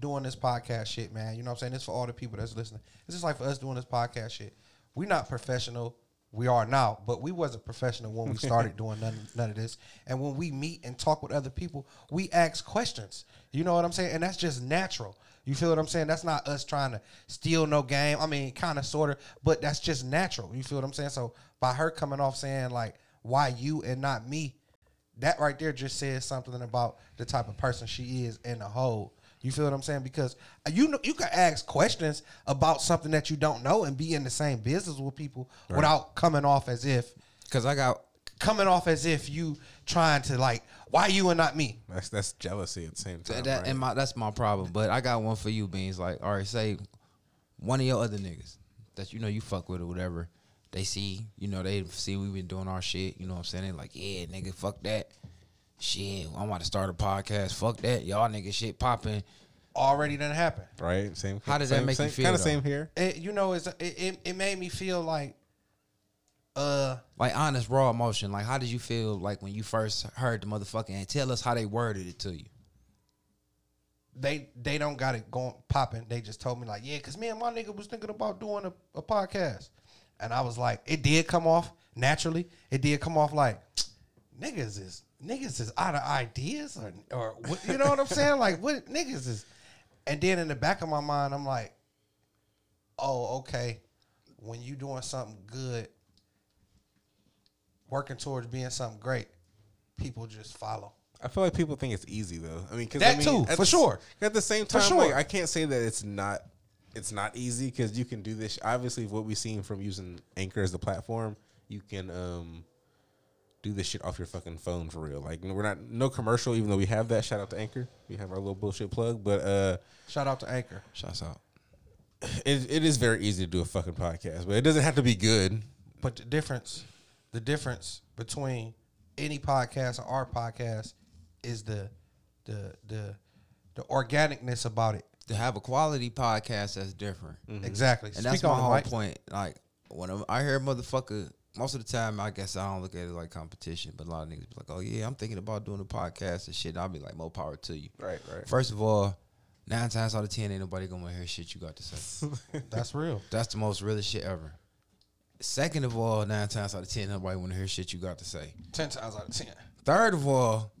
doing this podcast shit, man. You know what I'm saying? It's for all the people that's listening. It's just like for us doing this podcast shit. We're not professional. We are now, but we wasn't professional when we started doing none of this. And when we meet and talk with other people, we ask questions. You know what I'm saying? And that's just natural. You feel what I'm saying? That's not us trying to steal no game. I mean, kind of, sort of, but that's just natural. You feel what I'm saying? So by her coming off saying, like, why you and not me, that right there just says something about the type of person she is in the whole. You feel what I'm saying? Because you know, you can ask questions about something that you don't know and be in the same business with people without coming off as if. Because I got... Coming off as if you trying to like, why you and not me? That's jealousy at the same time. That's my problem. But I got one for you, Beans. Like, all right, say one of your other niggas that you know you fuck with or whatever. They see, you know, they see we been doing our shit. You know what I'm saying? They like, yeah, nigga, fuck that. Shit, I'm about to start a podcast. Fuck that, y'all nigga. Shit popping. Already done happened. Right. Same. How does that make you feel? Kind of same here. You know, it made me feel like. Like honest raw emotion. Like how did you feel like when you first heard the motherfucking and tell us how they worded it to you? They don't got it going popping. They just told me like, yeah, cause me and my nigga was thinking about doing a podcast. And I was like, it did come off naturally. It did come off like niggas is out of ideas or what, you know what I'm saying? Like what niggas is. And then in the back of my mind, I'm like, oh, okay. When you doing something good, working towards being something great, people just follow. I feel like people think it's easy though. I mean, for sure. At the same time, like, I can't say that it's not easy because you can do this. Obviously, what we've seen from using Anchor as the platform, you can do this shit off your fucking phone for real. Like we're not no commercial, even though we have that. Shout out to Anchor. We have our little bullshit plug, but shout out to Anchor. Shouts out. It is very easy to do a fucking podcast, but it doesn't have to be good. But the difference between any podcast and our podcast is the organicness about it. To have a quality podcast that's different. Mm-hmm. Exactly. And that's my whole point. Like, when I hear motherfucker, most of the time, I guess I don't look at it like competition, but a lot of niggas be like, oh, yeah, I'm thinking about doing a podcast and shit. And I'll be like, more power to you. Right. First of all, 9 times out of 10, ain't nobody going to hear shit you got to say. That's real. That's the most realest shit ever. Second of all, 9 times out of 10, nobody want to hear shit you got to say. 10 times out of 10. Third of all,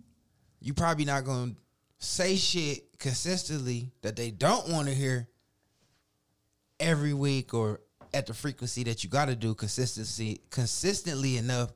you probably not going to say shit consistently that they don't want to hear every week or at the frequency that you got to do consistently enough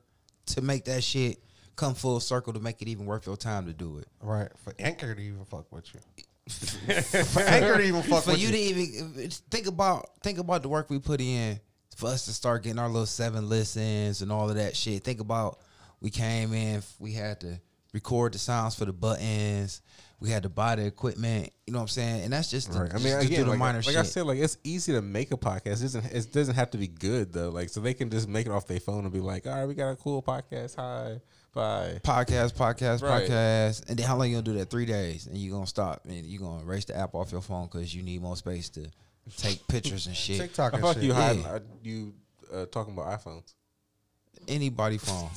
to make that shit come full circle to make it even worth your time to do it. Right. For Anchor to even fuck with you. For Anchor to even fuck with you. For you to even think about the work we put in. For us to start getting our little 7 listens and all of that shit. Think about we came in, we had to record the sounds for the buttons, we had to buy the equipment, you know what I'm saying? And that's just right. I mean, again, do the minor shit. Like I said, like it's easy to make a podcast. It doesn't have to be good though. Like so they can just make it off their phone and be like, all right, we got a cool podcast. Hi. Bye. Podcast. And then how long you gonna do that? 3 days and you gonna stop and you gonna erase the app off your phone because you need more space to take pictures and shit. TikTok and I thought shit. You talking about iPhones. Anybody phone.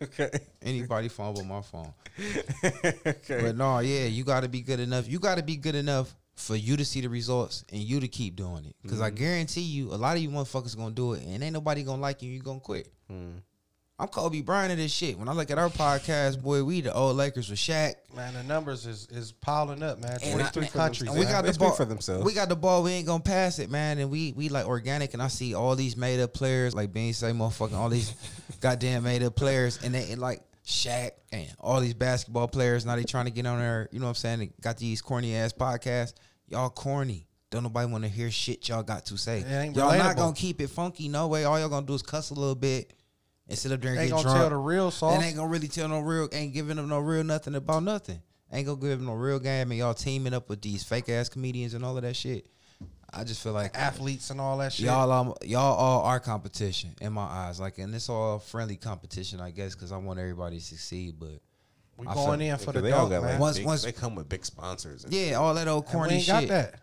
Okay. Anybody phone but my phone. Okay. But no, yeah, you got to be good enough. You got to be good enough for you to see the results and you to keep doing it. Because I guarantee you, a lot of you motherfuckers going to do it and ain't nobody going to like you. You going to quit. Mm. I'm Kobe Bryant of this shit. When I look at our podcast, boy, we the old Lakers with Shaq. Man, the numbers is piling up, man. 23 countries. We got the ball for themselves. We got the ball. We ain't gonna pass it, man. And we like organic. And I see all these made up players, like Bean say, motherfucking all these goddamn made up players, and they like Shaq and all these basketball players. Now they trying to get on there. You know what I'm saying? They got these corny ass podcasts. Y'all corny. Don't nobody want to hear shit y'all got to say. Y'all not gonna keep it funky. No way. All y'all gonna do is cuss a little bit. Instead of there and get drunk. Ain't gonna tell the real sauce. They ain't gonna really tell no real, ain't giving them no real nothing about nothing. Ain't gonna give them no real game, and y'all teaming up with these fake ass comedians and all of that shit. I just feel like athletes and all that shit. Y'all all are competition in my eyes. Like, and it's all friendly competition, I guess, because I want everybody to succeed, but we going in for the dog, man. Like once they come with big sponsors. And yeah, all that old corny shit. We ain't got that.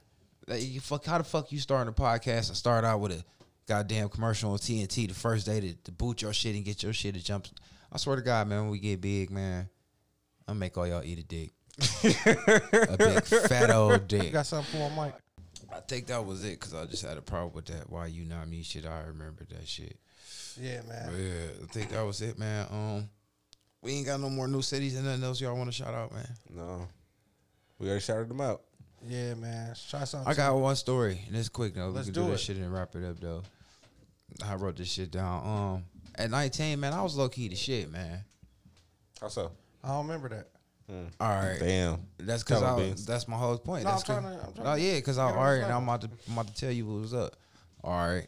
Like, you fuck, how the fuck you starting a podcast and start out with a goddamn commercial on TNT the first day to boot your shit and get your shit to jump. I swear to God, man, when we get big, man, I'm make all y'all eat a dick. A big fat old dick. You got something for Mike? I think that was it, because I just had a problem with that. Why you not me shit? I remember that shit. Yeah, man. But yeah, I think that was it, man. We ain't got no more new cities and nothing else y'all want to shout out, man. No. We already shouted them out. Yeah, man. Let's try something. I got one story, and it's quick though. Let's do this shit and wrap it up though. I wrote this shit down. At 19, man, I was low key the shit, man. How so? I don't remember that. All right, damn. That's because that's my whole point. No, that's I'm trying to. Oh yeah, because I already. I'm about to tell you what was up. All right.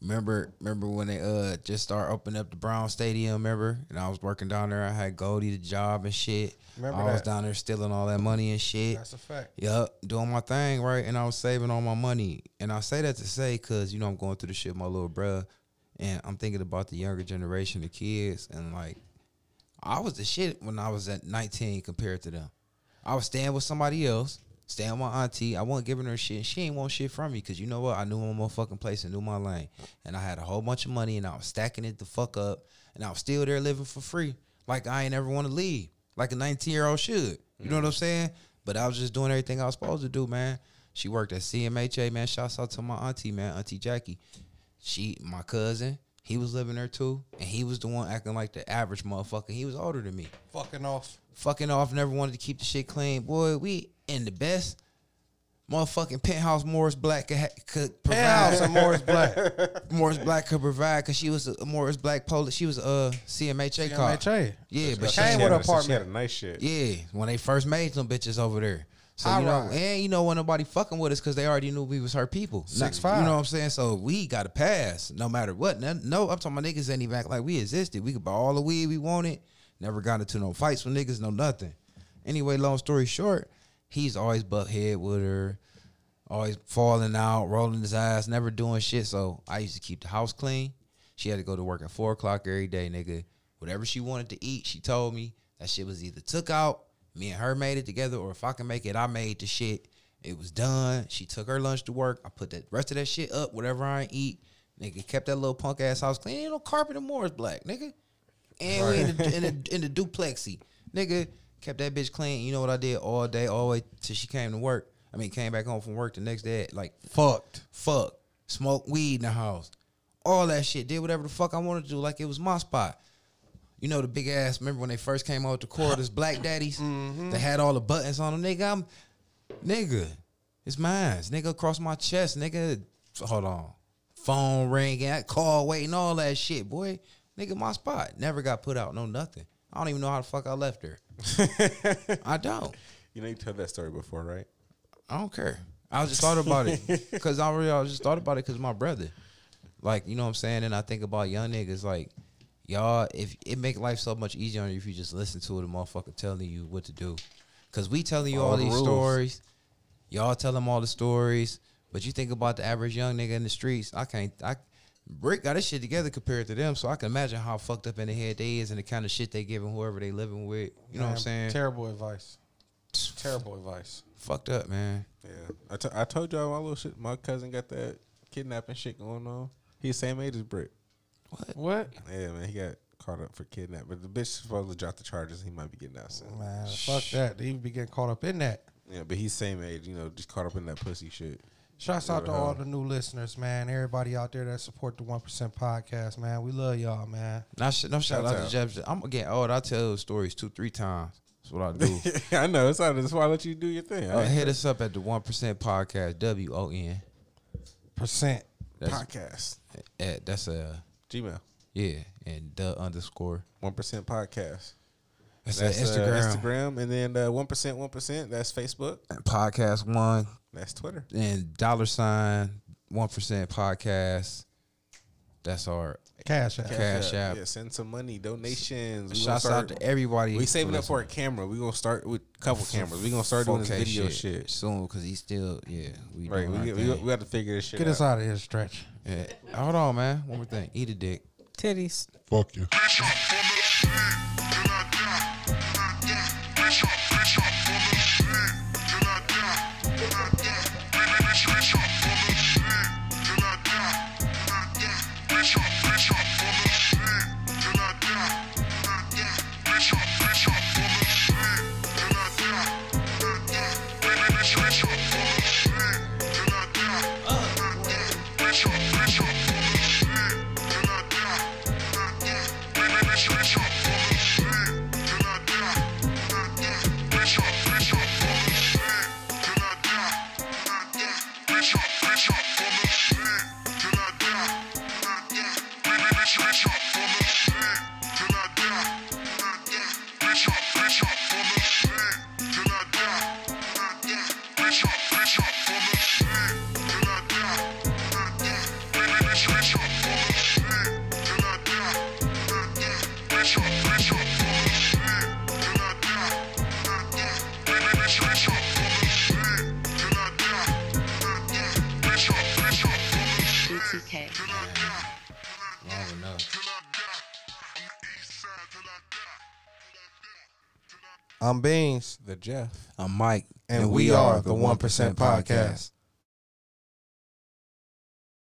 Remember when they just started opening up the Brown Stadium? Remember? And I was working down there. I had Goldie the job and shit. I was down there stealing all that money and shit. That's a fact. Yep, doing my thing, right? And I was saving all my money. And I say that to say, because, you know, I'm going through the shit with my little bruh. And I'm thinking about the younger generation of kids. And, like, I was the shit when I was at 19 compared to them. I was staying with somebody else. Staying with my auntie. I wasn't giving her shit. And she ain't want shit from me. Because you know what? I knew my motherfucking place and knew my lane. And I had a whole bunch of money. And I was stacking it the fuck up. And I was still there living for free. Like I ain't ever want to leave. Like a 19-year-old should. You know what I'm saying? But I was just doing everything I was supposed to do, man. She worked at CMHA, man. Shouts out to my auntie, man. Auntie Jackie. She, my cousin. He was living there too. And he was the one acting like the average motherfucker. He was older than me. Fucking off. Never wanted to keep the shit clean. Boy, we in the best motherfucking penthouse Morris Black could provide. Penthouse and Morris Black. Morris Black could provide because she was a Morris Black police. She was a CMHA cop. CMHA. Yeah, that's but she came with an apartment. She had a nice shit. Yeah, when they first made them bitches over there. So, you know, and you know, when nobody fucking with us because they already knew we was her people. 6'5". You know what I'm saying? So we got to pass no matter what. No, I'm talking about niggas ain't even act like we existed. We could buy all the weed we wanted. Never got into no fights with niggas, no nothing. Anyway, long story short, he's always butt head with her, always falling out, rolling his eyes, never doing shit. So I used to keep the house clean. She had to go to work at 4 o'clock every day, nigga. Whatever she wanted to eat, she told me. That shit was either took out, me and her made it together, or if I can make it, I made the shit. It was done. She took her lunch to work. I put the rest of that shit up, whatever I ain't eat. Nigga, kept that little punk ass house clean. Ain't no carpet in Morris Black, nigga. And we in the duplexy, nigga. Kept that bitch clean. You know what I did all day, all the way till she came to work. I mean, came back home from work the next day. Like, fuck. Smoked weed in the house. All that shit. Did whatever the fuck I wanted to do like it was my spot. You know, the big ass, remember when they first came out with the quarters, Black Daddies? They had all the buttons on them. Nigga, it's mine. Nigga, across my chest. Nigga, hold on. Phone ringing, call waiting, all that shit, boy. Nigga, my spot. Never got put out, no nothing. I don't even know how the fuck I left her. I don't. You know, you told that story before, right? I don't care. I just thought about it. Because I just thought about it because my brother. Like, you know what I'm saying? And I think about young niggas. Like, y'all, if it make life so much easier on you if you just listen to the motherfucker telling you what to do. Because we telling you all these stories. Y'all tell them all the stories. But you think about the average young nigga in the streets. Brick got his shit together compared to them, so I can imagine how fucked up in the head they is and the kind of shit they giving whoever they living with. You know what I'm saying? Terrible advice. Terrible advice. Fucked up, man. Yeah. I told y'all my little shit. My cousin got that kidnapping shit going on. He's the same age as Brick. What? Yeah, man. He got caught up for kidnapping. But the bitch is supposed to drop the charges. He might be getting out soon. Man, fuck that. They even be getting caught up in that. Yeah, but he's same age, you know, just caught up in that pussy shit. Shouts out to all the new listeners, man. Everybody out there that support the 1% podcast, man. We love y'all, man. No shout out to Jeff. I'm going to get old. I tell those stories 2-3 times. That's what I do. I know. That's why I let you do your thing. Hit us up at the 1% podcast, W-O-N. Percent podcast. That's a Gmail. Yeah, and the underscore 1% podcast. That's Instagram. Instagram, and then 1%, 1%. That's Facebook. And podcast one. That's Twitter. And $1% podcast. That's our Cash App. Yeah, send some money, donations. Shouts out to everybody. We saving up for a camera. We gonna start with a couple cameras. We gonna start doing this video shit soon because he's still We got to figure this shit. Get us out of here, Stretch. Yeah. Hold on, man. One more thing. Eat a dick. Titties. Fuck you. I'm Beans, the Jeff. I'm Mike, and we are the 1% Podcast.